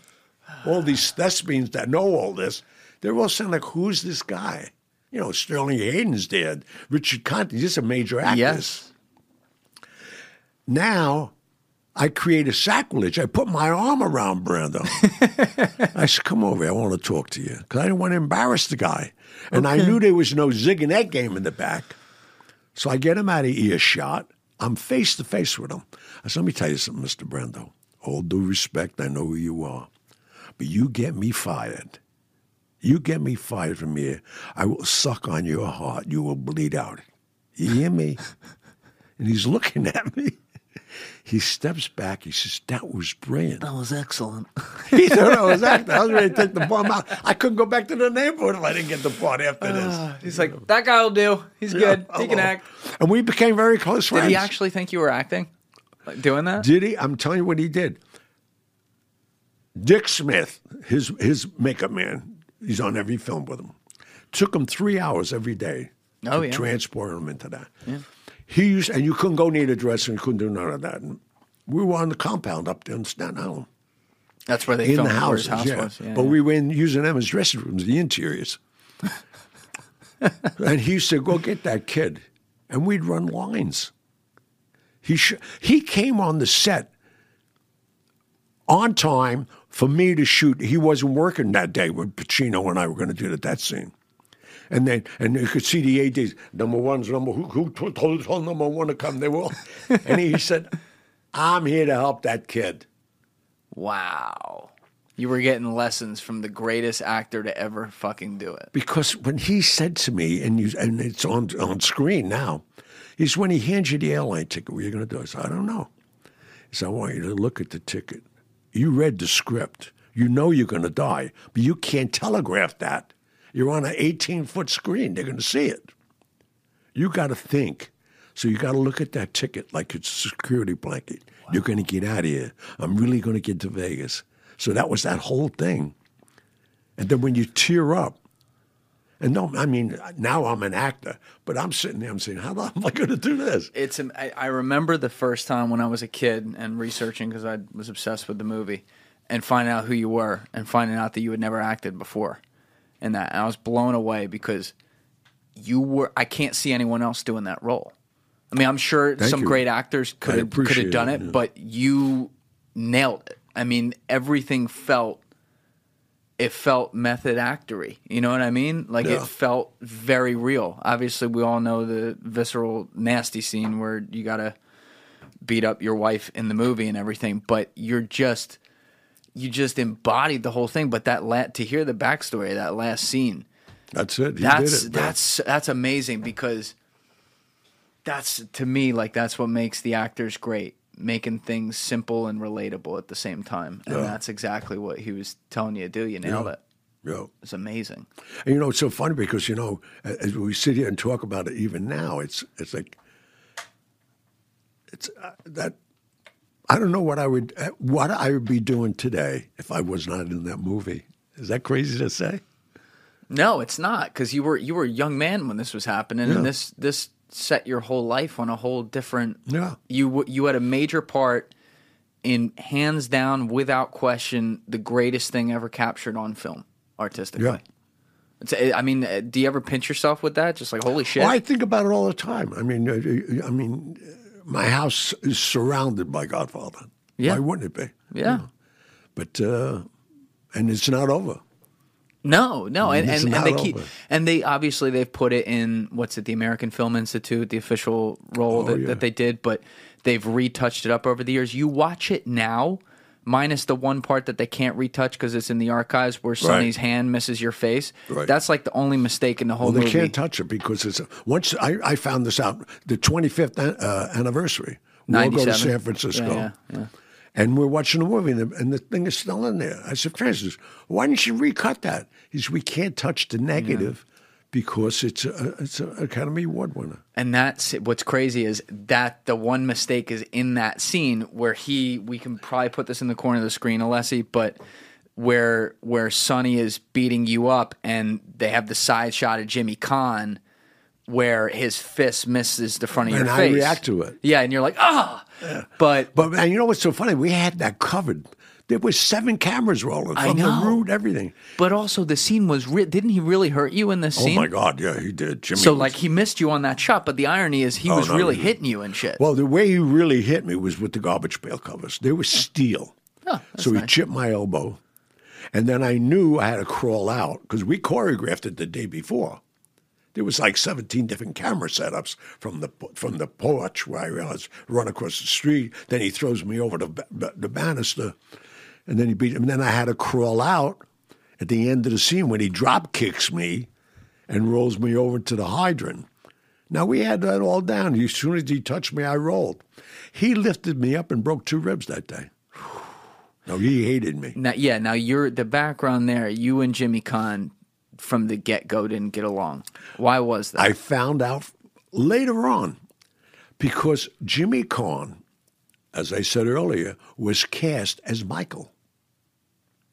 all these thespians that know all this, they're all saying, like, who's this guy? You know, Sterling Hayden's dead. Richard Conte, these are major actors. Yes. Now I create a sacrilege. I put my arm around Brando. I said, come over here. I want to talk to you. Because I didn't want to embarrass the guy. And okay. I knew there was no zig and egg game in the back. So I get him out of earshot. I'm face to face with him. I said, let me tell you something, Mr. Brando. All due respect, I know who you are. But you get me fired. You get me fired from here, I will suck on your heart. You will bleed out. You hear me? And he's looking at me. He steps back. He says, that was brilliant. That was excellent. He thought I was acting. I was ready to take the bomb out. I couldn't go back to the neighborhood if I didn't get the part after this. He's like, that guy will do. He's good. He can act. And we became very close friends. Did he actually think you were acting? Like doing that? Did he? I'm telling you what he did. Dick Smith, his makeup man, he's on every film with him. Took him 3 hours every day to transport him into that. Yeah. He used, and you couldn't go near the dresser, you couldn't do none of that. And we were on the compound up there in Staten Island. That's where they filmed the houses, where his house was. Yeah, but we were using them as dressing rooms, the interiors. And he used to go get that kid, and we'd run lines. He came on the set on time for me to shoot. He wasn't working that day when Pacino and I were going to do that scene. And then you could see the ADs, number one's number, who told number one to come? They were all, and he said, I'm here to help that kid. Wow. You were getting lessons from the greatest actor to ever fucking do it. Because when he said to me, and it's on screen now, is when he hands you the airline ticket, what are you going to do? I said, I don't know. He said, I want you to look at the ticket. You read the script. You know you're going to die, but you can't telegraph that. You're on an 18-foot screen. They're going to see it. You got to think. So you got to look at that ticket like it's a security blanket. Wow. You're going to get out of here. I'm really going to get to Vegas. So that was that whole thing. And then when you tear up, and no, I mean, now I'm an actor, but I'm sitting there, I'm saying, how the hell am I going to do this? I remember the first time when I was a kid and researching because I was obsessed with the movie and finding out who you were and finding out that you had never acted before in that. And I was blown away because I can't see anyone else doing that role. I mean, I'm sure great actors could have done it, but you nailed it. I mean, everything felt method actory. You know what I mean? Like, it felt very real. Obviously, we all know the visceral, nasty scene where you got to beat up your wife in the movie and everything, but you just embodied the whole thing. But to hear the backstory, that last scene. That's it. That's amazing because that's, to me, like, that's what makes the actors great. Making things simple and relatable at the same time. And that's exactly what he was telling you to do. You nailed it. Yeah. It's amazing. And, it's so funny because, as we sit here and talk about it even now, it's like, I don't know what I would be doing today if I was not in that movie. Is that crazy to say? No, it's not. Because you were a young man when this was happening. Yeah. And this set your whole life on a whole different. Yeah. You had a major part in, hands down, without question, the greatest thing ever captured on film artistically. Yeah. I mean, do you ever pinch yourself with that? Just like, holy shit. Well, I think about it all the time. I mean, my house is surrounded by Godfather. Yeah. Why wouldn't it be? Yeah. You know? But and it's not over. No, and they keep, and they obviously they've put it in the American Film Institute, the official role that they did, but they've retouched it up over the years. You watch it now, minus the one part that they can't retouch because it's in the archives where Sonny's hand misses your face. Right. That's like the only mistake in the whole movie. They can't touch it because it's once I found this out the 25th anniversary. We'll go to San Francisco. Yeah. And we're watching the movie, and the thing is still in there. I said, Francis, why didn't you recut that? He said, we can't touch the negative because it's an Academy Award winner. And that's what's crazy is that the one mistake is in that scene where we can probably put this in the corner of the screen, Alessi, but where Sonny is beating you up and they have the side shot of Jimmy Caan where his fist misses the front of your face. And I react to it. Yeah, and you're like, ah! Yeah. But and you know what's so funny? We had that covered. There were 7 cameras rolling from the road, everything. But also the scene was didn't he really hurt you in this scene? Oh my God, yeah, he did. Jimmy so was... like he missed you on that shot, but the irony is he was really hitting you and shit. Well, the way he really hit me was with the garbage pail covers. They were steel. Oh, so he chipped my elbow. And then I knew I had to crawl out because we choreographed it the day before. There was like 17 different camera setups from the porch where I realized run across the street. Then he throws me over the banister, and then he beat him. And then I had to crawl out at the end of the scene when he drop kicks me and rolls me over to the hydrant. Now we had that all down. As soon as he touched me, I rolled. He lifted me up and broke 2 ribs that day. No, he hated me. Now you're the background there. You and Jimmy Caan. From the get-go didn't get along. Why was that? I found out later on because Jimmy Caan, as I said earlier, was cast as Michael.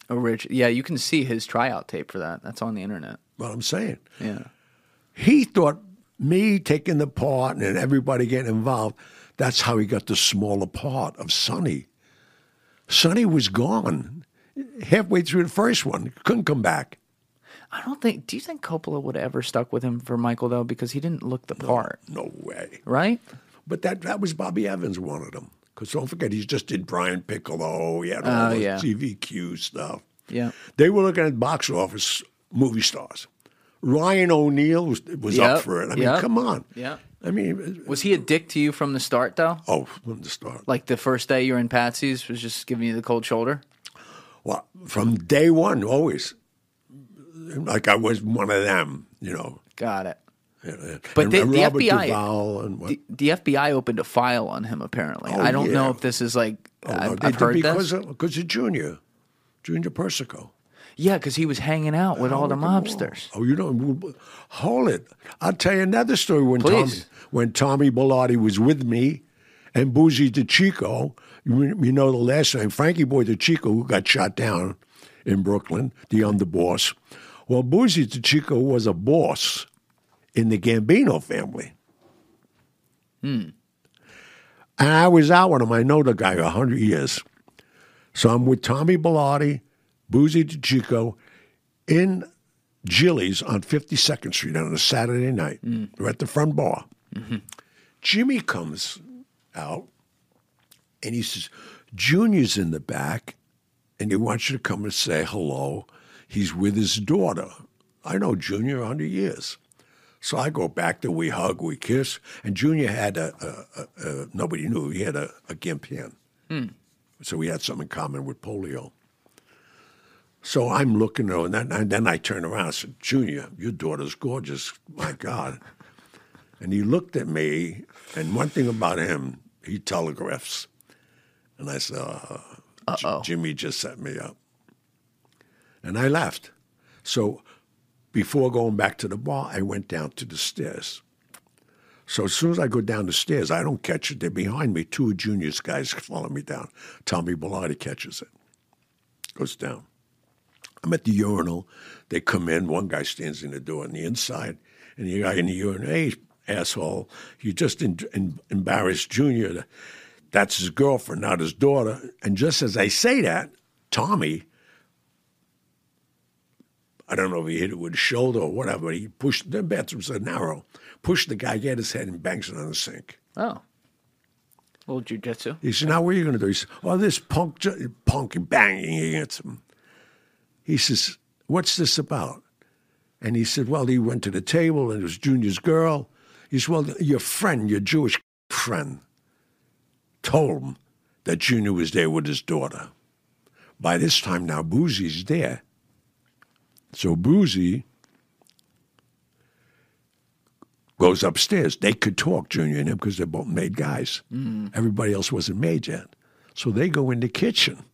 Yeah, you can see his tryout tape for that. That's on the internet. Well, I'm saying. Yeah. He thought me taking the part and everybody getting involved, that's how he got the smaller part of Sonny. Sonny was gone halfway through the first one. Couldn't come back. I don't think. Do you think Coppola would have ever stuck with him for Michael though, because he didn't look the part? No way, right? But that was Bobby Evans wanted him because don't forget he just did Brian Piccolo. He had all those TVQ stuff. Yeah, they were looking at box office movie stars. Ryan O'Neal was up for it. I mean, come on. Yeah. I mean, was he a dick to you from the start though? Oh, from the start. Like the first day you were in Patsy's was just giving you the cold shoulder. Well, from day one, always. Like I was one of them, you know. Got it. Yeah. But the FBI, and the FBI opened a file on him. Apparently, I don't know if this is like I've heard because of Junior Persico. Yeah, because he was hanging out with all the mobsters. Oh, you know, hold it. I'll tell you another story when Tommy Bilotti was with me, and Boozy DiCicco. You know the last name, Frankie Boy DiCicco, who got shot down in Brooklyn, the underboss. Well, Boozy DiCicco was a boss in the Gambino family. Hmm. And I was out with him. I know the guy 100 years. So I'm with Tommy Bilotti, Boozy DiCicco, in Gillies on 52nd Street on a Saturday night. Mm. We're at the front bar. Mm-hmm. Jimmy comes out, and he says, Junior's in the back, and he wants you to come and say hello. He's with his daughter. I know Junior 100 years. So I go back there, we hug, we kiss. And Junior had nobody knew, he had a gimp hand. Mm. So we had something in common with polio. So I'm looking at her, and then I turn around and said, Junior, your daughter's gorgeous. My God. And he looked at me, and one thing about him, he telegraphs. And I said, Jimmy just set me up. And I left. So before going back to the bar, I went down to the stairs. So as soon as I go down the stairs, I don't catch it. They're behind me. 2 of Junior's guys follow me down. Tommy Bilotti catches it. Goes down. I'm at the urinal. They come in. One guy stands in the door on the inside. And the guy in the urinal, hey, asshole, you just embarrassed Junior. That's his girlfriend, not his daughter. And just as I say that, Tommy... I don't know if he hit it with his shoulder or whatever, but he pushed, the bathrooms are narrow, pushed the guy, get his head and bangs it on the sink. Oh. Little jiu-jitsu. He said, now what are you going to do? He said, oh, this punk banging against him. He says, what's this about? And he said, well, he went to the table and it was Junior's girl. He said, well, your friend, your Jewish friend, told him that Junior was there with his daughter. By this time now, Boozy's there. So Boozy goes upstairs. They could talk, Junior and him, because they're both made guys. Mm. Everybody else wasn't made yet. So they go in the kitchen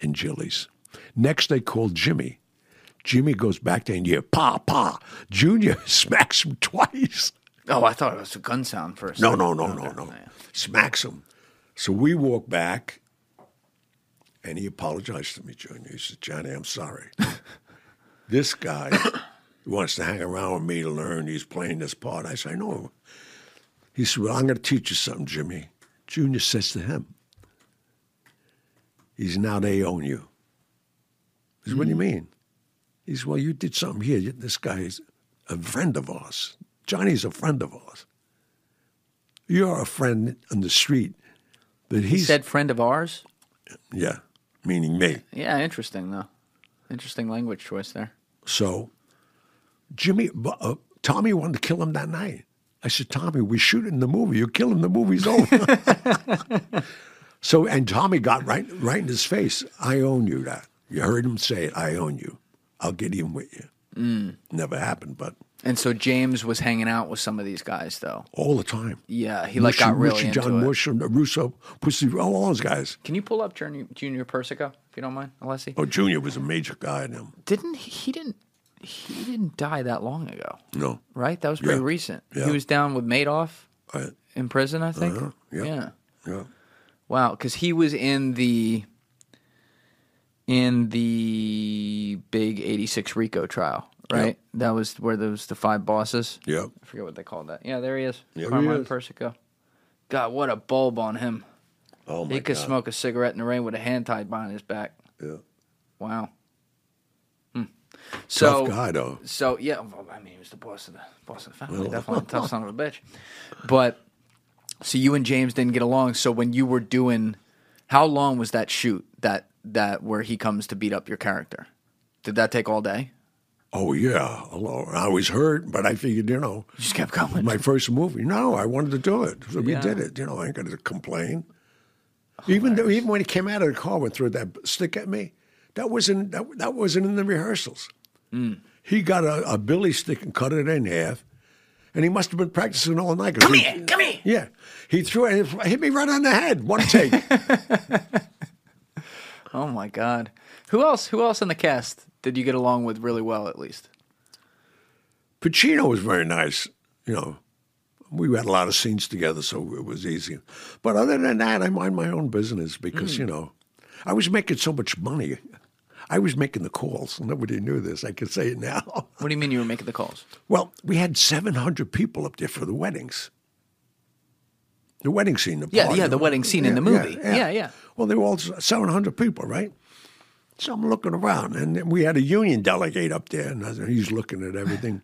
in Jilly's. Next, they call Jimmy. Jimmy goes back there and you hear, pa. Junior smacks him twice. Oh, I thought it was a gun sound first. No. Yeah. Smacks him. So we walk back, and he apologized to me, Junior. He said, Johnny, I'm sorry. This guy wants to hang around with me to learn. He's playing this part. I said, I know. He said, well, I'm going to teach you something, Jimmy. Junior says to him, he's now they own you. He said, what do you mean? He said, well, you did something here. This guy is a friend of ours. Johnny's a friend of ours. You're a friend on the street. But he said friend of ours? Yeah, meaning me. Yeah, interesting, though. Interesting language choice there. So Jimmy, Tommy wanted to kill him that night. I said, Tommy, we shoot in the movie. You kill him, the movie's over. So, and Tommy got right in his face. I own you that. You heard him say it. I own you. I'll get even with you. Mm. Never happened, but. And so James was hanging out with some of these guys, though. All the time. Yeah, he like got really into it. John Russo, Pussy, all those guys. Can you pull up Junior Persico, if you don't mind, Alessi? Oh, Junior was a major guy in him. He didn't die that long ago. No. Right? That was pretty recent. Yeah. He was down with Madoff in prison, I think. Uh-huh. Yep. Yeah. Wow, because he was in the big 86 RICO trial. Right, yep. That was where there was the five bosses. Yeah, I forget what they called that. Yeah, there he is. Yep, Carmine Persico. God, what a bulb on him! Oh my God, he could smoke a cigarette in the rain with a hand tied behind his back. Yeah, wow. Hmm. So, tough guy though. So yeah, well, I mean, he was the boss of the family. Well. Definitely a tough son of a bitch. But so you and James didn't get along. So when you were doing, how long was that shoot that where he comes to beat up your character? Did that take all day? Oh, yeah. I was hurt, but I figured, you just kept going. My first movie. No, I wanted to do it. So we did it. I ain't going to complain. Oh, even when he came out of the car and threw that stick at me, that wasn't in the rehearsals. Mm. He got a billy stick and cut it in half, and he must have been practicing all night. Come here. Yeah. He threw it and hit me right on the head. One take. Oh, my God. Who else in the cast did you get along with really well, at least? Pacino was very nice. We had a lot of scenes together, so it was easy. But other than that, I mind my own business because, I was making so much money. I was making the calls. Nobody knew this. I can say it now. What do you mean you were making the calls? Well, we had 700 people up there for the weddings. The wedding scene. The wedding scene in the movie. Yeah. Well, they were all 700 people, right? So I'm looking around, and we had a union delegate up there, and he's looking at everything.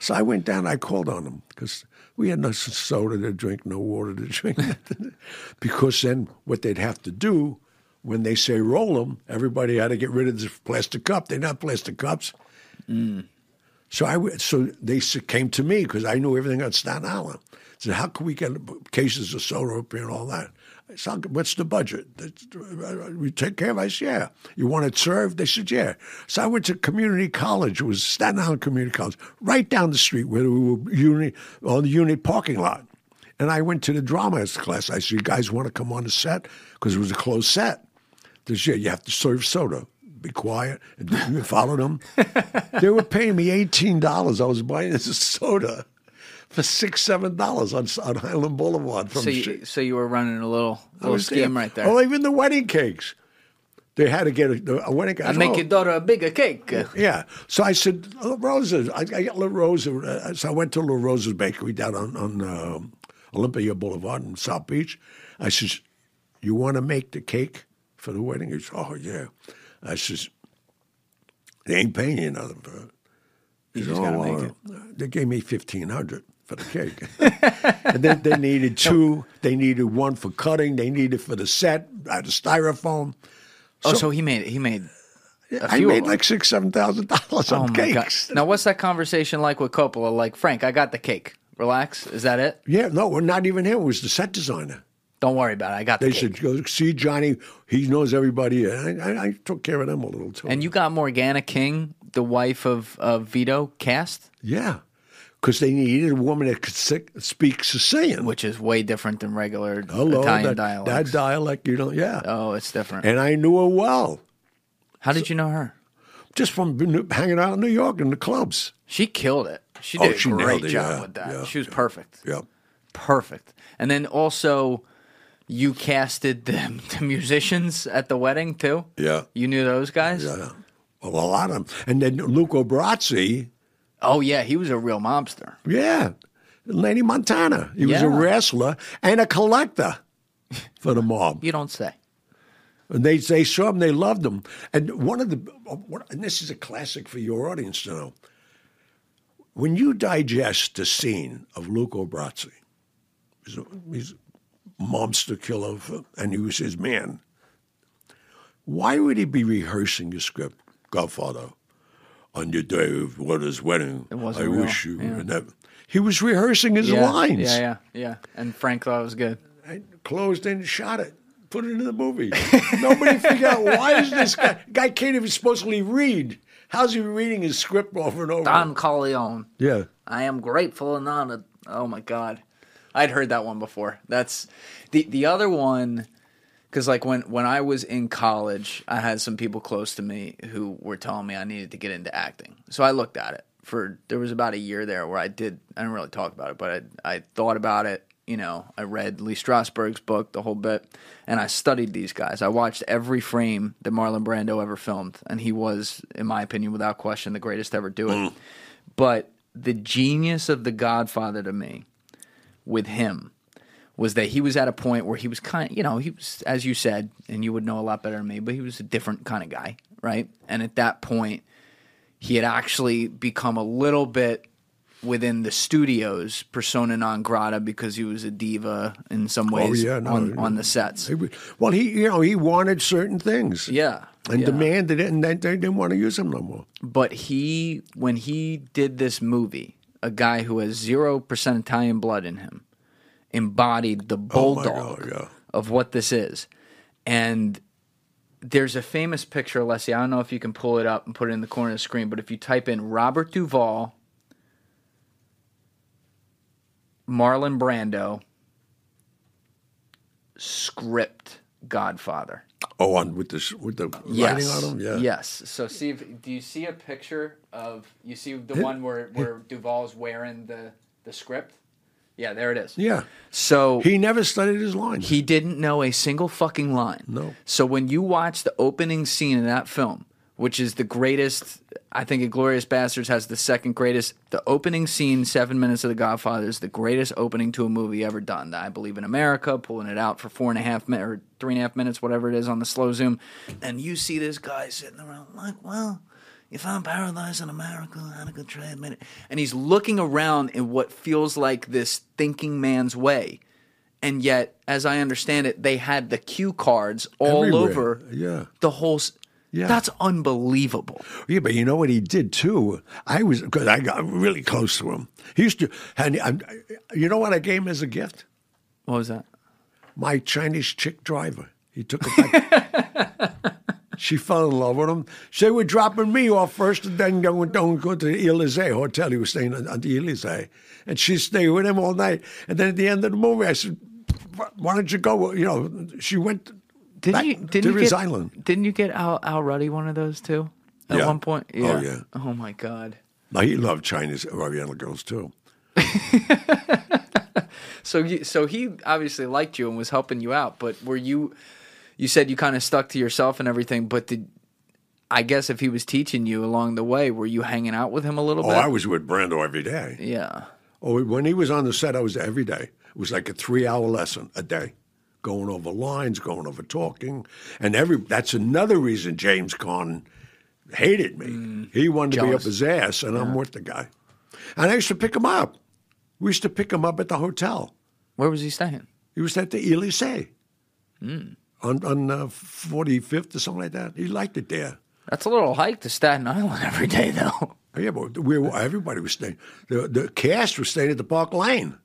So I went down, I called on him, because we had no soda to drink, no water to drink. Because then what they'd have to do, when they say roll them, everybody had to get rid of the plastic cup. They're not plastic cups. Mm. So they came to me, because I knew everything on Staten Island. I said, how can we get cases of soda up here and all that? So what's the budget? We take care of it? I said, yeah. You want it served? They said, yeah. So I went to community college. It was Staten Island Community College, right down the street where we were on the unit parking lot. And I went to the drama class. I said, you guys want to come on the set? Because it was a closed set. They said, you have to serve soda. Be quiet. And you followed them. They were paying me $18. I was buying this soda for $6-7 on Highland Boulevard. So you were running a little scheme right there. Oh, even the wedding cakes. They had to get a wedding cake. I make your daughter a bigger cake. Yeah. So I said, La Rosa. I got La Rosa. So I went to La Rosa's Bakery down on Olympia Boulevard in South Beach. I said, you want to make the cake for the wedding? He said, oh, yeah. I said, they ain't paying you nothing for it. You just got to make it. They gave me $1,500 for the cake. And then they needed two. They needed one for cutting. They needed for the set. I had a styrofoam. So, so he made. I made like $6,000-$7,000 on cakes. God. Now, what's that conversation like with Coppola? Like, Frank, I got the cake. Relax. Is that it? Yeah. No, we're not even here. It was the set designer. Don't worry about it. I got the cake. They said, go see Johnny. He knows everybody. I took care of them a little too. And you got Morgana King, the wife of Vito, cast? Yeah. Because they needed a woman that could speak Sicilian. Which is way different than regular Italian dialect. That dialect, you know, yeah. Oh, it's different. And I knew her well. How did you know her? Just from hanging out in New York in the clubs. She killed it. She did a great job with that. Yeah, she was perfect. Yeah. Perfect. And then also, you casted the musicians at the wedding, too? Yeah. You knew those guys? Yeah. Well, a lot of them. And then Luca Brasi. Oh, yeah. He was a real mobster. Yeah. Laney Montana. He was a wrestler and a collector for the mob. You don't say. And they saw him. They loved him. And one of the – and this is a classic for your audience to know. When you digest the scene of Luca Brasi, he's a monster killer, and he was his man. Why would he be rehearsing your script, Godfather? On your day of Waters' wedding, I wish you would never. He was rehearsing his lines. Yeah. And Frank thought it was good. I closed in, shot it, put it in the movie. Nobody figured out why is this guy can't even supposedly read. How's he reading his script over and over? Don Corleone. Yeah. I am grateful and honored. Oh, my God. I'd heard that one before. That's the other one. Because, like, when I was in college, I had some people close to me who were telling me I needed to get into acting. So I looked at it. There was about a year there where I didn't really talk about it, but I thought about it. You know, I read Lee Strasberg's book, the whole bit, and I studied these guys. I watched every frame that Marlon Brando ever filmed, and he was, in my opinion, without question, the greatest to ever do it. But the genius of The Godfather to me with him was that he was at a point where he was kind of, you know, he was, as you said, and you would know a lot better than me, but he was a different kind of guy, right? And at that point, he had actually become a little bit within the studios persona non grata because he was a diva in some ways on the sets. Well, he wanted certain things. Yeah. And demanded it, and then they didn't want to use him no more. But when he did this movie, a guy who has 0% Italian blood in him, embodied the bulldog of what this is. And there's a famous picture, Leslie. I don't know if you can pull it up and put it in the corner of the screen, but if you type in Robert Duvall, Marlon Brando, script Godfather. Oh, on with the writing on him? Yeah. Yes. So see do you see a picture of one where Duvall's wearing the script? Yeah, there it is. Yeah. So he never studied his lines. He didn't know a single fucking line. No. So when you watch the opening scene in that film, which is the greatest, I think Inglourious Bastards has the second greatest. The opening scene, 7 minutes of The Godfather, is the greatest opening to a movie ever done. I Believe in America, pulling it out for 3.5 minutes, whatever it is, on the slow zoom. And you see this guy sitting around like, well, you found paradise in America, had a good trade, made it. And he's looking around in what feels like this thinking man's way. And yet, as I understand it, they had the cue cards all everywhere. Over the whole. Yeah. That's unbelievable. Yeah, but you know what he did too? Because I got really close to him. He used to, and you know what I gave him as a gift? What was that? My Chinese chick driver. He took it back. She fell in love with him. They were dropping me off first and then go to the Elysee Hotel. He was staying at the Elysee. And she stayed with him all night. And then at the end of the movie, I said, why don't you go? You know, she went to his island. Didn't you get Al Ruddy one of those, too, at one point? Yeah. Oh, yeah. Oh, my God. Now, he loved Chinese Oriental girls, too. So he obviously liked you and was helping you out, but were you... You said you kind of stuck to yourself and everything, but I guess if he was teaching you along the way, were you hanging out with him a little bit? Oh, I was with Brando every day. Yeah. Oh, when he was on the set, I was every day. It was like a 3-hour lesson a day, going over lines, going over talking. And that's another reason James Caan hated me. He wanted to be up his ass, and I'm with the guy. And I used to pick him up. We used to pick him up at the hotel. Where was he staying? He was at the Elysee on 45th or something like that. He liked it there. That's a little hike to Staten Island every day, though. Yeah, but everybody was staying. The cast was staying at the Park Lane,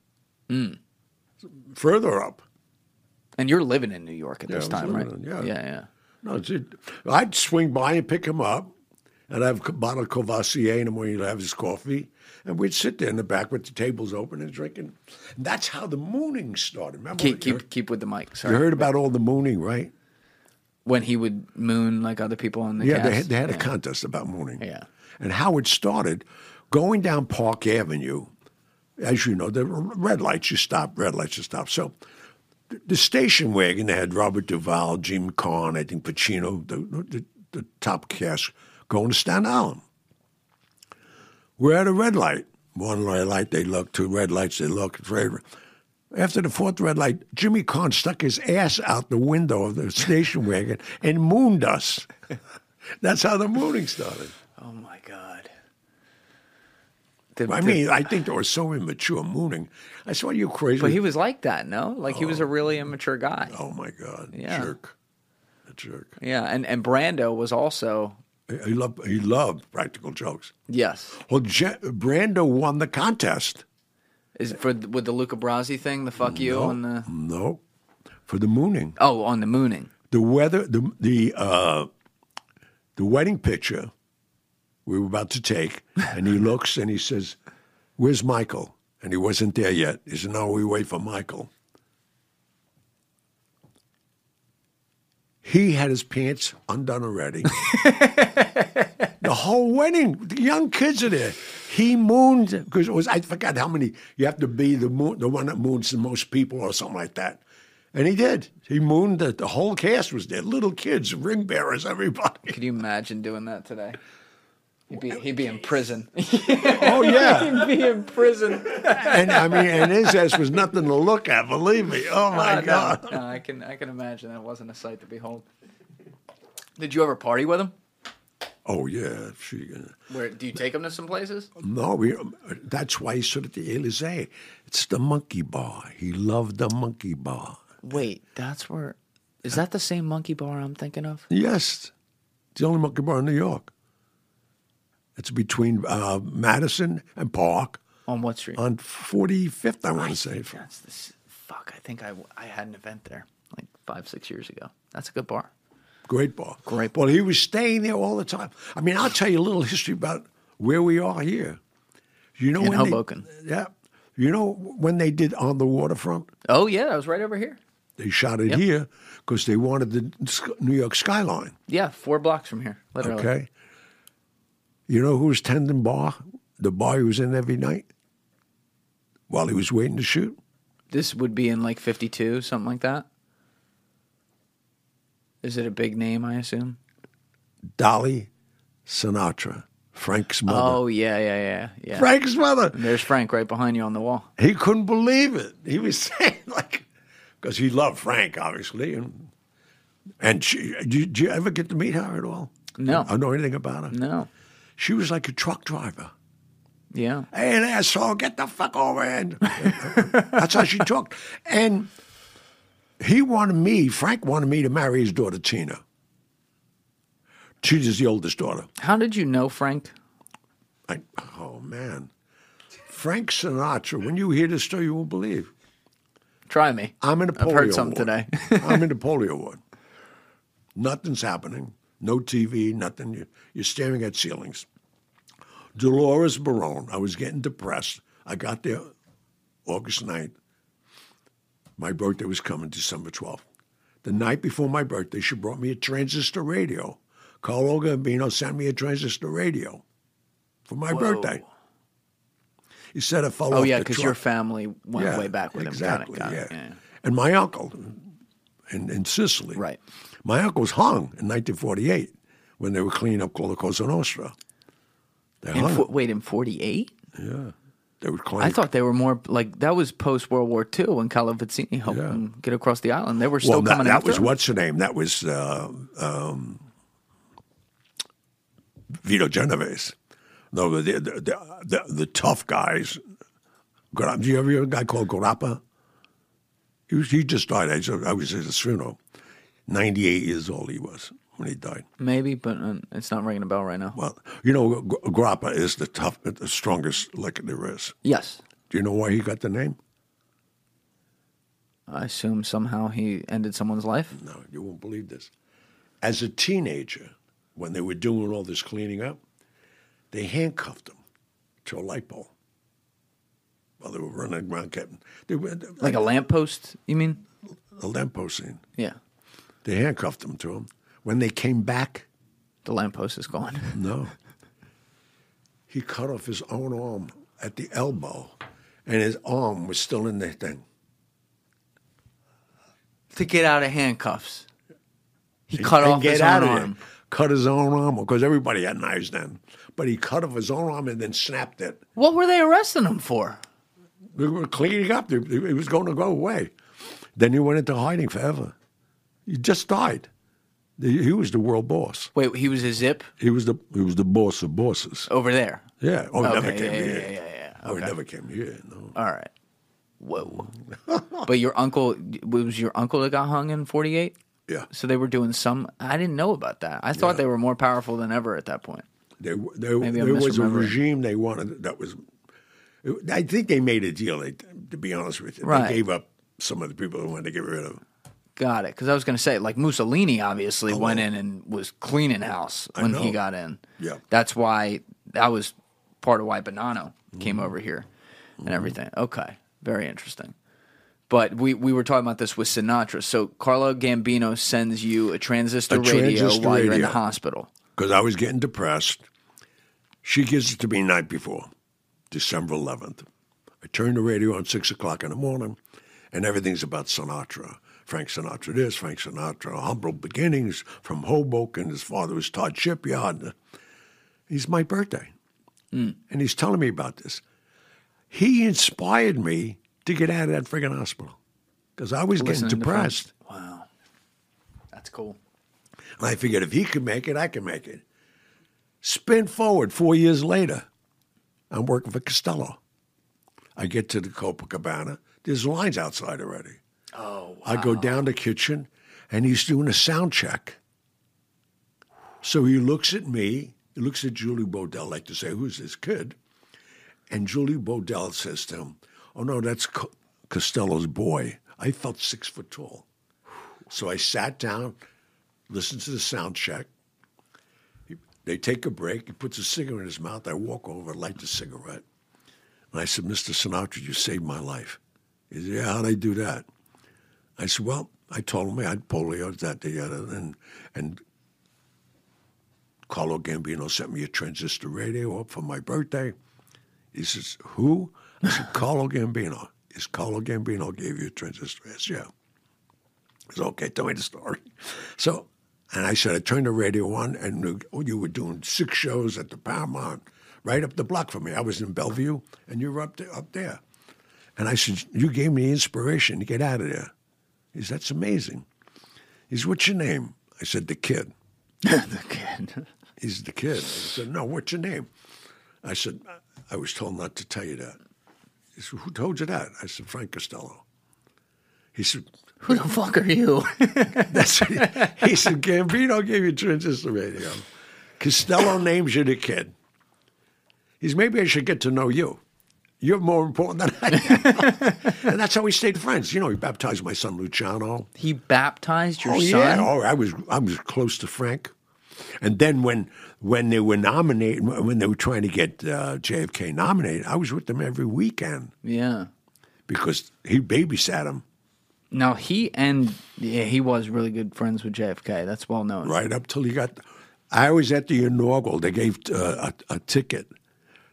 further up. And you're living in New York at this time, right? Yeah. No, I'd swing by and pick him up, and I'd have a bottle of Courvoisier in the morning, he'd have his coffee, and we'd sit there in the back with the tables open and drinking. And that's how the mooning started. Remember? Keep with the mic. Sorry. You heard about all the mooning, right? When he would moon like other people on the cast? They had a contest about mooning. Yeah. And how it started, going down Park Avenue, as you know, the red lights, you stop. So the station wagon, they had Robert Duvall, James Caan, I think Pacino, the top cast, going to Staten Island. We're at a red light. One red light, they look. Two red lights, they look. After the fourth red light, Jimmy Caan stuck his ass out the window of the station wagon and mooned us. That's how the mooning started. Oh, my God. I think they were so immature mooning. I saw you crazy. But he was like that, no? He was a really immature guy. Oh, my God. Yeah. A jerk. Yeah, and Brando was also... He loved practical jokes. Yes. Well, Brando won the contest. With the Luca Brasi thing, the fuck you on the... No, for the mooning. Oh, on the mooning. The weather, the wedding picture... we were about to take, and he looks and he says, "Where's Michael?" And he wasn't there yet. He said, "No, we wait for Michael." He had his pants undone already. The whole wedding, the young kids are there. He mooned, because I forgot how many, you have to be the one that moons the most people or something like that. And he did. He mooned, the whole cast was there, little kids, ring bearers, everybody. Can you imagine doing that today? He'd be in prison. Oh, yeah. He'd be in prison. And his ass was nothing to look at, believe me. Oh, my God. No, I can imagine that wasn't a sight to behold. Did you ever party with him? Oh, yeah. Do you take him to some places? No, that's why he stood at the Elysee. It's the Monkey Bar. He loved the Monkey Bar. Wait, that's where... Is that the same Monkey Bar I'm thinking of? Yes. It's the only Monkey Bar in New York. It's between Madison and Park. On what street? On 45th, I want to say. That's this. Fuck, I think I had an event there like 5-6 years ago. That's a good bar. Great bar. Well, he was staying there all the time. I mean, I'll tell you a little history about where we are here. You know, in Hoboken. You know when they did On the Waterfront? Oh, yeah. I was right over here. They shot it here because they wanted the New York skyline. Yeah, 4 blocks from here, literally. Okay. You know who was tending bar? The bar he was in every night while he was waiting to shoot? This would be in like 52, something like that? Is it a big name, I assume? Dolly Sinatra, Frank's mother. Oh, yeah. Frank's mother. And there's Frank right behind you on the wall. He couldn't believe it. He was saying, because he loved Frank, obviously. And did you ever get to meet her at all? No. I know anything about her? No. She was like a truck driver. Yeah. Hey, an asshole, get the fuck over here. That's how she talked. And Frank wanted me to marry his daughter, Tina. She's the oldest daughter. How did you know Frank? Oh, man. Frank Sinatra, when you hear this story, you won't believe. Try me. I'm in a polio ward. I've heard some today. I'm in a polio ward. Nothing's happening. No TV, nothing. You're staring at ceilings. Dolores Barrone, I was getting depressed. I got there August 9th. My birthday was coming December 12th. The night before my birthday, she brought me a transistor radio. Carlo Gambino sent me a transistor radio for my birthday. He said I fell off the truck. Oh, yeah, because your family went way back with him. Exactly, yeah. And my uncle in Sicily. Right. My uncle was hung in 1948 when they were cleaning up all the Cosa Nostra. In 48? Yeah. They were cleaning. I thought they were more like that was post-World War II when Calavazzini helped them get across the island. They were still coming out. That was what's her name? That was Tito Genovese. No, the tough guys. Do you ever hear a guy called Garapa? He just died. I was at Srino. 98 years old he was when he died. Maybe, but it's not ringing a bell right now. Well, you know, Garapa is the strongest liquor there is. Yes. Do you know why he got the name? I assume somehow he ended someone's life? No, you won't believe this. As a teenager, when they were doing all this cleaning up, they handcuffed him to a light pole while they were running around. Like a lamppost, you mean? A lamppost scene. Yeah. They handcuffed him to him. When they came back... The lamppost is gone. No. He cut off his own arm at the elbow, and his arm was still in the thing. To get out of handcuffs. He cut off his own arm. Cut his own arm, because everybody had knives then. But he cut off his own arm and then snapped it. What were they arresting him for? They were cleaning up. He was going to go away. Then he went into hiding forever. He just died. He was the world boss. Wait, he was a zip? He was the boss of bosses. Over there? Yeah. Oh, okay, never came here. Yeah. Okay. Oh, he never came here, no. All right. Whoa. But your uncle, it was your uncle that got hung in 48? Yeah. So they were doing some, I didn't know about that. I thought they were more powerful than ever at that point. There was a regime they wanted that was, I think they made a deal, to be honest with you. Right. They gave up some of the people they wanted to get rid of. Got it. Because I was going to say, like Mussolini obviously went in and was cleaning house when he got in. Yeah. That's why, that was part of why Bonanno came over here and everything. Okay. Very interesting. But we were talking about this with Sinatra. So Carlo Gambino sends you a transistor radio while you're in the hospital. Because I was getting depressed. She gives it to me night before, December 11th. I turn the radio on 6 o'clock in the morning, and everything's about Sinatra. Frank Sinatra this, Frank Sinatra, humble beginnings from Hoboken. His father was Todd Shipyard. It's my birthday. Mm. And he's telling me about this. He inspired me to get out of that friggin' hospital because I was getting depressed. Wow. That's cool. And I figured if he could make it, I can make it. Spin forward 4 years later, I'm working for Costello. I get to the Copacabana. There's lines outside already. Oh, wow. I go down the kitchen, and he's doing a sound check. So he looks at me. He looks at Julie Bodell, like to say, who's this kid? And Julie Bodell says to him, oh, no, that's Costello's boy. I felt 6 foot tall. So I sat down, listened to the sound check. They take a break. He puts a cigarette in his mouth. I walk over, light the cigarette. And I said, Mr. Sinatra, you saved my life. He said, yeah, how'd I do that? I said, well, I told him I had polio, that, the other, and Carlo Gambino sent me a transistor radio up for my birthday. He says, who? I said, Carlo Gambino. Is Carlo Gambino gave you a transistor? I said, yeah. He said, okay, tell me the story. So, and I said, I turned the radio on, and you were doing 6 shows at the Paramount, right up the block from me. I was in Bellevue, and you were up there. And I said, you gave me inspiration to get out of there. He said, that's amazing. He said, what's your name? I said, the kid. The kid. He's the kid. I said, no, what's your name? I said, I was told not to tell you that. He said, who told you that? I said, Frank Costello. He said, who the fuck are you? That's what he said, Gambino gave you transistor radio. Costello names you the kid. He said, maybe I should get to know you. You're more important than I am. And that's how we stayed friends. You know, he baptized my son, Luciano. He baptized your son? Yeah. Oh, I was close to Frank. And then when they were nominated, when they were trying to get JFK nominated, I was with them every weekend. Yeah, because he babysat him. Now he was really good friends with JFK. That's well known. Right up till he got. I was at the inaugural. They gave a ticket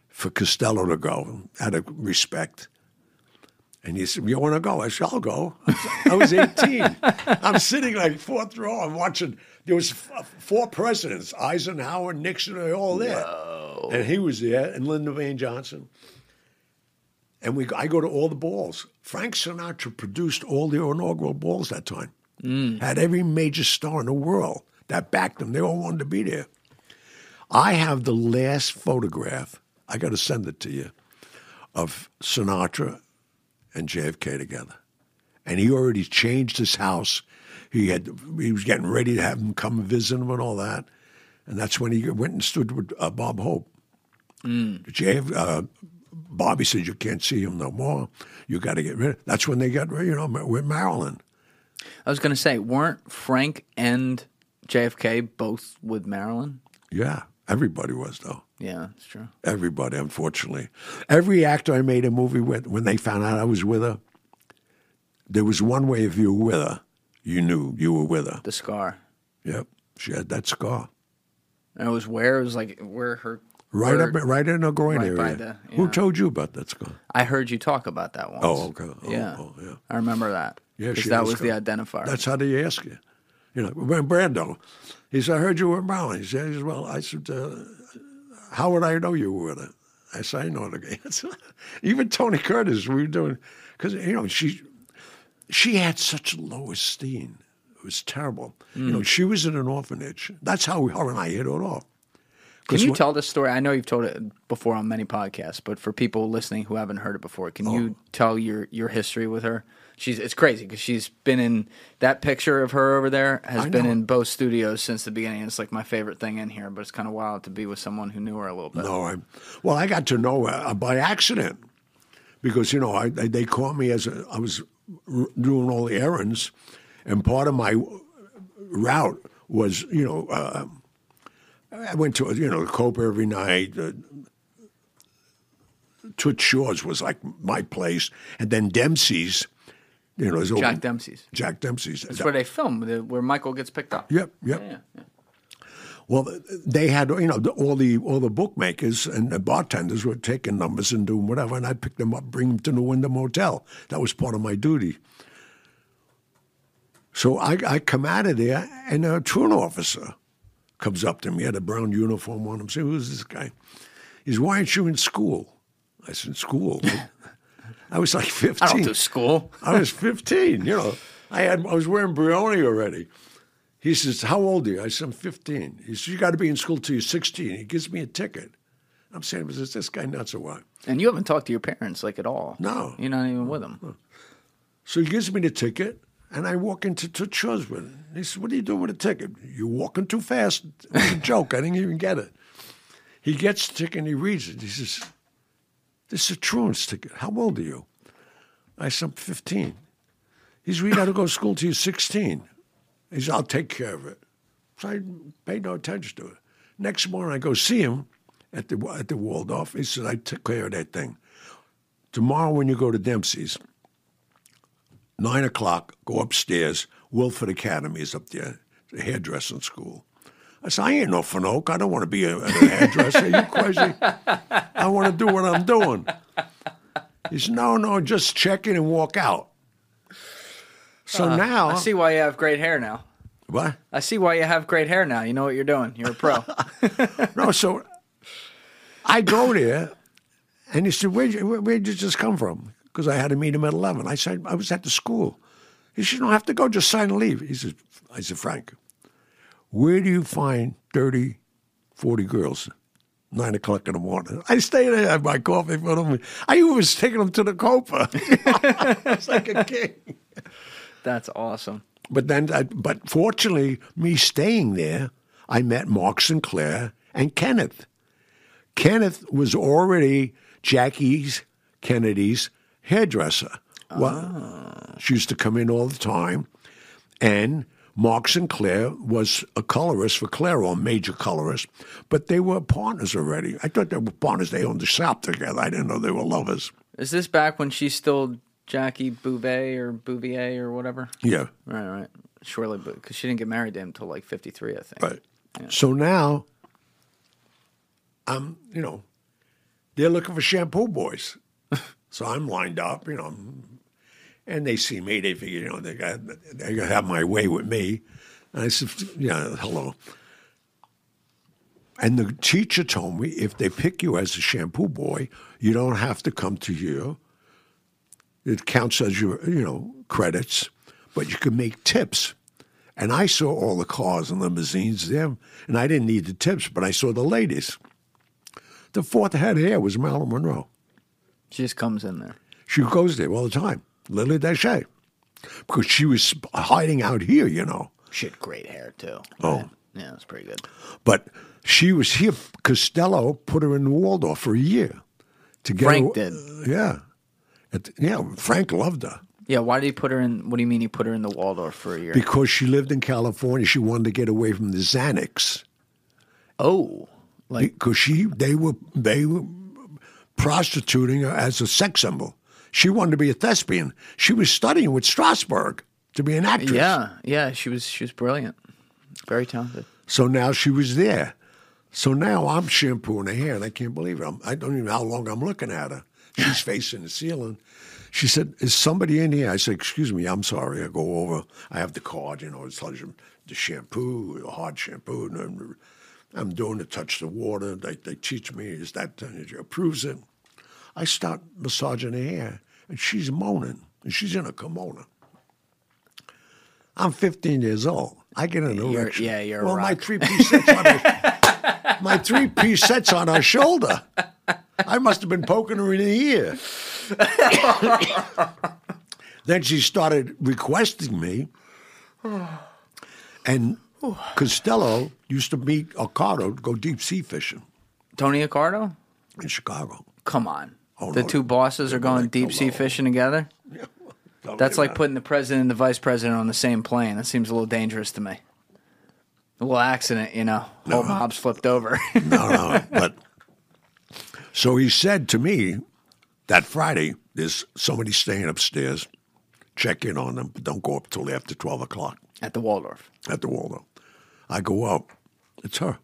for Costello to go out of respect. And he said, you want to go? I said, I'll go. I was 18. I'm sitting like fourth row. I'm watching. There was four presidents, Eisenhower, Nixon, they all there. Whoa. And he was there, and Lyndon Baines Johnson. And I go to all the balls. Frank Sinatra produced all the inaugural balls that time. Had every major star in the world that backed him. They all wanted to be there. I have the last photograph, I got to send it to you, of Sinatra and JFK together. And he already changed his house. He was getting ready to have him come visit him and all that. And that's when he went and stood with Bob Hope. Mm. Bobby said, you can't see him no more. You got to get rid of him. That's when they got rid of him with Marilyn. I was going to say, weren't Frank and JFK both with Marilyn? Yeah, everybody was, though. Yeah, that's true. Everybody, unfortunately. Every actor I made a movie with, when they found out I was with her, there was one way if you were with her, you knew you were with her. The scar. Yep, she had that scar. And it was where? It was like where her... Right in her groin area. By the, yeah. Who told you about that scar? I heard you talk about that once. Oh, okay. Oh, yeah. Oh, yeah. I remember that. Yeah, because that was the identifier. That's how they ask you. You know, when Brando, he said, I heard you were Marilyn. He said, well, I said, how would I know you were with her? I said, I know the answer. Even Tony Curtis, we were doing, because, you know, she had such low esteem. It was terrible. Mm. You know, she was in an orphanage. That's how her and I hit it off. Can you tell this story? I know you've told it before on many podcasts, but for people listening who haven't heard it before, can you tell your history with her? It's crazy because she's been in that picture of her over there has been in both studios since the beginning. It's like my favorite thing in here, but it's kind of wild to be with someone who knew her a little bit. No, well, I got to know her by accident because, you know, they called me I was doing all the errands, and part of my route was, you know, I went to, you know, the Cope every night. Toots Shores was like my place. And then Dempsey's, you know. Jack Dempsey's. That's where they film, where Michael gets picked up. Yep. Yeah. Well, they had, you know, all the bookmakers and the bartenders were taking numbers and doing whatever, and I'd pick them up, bring them to the Wyndham Hotel. That was part of my duty. So I come out of there, and a truant officer comes up to me, had a brown uniform on him. Say, who's this guy? He said, why aren't you in school? I said, school? I was like 15. I don't do school. I was 15, you know. I was wearing Brioni already. He says, how old are you? I said, I'm 15. He says, you got to be in school till you're 16. He gives me a ticket. I'm saying, is this guy nuts or what? And you haven't talked to your parents like at all. No. You're not even with them. No. So he gives me the ticket. And I walk into Toots Shorts with it. He says, what are you doing with a ticket? You're walking too fast. It's a joke. I didn't even get it. He gets the ticket and he reads it. He says, this is a truant's ticket. How old are you? I said, I'm 15. He says, well, you got to go to school till you're 16. He says, I'll take care of it. So I paid no attention to it. Next morning I go see him at the Waldorf. He says, I took care of that thing. Tomorrow when you go to Dempsey's, 9 o'clock, go upstairs. Wilford Academy is up there, the hairdressing school. I said, I ain't no Finoke. I don't want to be a hairdresser. You crazy? I want to do what I'm doing. He said, no, just check in and walk out. So now... I see why you have great hair now. What? I see why you have great hair now. You know what you're doing. You're a pro. No, so I go there, and he said, where'd you just come from? Because I had to meet him at 11. I said, I was at the school. He said, you don't have to go, just sign and leave. He said, I said, Frank, where do you find 30, 40 girls, 9 o'clock in the morning? I stayed there, had my coffee in front of me. I was taking them to the Copa. It's like a king. That's awesome. But then, but fortunately, me staying there, I met Mark Sinclair and Kenneth. Kenneth was already Jackie's, Kennedy's, hairdresser. Well, she used to come in all the time. And Mark Sinclair was a colorist for Clairol, major colorist, but they were partners already. I thought they were partners. They owned the shop together. I didn't know they were lovers. Is this back when she's still Jackie Bouvet or Bouvier or whatever? Yeah. Right. Surely, because she didn't get married to him until like 53, I think. Right. Yeah. So now, you know, they're looking for shampoo boys. So I'm lined up, you know, and they see me. They figure, you know, they got to have my way with me. And I said, yeah, hello. And the teacher told me, if they pick you as a shampoo boy, you don't have to come to here. It counts as your, you know, credits, but you can make tips. And I saw all the cars and limousines there, and I didn't need the tips, but I saw the ladies. The fourth head here was Marilyn Monroe. She just comes in there. She goes there all the time, Lily Deshay, because she was hiding out here, you know. She had great hair, too. Oh. Right? Yeah, that's pretty good. But she was here. Costello put her in Waldorf for a year. To get Frank her, did. Yeah. Frank loved her. Yeah, why did he put her in? What do you mean he put her in the Waldorf for a year? Because she lived in California. She wanted to get away from the Xanax. Oh, like because they were prostituting her as a sex symbol. She wanted to be a thespian. She was studying with Strasberg to be an actress. Yeah, she was brilliant, very talented. So now she was there. So now I'm shampooing her hair, and I can't believe it. I don't even know how long I'm looking at her. She's facing the ceiling. She said, "Is somebody in here?" I said, "Excuse me, I'm sorry." I go over. I have the card, you know, it's like the shampoo, hard shampoo. And I'm doing it, touch the water. They teach me, is that, and she approves it. I start massaging her hair, and she's moaning, and she's in a kimono. I'm 15 years old. I get an erection. Yeah, you're right. Well, my three-piece set's on her shoulder. I must have been poking her in the ear. Then she started requesting me. And Costello used to meet Accardo to go deep sea fishing. Tony Accardo? In Chicago. Come on. Oh, the two bosses are going deep sea fishing together? Yeah. That's like putting the president and the vice president on the same plane. That seems a little dangerous to me. A little accident, you know. Whole mob's flipped over. No, but... So he said to me that Friday, there's somebody staying upstairs. Check in on them, but don't go up till after 12 o'clock. At the Waldorf. At the Waldorf. I go out. It's her.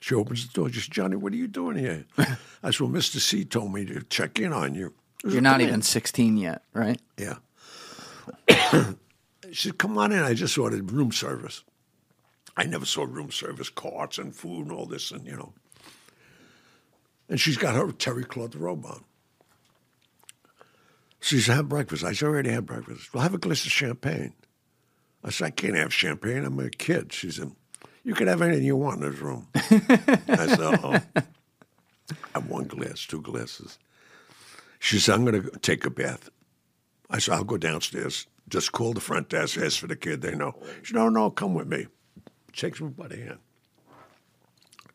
She opens the door. She says, "Johnny, what are you doing here?" I said, "Well, Mr. C told me to check in on you." You're not even 16 yet, right? Yeah. She said, "Come on in. I just ordered room service." I never saw room service carts and food and all this and, you know. And she's got her terry cloth robe on. She said, "Have breakfast." I said, "I already had breakfast." "Well, have a glass of champagne." I said, "I can't have champagne. I'm a kid." She said, "You can have anything you want in this room." I said, "Oh, I have one glass, two glasses." She said, "I'm going to take a bath." I said, "I'll go downstairs. Just call the front desk, ask for the kid. They know." She said, "No, no, come with me." Takes me by the hand.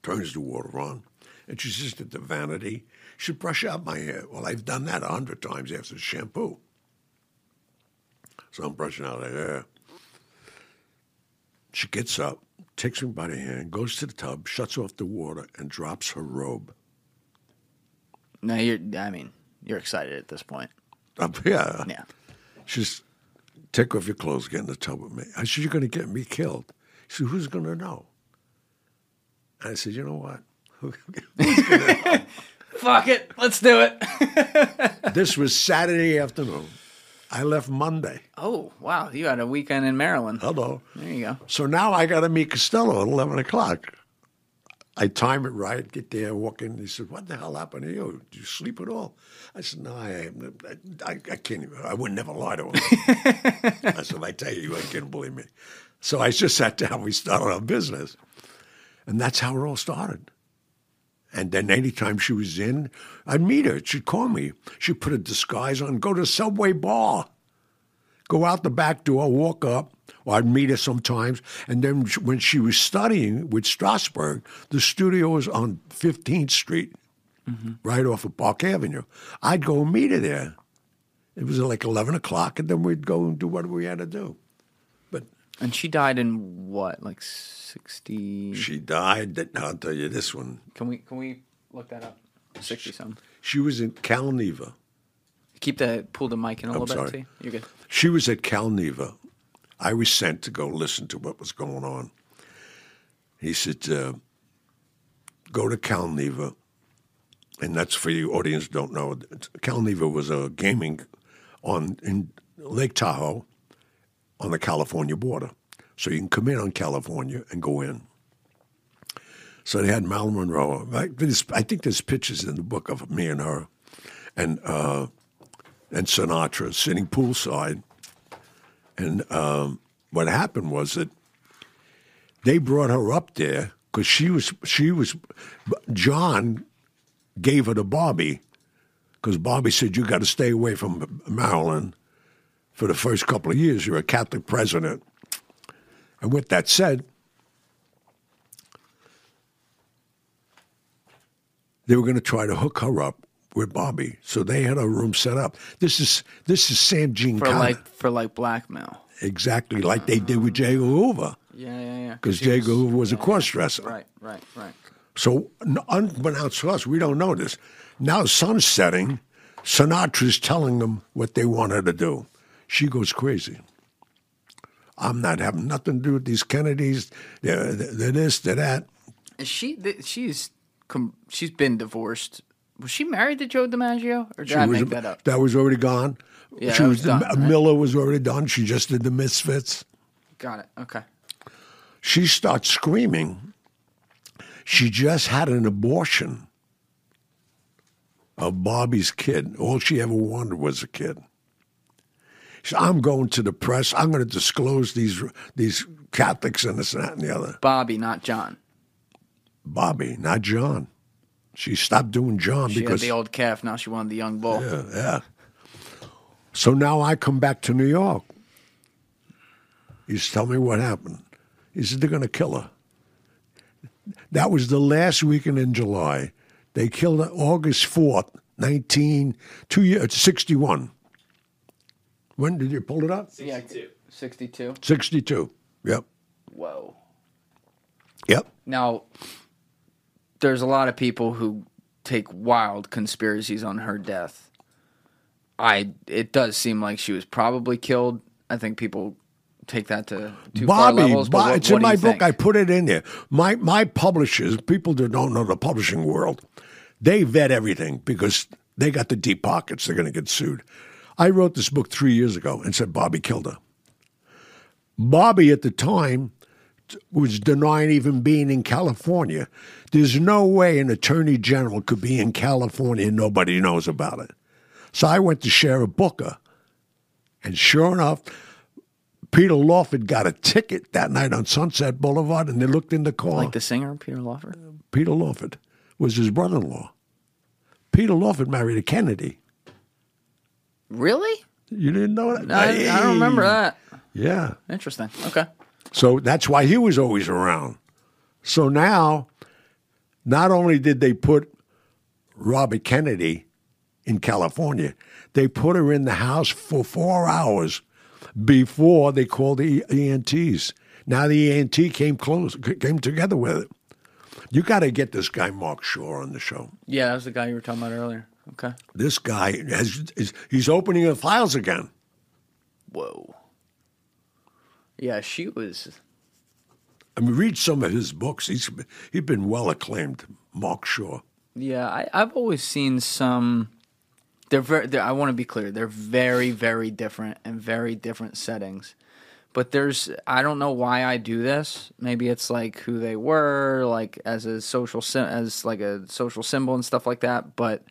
Turns the water on. And she says that the vanity should brush out my hair. Well, I've done that 100 times after the shampoo. So I'm brushing out her hair. She gets up, takes me by the hand, goes to the tub, shuts off the water, and drops her robe. Now, you're excited at this point. Yeah. Yeah. She's, "Take off your clothes, get in the tub with me." I said, "You're going to get me killed." She said, "Who's going to know?" And I said, "You know what? Fuck it, let's do it." This was Saturday afternoon. I left Monday. Oh, wow, you had a weekend in Maryland. Hello. There you go. So now I got to meet Costello at 11 o'clock. I time it right, get there, walk in. He said, "What the hell happened to you? Did you sleep at all?" I said, "No, I can't even. I would never lie to him." I said, "I tell you, I can't believe me." So I just sat down. We started our business. And that's how it all started. And then anytime she was in, I'd meet her. She'd call me. She'd put a disguise on, go to Subway Bar, go out the back door, walk up, or I'd meet her sometimes. And then when she was studying with Strasberg, the studio was on 15th Street, right off of Park Avenue. I'd go and meet her there. It was like 11 o'clock, and then we'd go and do what we had to do. And she died in what, like 60? She died, I'll tell you this one. Can we look that up? 60-something. She was in Calneva. Pull the mic in a little bit, too. You're good. She was at Calneva. I was sent to go listen to what was going on. He said, "Go to Calneva," and that's for you audience don't know. Calneva was a gaming in Lake Tahoe. On the California border. So you can come in on California and go in. So they had Marilyn Monroe. I think there's pictures in the book of me and her and Sinatra sitting poolside. And what happened was that they brought her up there because she was John gave her to Bobby because Bobby said, you got to stay away from Marilyn for the first couple of years. You're a Catholic president. And with that said, they were going to try to hook her up with Bobby. So they had a room set up. This is Sam Giancana. For blackmail. Exactly, like they did with Jay Hoover. Yeah. Because Jay Hoover was a cross-dresser. Right. So unbeknownst to us, we don't know this. Now sun's setting, Sinatra's telling them what they want her to do. She goes crazy. I'm not having nothing to do with these Kennedys. They're this, they're that. Is she's been divorced. Was she married to Joe DiMaggio, or did I make that up? That was already gone. Yeah, she was done, right? Miller was already done. She just did the Misfits. Got it. Okay. She starts screaming. She just had an abortion of Bobby's kid. All she ever wanted was a kid. She said, I'm going to the press. I'm going to disclose these Catholics and this and that and the other. Bobby, not John. Bobby, not John. She stopped doing John because she had the old calf. Now she wanted the young bull. Yeah. So now I come back to New York. He said, tell me what happened. He said, they're going to kill her. That was the last weekend in July. They killed her August 4th, 1961. When did you pull it up? 62. 62? 62, yep. Whoa. Yep. Now, there's a lot of people who take wild conspiracies on her death. It does seem like she was probably killed. I think people take that to too far levels. Bobby, it's in my book. Think? I put it in there. My publishers, people that don't know the publishing world, they vet everything because they got the deep pockets. They're going to get sued. I wrote this book 3 years ago and said Bobby killed her. Bobby at the time was denying even being in California. There's no way an attorney general could be in California and nobody knows about it. So I went to Sheriff Booker, and sure enough, Peter Lawford got a ticket that night on Sunset Boulevard, and they looked in the car. Like the singer, Peter Lawford? Peter Lawford was his brother-in-law. Peter Lawford married a Kennedy. Really? You didn't know that? I don't remember that. Yeah. Interesting. Okay. So that's why he was always around. So now, not only did they put Robert Kennedy in California, they put her in the house for 4 hours before they called the ENTs. Now the ENT came together with it. You got to get this guy Mark Shore on the show. Yeah, that was the guy you were talking about earlier. Okay, this guy he's opening the files again. Whoa. Yeah, she was. I mean, read some of his books. He's been well acclaimed, Mark Shore. Yeah, I've always seen some. I want to be clear. They're very, very different and very different settings. But I don't know why I do this. Maybe it's like who they were, like as a social symbol and stuff like that. But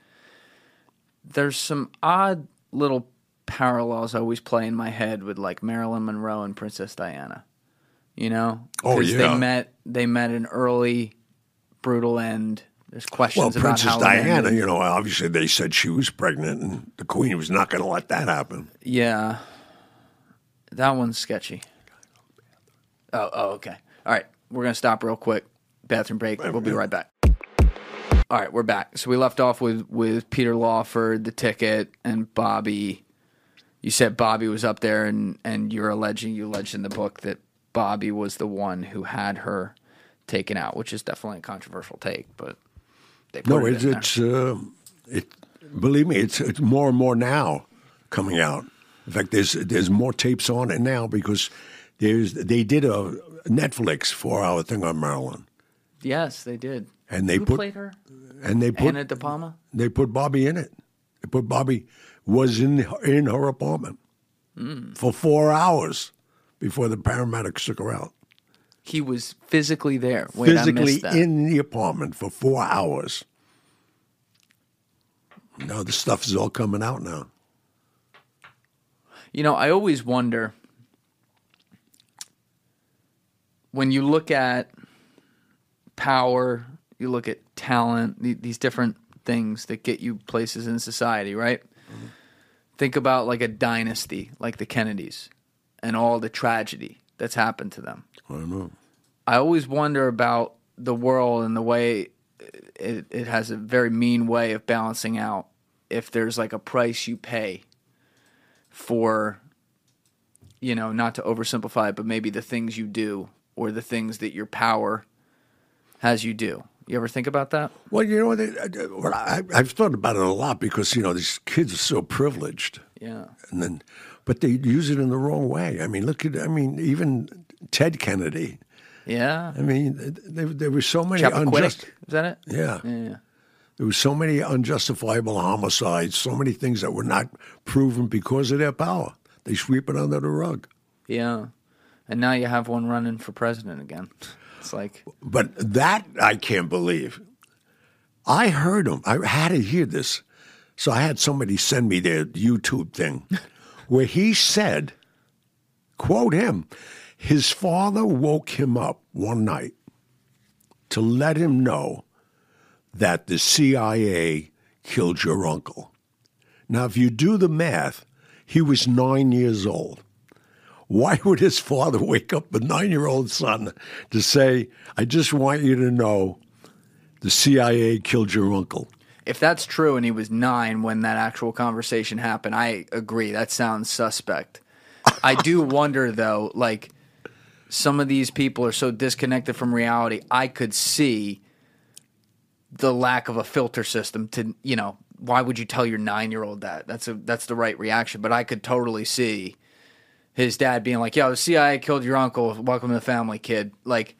there's some odd little parallels I always play in my head with like Marilyn Monroe and Princess Diana. You know? Oh yeah. Because they met an early brutal end. There's questions about how Princess Diana, you know, obviously they said she was pregnant and the Queen was not going to let that happen. Yeah. That one's sketchy. Oh, okay. All right. We're going to stop real quick. Bathroom break. We'll be right back. All right. We're back. So we left off with Peter Lawford, the ticket, and Bobby. You said Bobby was up there and you alleged in the book that Bobby was the one who had her taken out, which is definitely a controversial take, but... No, it's believe me, it's more and more now coming out. In fact, there's more tapes on it now because they did a Netflix 4-hour thing on Marilyn. Yes, they did. And they played her? And they put Anna De Palma. They put Bobby in it. They put Bobby was in her apartment for 4 hours before the paramedics took her out. He was physically there. Wait, physically I missed that. In the apartment for 4 hours. No, this stuff is all coming out now. You know, I always wonder when you look at power, you look at talent, these different things that get you places in society, right? Mm-hmm. Think about like a dynasty like the Kennedys and all the tragedy that's happened to them. I know. I always wonder about the world and the way it has a very mean way of balancing out if there's like a price you pay for, you know, not to oversimplify it, but maybe the things you do or the things that your power has you do. You ever think about that? Well, you know, I've thought about it a lot because, you know, these kids are so privileged. Yeah. And then, but they use it in the wrong way. I mean, even Ted Kennedy. Yeah. I mean, there were so many unjust. Is that it? Yeah. Yeah. There were so many unjustifiable homicides, so many things that were not proven because of their power. They sweep it under the rug. Yeah. And now you have one running for president again. It's like. But that I can't believe. I heard him. I had to hear this. So I had somebody send me their YouTube thing where he said, quote him, his father woke him up one night to let him know that the CIA killed your uncle. Now, if you do the math, he was 9 years old. Why would his father wake up a 9-year-old son to say, I just want you to know the CIA killed your uncle? If that's true and he was 9 when that actual conversation happened, I agree. That sounds suspect. I do wonder, though, like, some of these people are so disconnected from reality. I could see the lack of a filter system to, you know, why would you tell your 9-year-old that? That's the right reaction. But I could totally see his dad being like, yo, the CIA killed your uncle. Welcome to the family, kid. Like,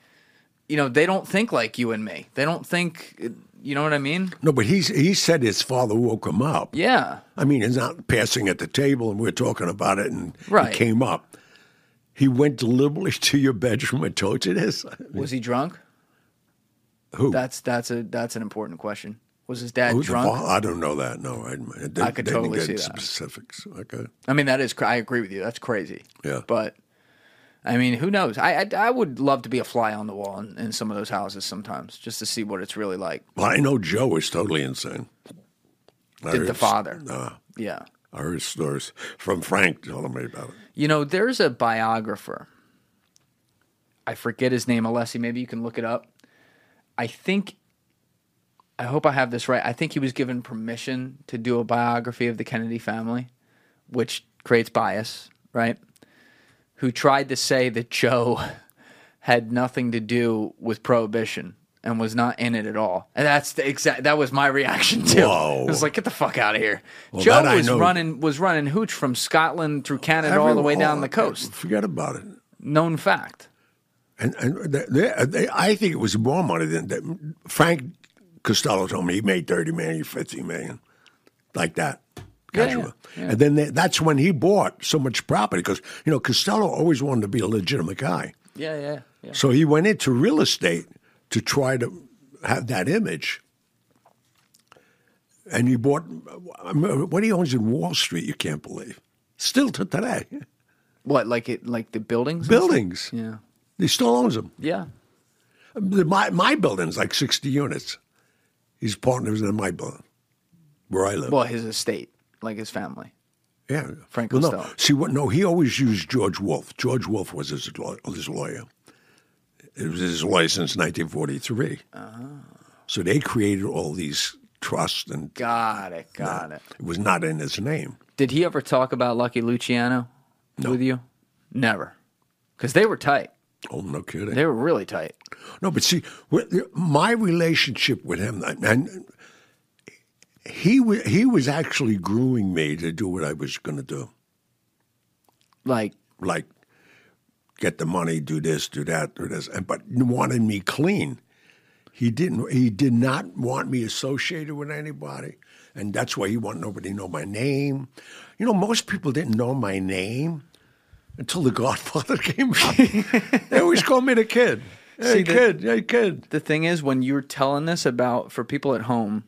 you know, they don't think like you and me. They don't think, you know what I mean? No, but he said his father woke him up. Yeah. I mean, it's not passing at the table and we're talking about it and right. It came up. He went deliberately to your bedroom and told you this. Was he drunk? Who? That's an important question. Was his dad drunk? I don't know that. No, I could totally see that. Specifics. Okay. I mean, that is. I agree with you. That's crazy. Yeah. But I mean, who knows? I would love to be a fly on the wall in some of those houses sometimes, just to see what it's really like. Well, I know Joe is totally insane. Did the father? No. Yeah. I heard stories from Frank telling me about it. You know, there's a biographer. I forget his name, Alessi. Maybe you can look it up. I hope I have this right. I think he was given permission to do a biography of the Kennedy family, which creates bias, right? Who tried to say that Joe had nothing to do with Prohibition and was not in it at all. And that's that was my reaction too. Whoa. It was like, get the fuck out of here. Well, Joe was running hooch from Scotland through Canada all the way down the coast. Forget about it. Known fact. And I think it was more money than that. Frank Costello told me he made $30 million, $50 million, like that. Gotcha. Yeah. And then that's when he bought so much property because you know Costello always wanted to be a legitimate guy. Yeah. So he went into real estate to try to have that image. And he bought what he owns in Wall Street, you can't believe. Still to today. What, like the buildings? Buildings. Yeah. He still owns them. Yeah. My building's like 60 units. His partner's in my building, where I live. Well, his estate, like his family. Yeah. Frank Costello. No. See, he always used George Wolfe. George Wolfe was his lawyer. It was his lawyer since 1943. Oh. So they created all these trusts and. Got it. It was not in his name. Did he ever talk about Lucky Luciano with you? Never. Because they were tight. Oh, no kidding. They were really tight. No, but see, my relationship with him, and he was actually grooming me to do what I was going to do. Like, get the money, do this, do that, do this, but wanted me clean. He did not want me associated with anybody, and that's why he wanted nobody to know my name. You know, most people didn't know my name. Until The Godfather came out. They always call me the kid. Hey, kid. The thing is, when you were telling this about, for people at home,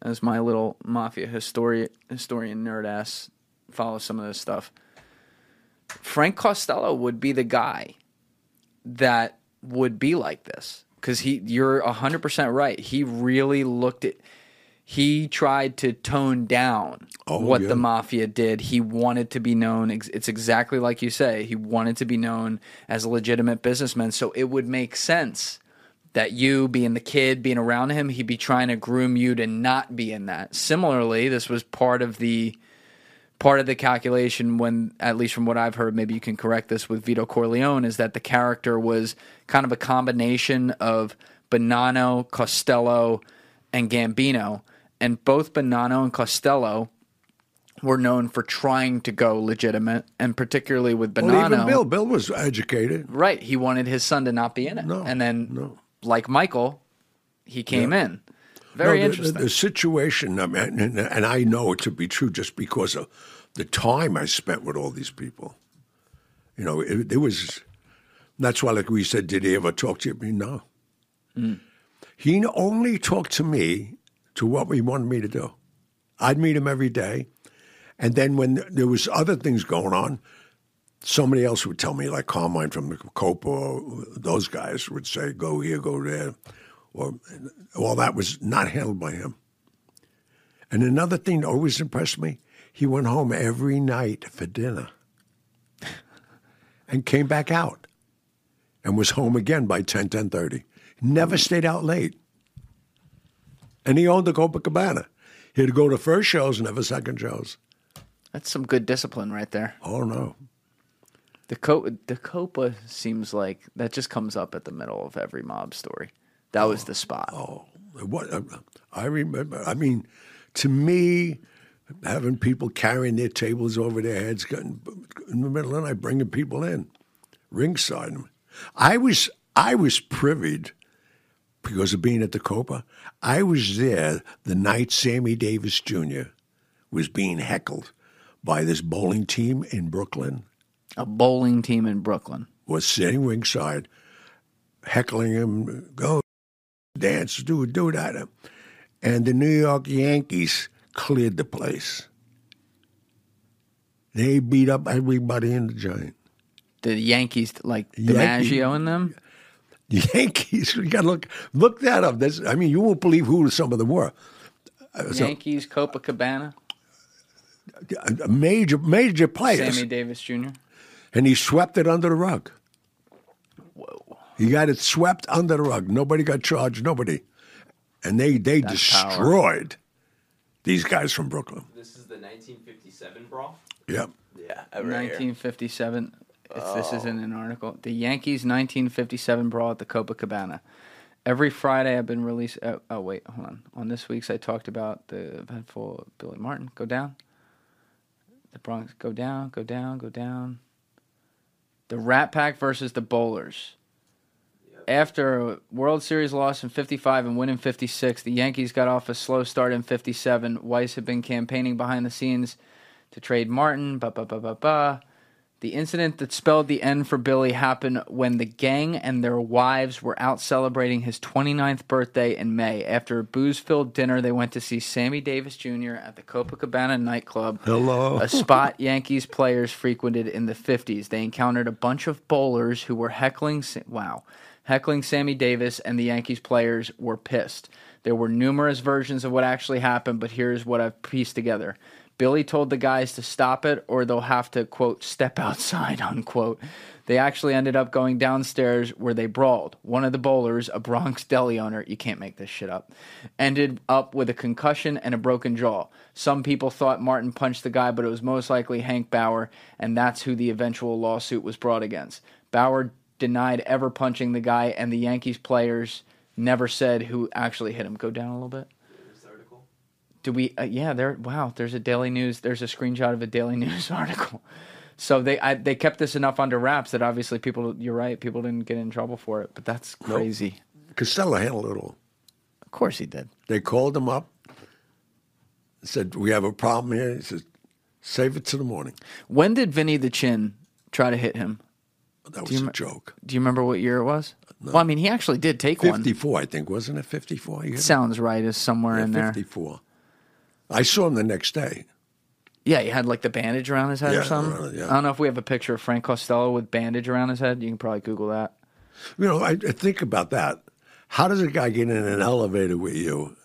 as my little mafia historian nerd-ass follows some of this stuff, Frank Costello would be the guy that would be like this, because you're 100% right. He really looked at. He tried to tone down the mafia did. He wanted to be known. It's exactly like you say. He wanted to be known as a legitimate businessman. So it would make sense that you, being the kid, being around him, he'd be trying to groom you to not be in that. Similarly, this was part of the calculation when, at least from what I've heard, maybe you can correct this, with Vito Corleone, is that the character was kind of a combination of Bonanno, Costello, and Gambino. And both Bonanno and Costello were known for trying to go legitimate, and particularly with Bonanno. Well, even Bill was educated. Right. He wanted his son to not be in it. Like Michael, he came in. Very interesting. The situation, I mean, and I know it to be true just because of the time I spent with all these people. You know, it was – that's why, like we said, did he ever talk to you? No. Mm. He only talked to me to what he wanted me to do. I'd meet him every day. And then when there was other things going on, somebody else would tell me, like Carmine from the Copa, or those guys would say, go here, go there. Or all that was not handled by him. And another thing that always impressed me, he went home every night for dinner and came back out and was home again by 10:30. Never stayed out late. And he owned the Copacabana. He'd go to first shows, never second shows. That's some good discipline right there. Oh, no. The Copa seems like that just comes up at the middle of every mob story. That was the spot. Oh, what I remember. I mean, to me, having people carrying their tables over their heads, getting in the middle of the night, bringing people in, ringside. I was privied because of being at the Copa. I was there the night Sammy Davis Jr. was being heckled by this bowling team in Brooklyn. A bowling team in Brooklyn. Was sitting ringside, heckling him, go dance, do that. And the New York Yankees cleared the place. They beat up everybody in the joint. The Yankees, like DiMaggio and them? Yankees, you got to look that up. That's, I mean, you won't believe who some of them were. Yankees, Copacabana? Major players. Sammy Davis Jr. And he swept it under the rug. Whoa. He got it swept under the rug. Nobody got charged, nobody. And they destroyed these guys from Brooklyn. This is the 1957 brawl? Yep. Yeah. Right 1957. This isn't an article. The Yankees 1957 brawl at the Copacabana. Every Friday I've been released. Oh, wait, hold on. On this week's, I talked about the eventful Billy Martin. Go down. The Bronx. Go down, go down, go down. The Rat Pack versus the Bowlers. Yep. After a World Series loss in 55 and win in 56, the Yankees got off a slow start in 57. Weiss had been campaigning behind the scenes to trade Martin. The incident that spelled the end for Billy happened when the gang and their wives were out celebrating his 29th birthday in May. After a booze-filled dinner, they went to see Sammy Davis Jr. at the Copacabana nightclub, a spot Yankees players frequented in the 50s. They encountered a bunch of bowlers who were heckling Sammy Davis, and the Yankees players were pissed. There were numerous versions of what actually happened, but here's what I've pieced together. Billy told the guys to stop it or they'll have to, quote, step outside, unquote. They actually ended up going downstairs where they brawled. One of the bowlers, a Bronx deli owner, you can't make this shit up, ended up with a concussion and a broken jaw. Some people thought Martin punched the guy, but it was most likely Hank Bauer, and that's who the eventual lawsuit was brought against. Bauer denied ever punching the guy, and the Yankees players never said who actually hit him. Go down a little bit. Do we? There's a Daily News. There's a screenshot of a Daily News article. So they kept this enough under wraps that obviously people. You're right. People didn't get in trouble for it. But that's crazy. Nope. Costello handled it all. Of course he did. They called him up. Said we have a problem here. He says, save it to the morning. When did Vinny the Chin try to hit him? That was a joke. Do you remember what year it was? No. Well, I mean, he actually did take 54, one. 54, I think, wasn't it? 54. It sounds right. Is somewhere in there. 54. I saw him the next day. Yeah, he had like the bandage around his head or something. I don't know if we have a picture of Frank Costello with bandage around his head. You can probably Google that. You know, I think about that. How does a guy get in an elevator with you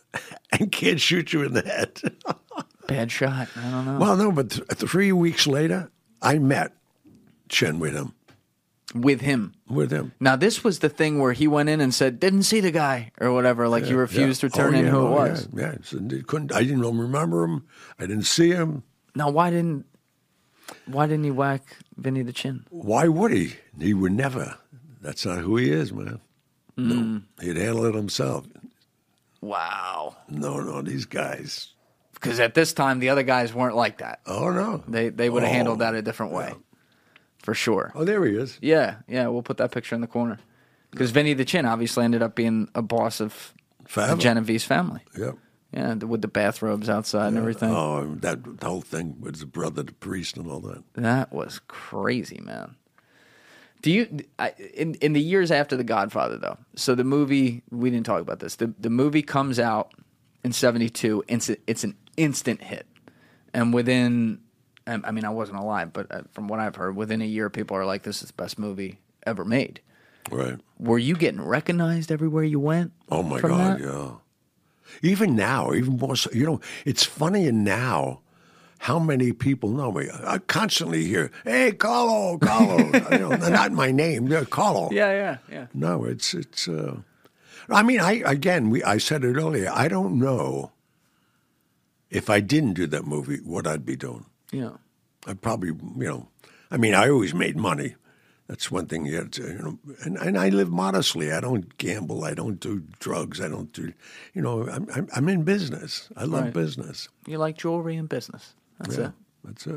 and can't shoot you in the head? Bad shot. I don't know. Well, no, but 3 weeks later, I met Chen with him. With him. With him. Now, this was the thing where he went in and said, didn't see the guy or whatever. Like, yeah, he refused to turn in who it was. Yeah, yeah. Couldn't, I didn't remember him. I didn't see him. Now, why didn't he whack Vinny the Chin? Why would he? He would never. That's not who he is, man. No, he'd handle it himself. Wow. No, these guys. Because at this time, the other guys weren't like that. Oh, no. They would have handled that a different way. Yeah. For sure. Oh, there he is. Yeah, we'll put that picture in the corner. Because Vinny the Chin obviously ended up being a boss of the Genovese family. Yep. Yeah, with the bathrobes outside and everything. Oh, that whole thing with his brother, the priest, and all that. That was crazy, man. Do you in the years after The Godfather, though? So the movie, we didn't talk about this. The movie comes out in 1972. It's an instant hit, and within, I mean, I wasn't alive, but from what I've heard, within a year, people are like, "This is the best movie ever made." Right? Were you getting recognized everywhere you went? Oh my God, yeah. Even now, even more so. You know, it's funnier now. How many people know me? I constantly hear, "Hey, Carlo." Not my name, Carlo. Yeah. No, it's. I mean, I said it earlier. I don't know if I didn't do that movie, what I'd be doing. Yeah, I'd probably, I mean, I always made money. That's one thing you had to, and I live modestly. I don't gamble. I don't do drugs. I don't do, I'm in business. I love business. You like jewelry and business. That's it. That's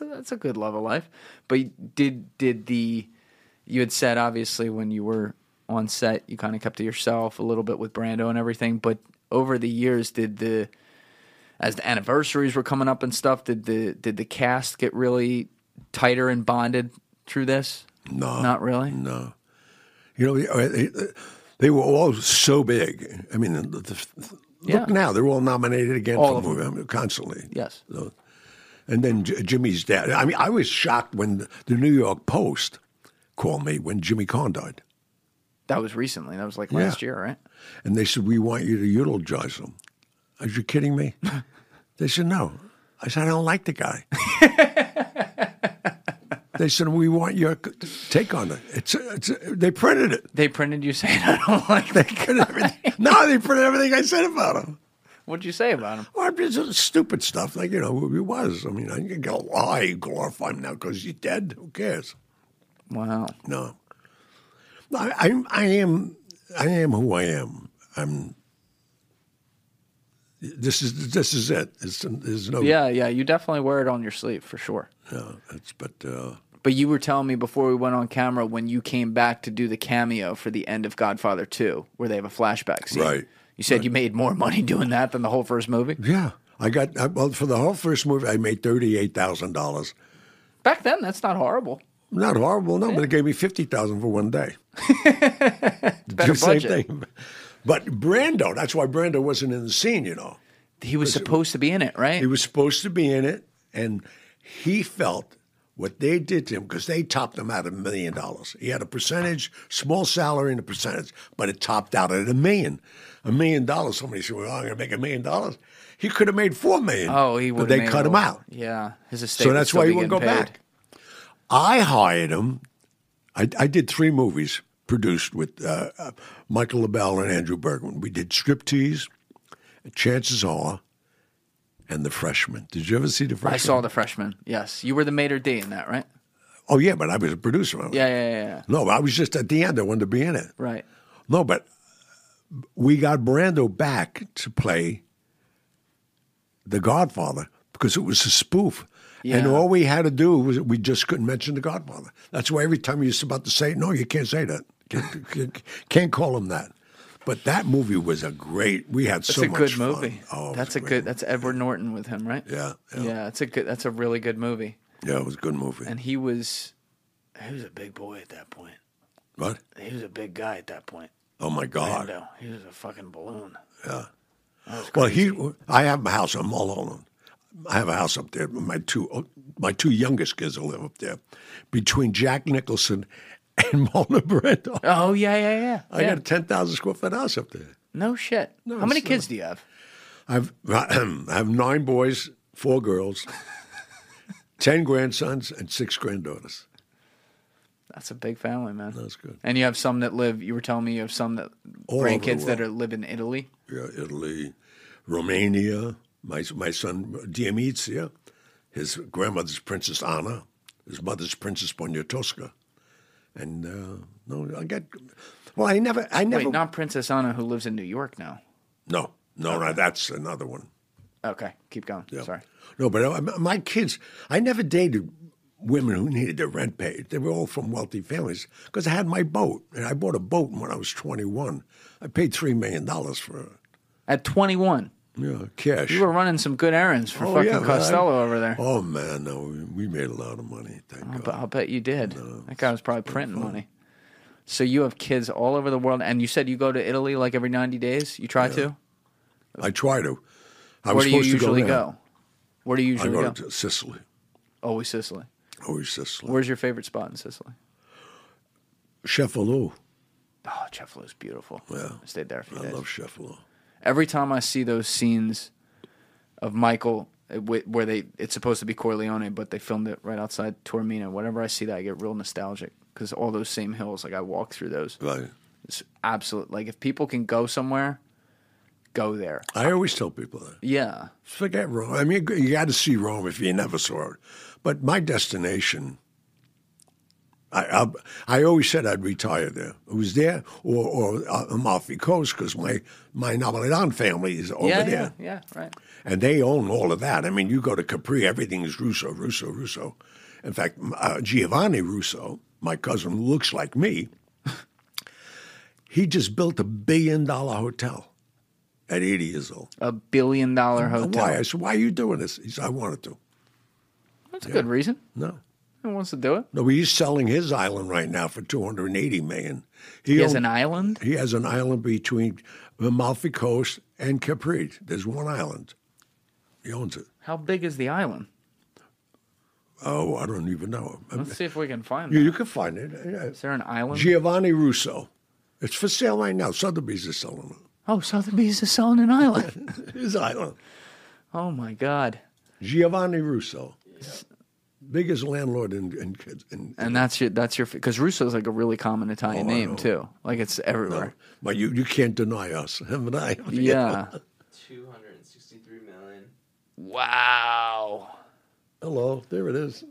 it. That's a good love of life. But you had said, obviously, when you were on set, you kind of kept to yourself a little bit with Brando and everything. But over the years, as the anniversaries were coming up and stuff, did the cast get really tighter and bonded through this? No. Not really? No. They were all so big. I mean, look now. They're all nominated again for them constantly. Yes. So, and then Jimmy's dad. I mean, I was shocked when the New York Post called me when Jimmy Caan died. That was recently. That was like last year, right? And they said, "We want you to eulogize him." Are you kidding me? They said, "No." I said, "I don't like the guy." They said, "We want your take on it." They printed it. They printed you saying, "I don't like that guy." No, they printed everything I said about him. What did you say about him? Well, just stupid stuff, like, who he was. I mean, I can go, glorify him now because he's dead. Who cares? Wow. No. I am who I am. This is it. There's no. Yeah. You definitely wear it on your sleeve for sure. Yeah, but you were telling me before we went on camera when you came back to do the cameo for the end of Godfather 2, where they have a flashback scene. Right. You said you made more money doing that than the whole first movie. Yeah, for the whole first movie, I made $38,000. Back then, that's not horrible. Not horrible, no. Yeah. But it gave me $50,000 for one day. Better budget. Same thing. But Brando, that's why Brando wasn't in the scene, He was supposed to be in it, right? He was supposed to be in it, and he felt what they did to him, because they topped him out at $1 million. He had a percentage, small salary and a percentage, but it topped out at $1 million. $1 million. Somebody said, "Well, I'm going to make $1 million." He could have made $4 million. Oh, he would have. But they cut him out. Yeah, his estate. So that's why he wouldn't go back. I hired him. I did 3 movies. Produced with Michael LaBelle and Andrew Bergman. We did Striptease, Chances Are, and The Freshman. Did you ever see The Freshman? I saw The Freshman, yes. You were the maitre d' in that, right? Oh, yeah, but I was a producer. Yeah. No, I was just at the end. I wanted to be in it. Right. No, but we got Brando back to play The Godfather because it was a spoof. Yeah. And all we had to do was we just couldn't mention The Godfather. That's why every time you're about to say, "No, you can't say that. Can't call him that." But that movie was a great. We had so much fun. That's a good movie. Oh, that's a good. That's Edward Norton with him, right? Yeah. Yeah, it's a good. That's a really good movie. Yeah, it was a good movie. And he was a big boy at that point. What? He was a big guy at that point. Oh my God! Brando. He was a fucking balloon. Yeah. Well, I have a house on Mulholland Drive. I have a house up there. My two youngest kids will live up there. Between Jack Nicholson and Marlon Brando. Oh, yeah. I got a 10,000 square foot house up there. No shit. No, how many kids do you have? I have 9 boys, 4 girls, 10 grandsons, and 6 granddaughters. That's a big family, man. That's good. And you have some that live, you were telling me you have some that grandkids that live in Italy? Yeah, Italy, Romania. My son, Diamizia, his grandmother's Princess Anna, his mother's Princess Poniatowska. And, I never. Wait, not Princess Anna who lives in New York now. No, that's another one. Okay, keep going. Yeah. Sorry. No, but my kids, I never dated women who needed their rent paid. They were all from wealthy families because I had my boat. And I bought a boat when I was 21. I paid $3 million for it. At 21? Yeah, cash. You were running some good errands for Costello over there. Oh, man, no. We made a lot of money, thank God. I'll bet you did. No, that guy was probably printing money. So you have kids all over the world, and you said you go to Italy like every 90 days? You try to? I try to. Where do you usually go? I go to Sicily. Always Sicily? Always Sicily. Where's your favorite spot in Sicily? Cefalù. Oh, Cefalú's beautiful. Yeah. I stayed there for a few days. I love Cefalù. Every time I see those scenes of Michael where it's supposed to be Corleone, but they filmed it right outside Taormina, whenever I see that, I get real nostalgic because all those same hills, like I walk through those. Right. It's absolute. Like if people can go somewhere, go there. I always tell people that. Yeah. Forget Rome. I mean, you got to see Rome if you never saw it. But my destination, I always said I'd retire there. It was there or Amalfi Coast because my Napoleon family is over there. Yeah, right. And they own all of that. I mean, you go to Capri, everything is Russo. In fact, Gianni Russo, my cousin who looks like me, he just built a $1 billion hotel. At 80 years old. $1 billion hotel. Why? I said, why are you doing this? He said, I wanted to. That's a good reason. No. He wants to do it. No, he's selling his island right now for $280 million. He has an island? He has an island between the Amalfi Coast and Capri. There's one island. He owns it. How big is the island? Oh, I don't even know. Let's see if we can find it. You can find it. Is there an island? Gianni Russo. It's for sale right now. Sotheby's is selling it. Oh, Sotheby's is selling an island. His island. Oh, my God. Gianni Russo. Yeah. Biggest landlord in kids. And that's your because Russo's like a really common Italian name, too. Like it's everywhere. No, but you can't deny us. Him and I. Yeah. $263 million. Wow. Hello. There it is.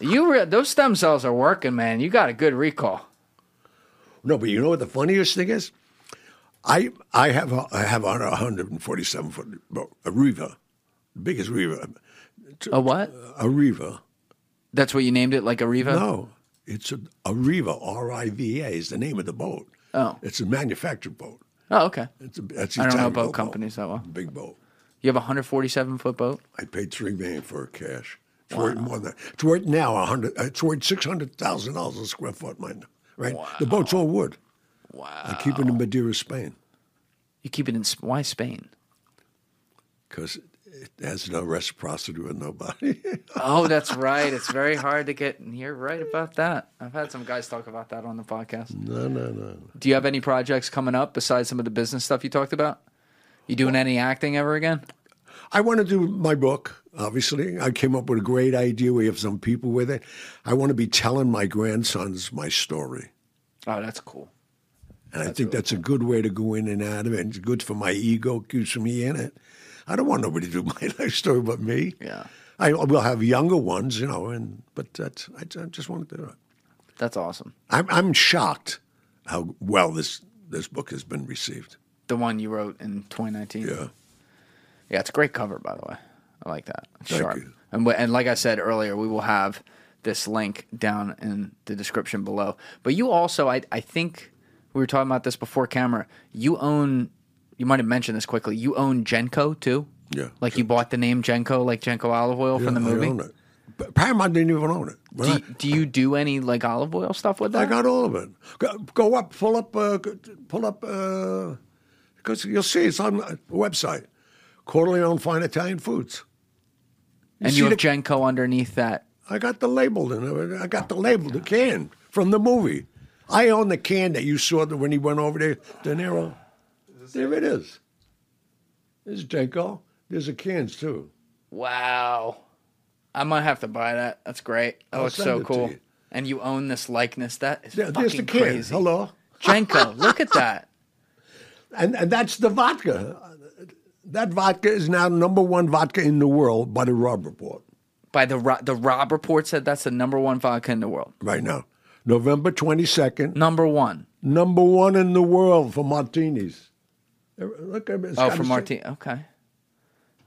Those stem cells are working, man. You got a good recall. No, but you know what the funniest thing is? I have on a 147-foot boat, a Riva, the biggest Riva. A what? A Riva. That's what you named it, like a Riva? No, it's a Riva, R-I-V-A is the name of the boat. Oh. It's a manufactured boat. Oh, okay. It's I don't know boat companies that well. Big boat. You have a 147-foot boat? I paid $3 million for it cash. It's worth more than that. It's worth now it's worth $600,000 a square foot, right? Wow. The boat's all wood. Wow. I keep it in Madeira, Spain. You keep it in why Spain? Because it has no reciprocity with nobody. Oh, that's right. It's very hard to get. You're right about that. I've had some guys talk about that on the podcast. No. Do you have any projects coming up besides some of the business stuff you talked about? You doing any acting ever again? I want to do my book, obviously. I came up with a great idea. We have some people with it. I want to be telling my grandsons my story. Oh, that's cool. And I think that's a good way to go in and out of it. It's good for my ego, keeps me in it. I don't want nobody to do my life story but me. Yeah, I will have younger ones, but I just want to do it. That's awesome. I'm shocked how well this book has been received. The one you wrote in 2019. Yeah, it's a great cover, by the way. I like that. It's sharp. You. And like I said earlier, we will have this link down in the description below. But you also, I think. We were talking about this before camera. You might have mentioned this quickly. You own Genco too? Yeah. Like you bought the name Genco, like Genco olive oil from the movie? I own it. But Paramount didn't even own it. Do you do any like olive oil stuff with that? I got all of it. Go up, pull up, because you'll see it's on the website. Corleone Fine Italian Foods. You have Genco underneath that. I got the label in it. I got the label, the can. from the movie. I own the can that you saw when he went over there, De Niro. There it is. There's Jenko. There's the cans, too. Wow. I might have to buy that. That's great. That looks so cool. And you own this likeness. That is fucking crazy. Hello. Jenko, look at that. And that's the vodka. That vodka is now #1 vodka in the world by the Rob Report. By the Rob Report said that's the #1 vodka in the world. Right now. November 22nd. #1. #1 in the world for martinis. Look at it. Oh, for martinis. Okay.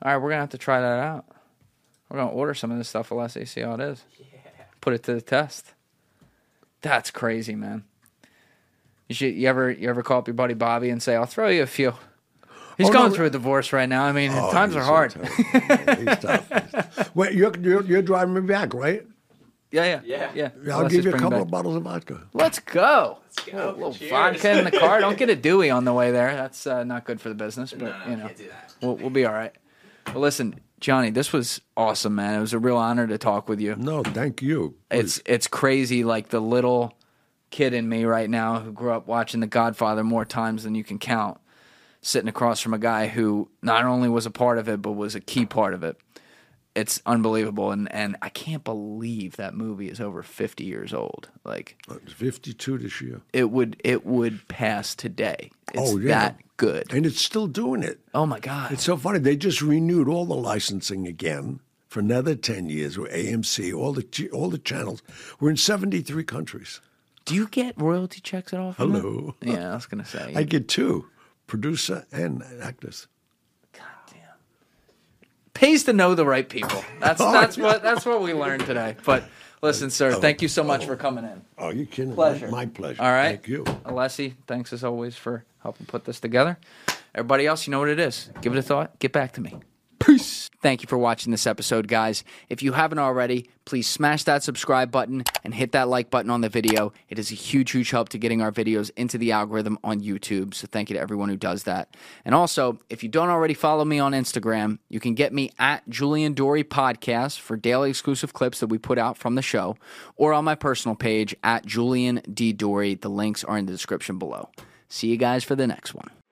All right, we're going to have to try that out. We're going to order some of this stuff for us to see how it is. Yeah. Put it to the test. That's crazy, man. You ever call up your buddy Bobby and say, I'll throw you a few. He's going through a divorce right now. I mean, times are hard. So tough. He's tough. Wait, you're driving me back, right? Yeah. I'll give you a couple of bottles of vodka. Let's go. A little vodka in the car. Don't get a Dewey on the way there. That's not good for the business, but no, you know, can't do that. We'll be all right. Well, listen, Johnny, this was awesome, man. It was a real honor to talk with you. No, thank you. Please. It's crazy, like the little kid in me right now who grew up watching The Godfather more times than you can count, sitting across from a guy who not only was a part of it, but was a key part of it. It's unbelievable, and I can't believe that movie is over 50 years old. Like, it's 52 this year. It would pass today. It's that good. And it's still doing it. Oh, my God. It's so funny. They just renewed all the licensing again for another 10 years with AMC, all the channels. We're in 73 countries. Do you get royalty checks at all? Hello. That? Yeah, I was going to say. I get 2, producer and actress. Pays to know the right people. That's what we learned today. But listen, sir, thank you so much for coming in. Oh, you kidding? Pleasure. My pleasure. All right. Thank you. Alessi, thanks as always for helping put this together. Everybody else, you know what it is. Give it a thought. Get back to me. Peace. Thank you for watching this episode, guys. If you haven't already, please smash that subscribe button and hit that like button on the video. It is a huge, huge help to getting our videos into the algorithm on YouTube, so thank you to everyone who does that. And also, if you don't already follow me on Instagram, you can get me at Julian Dory Podcast for daily exclusive clips that we put out from the show, or on my personal page at Julian D. Dory. The links are in the description below. See you guys for the next one.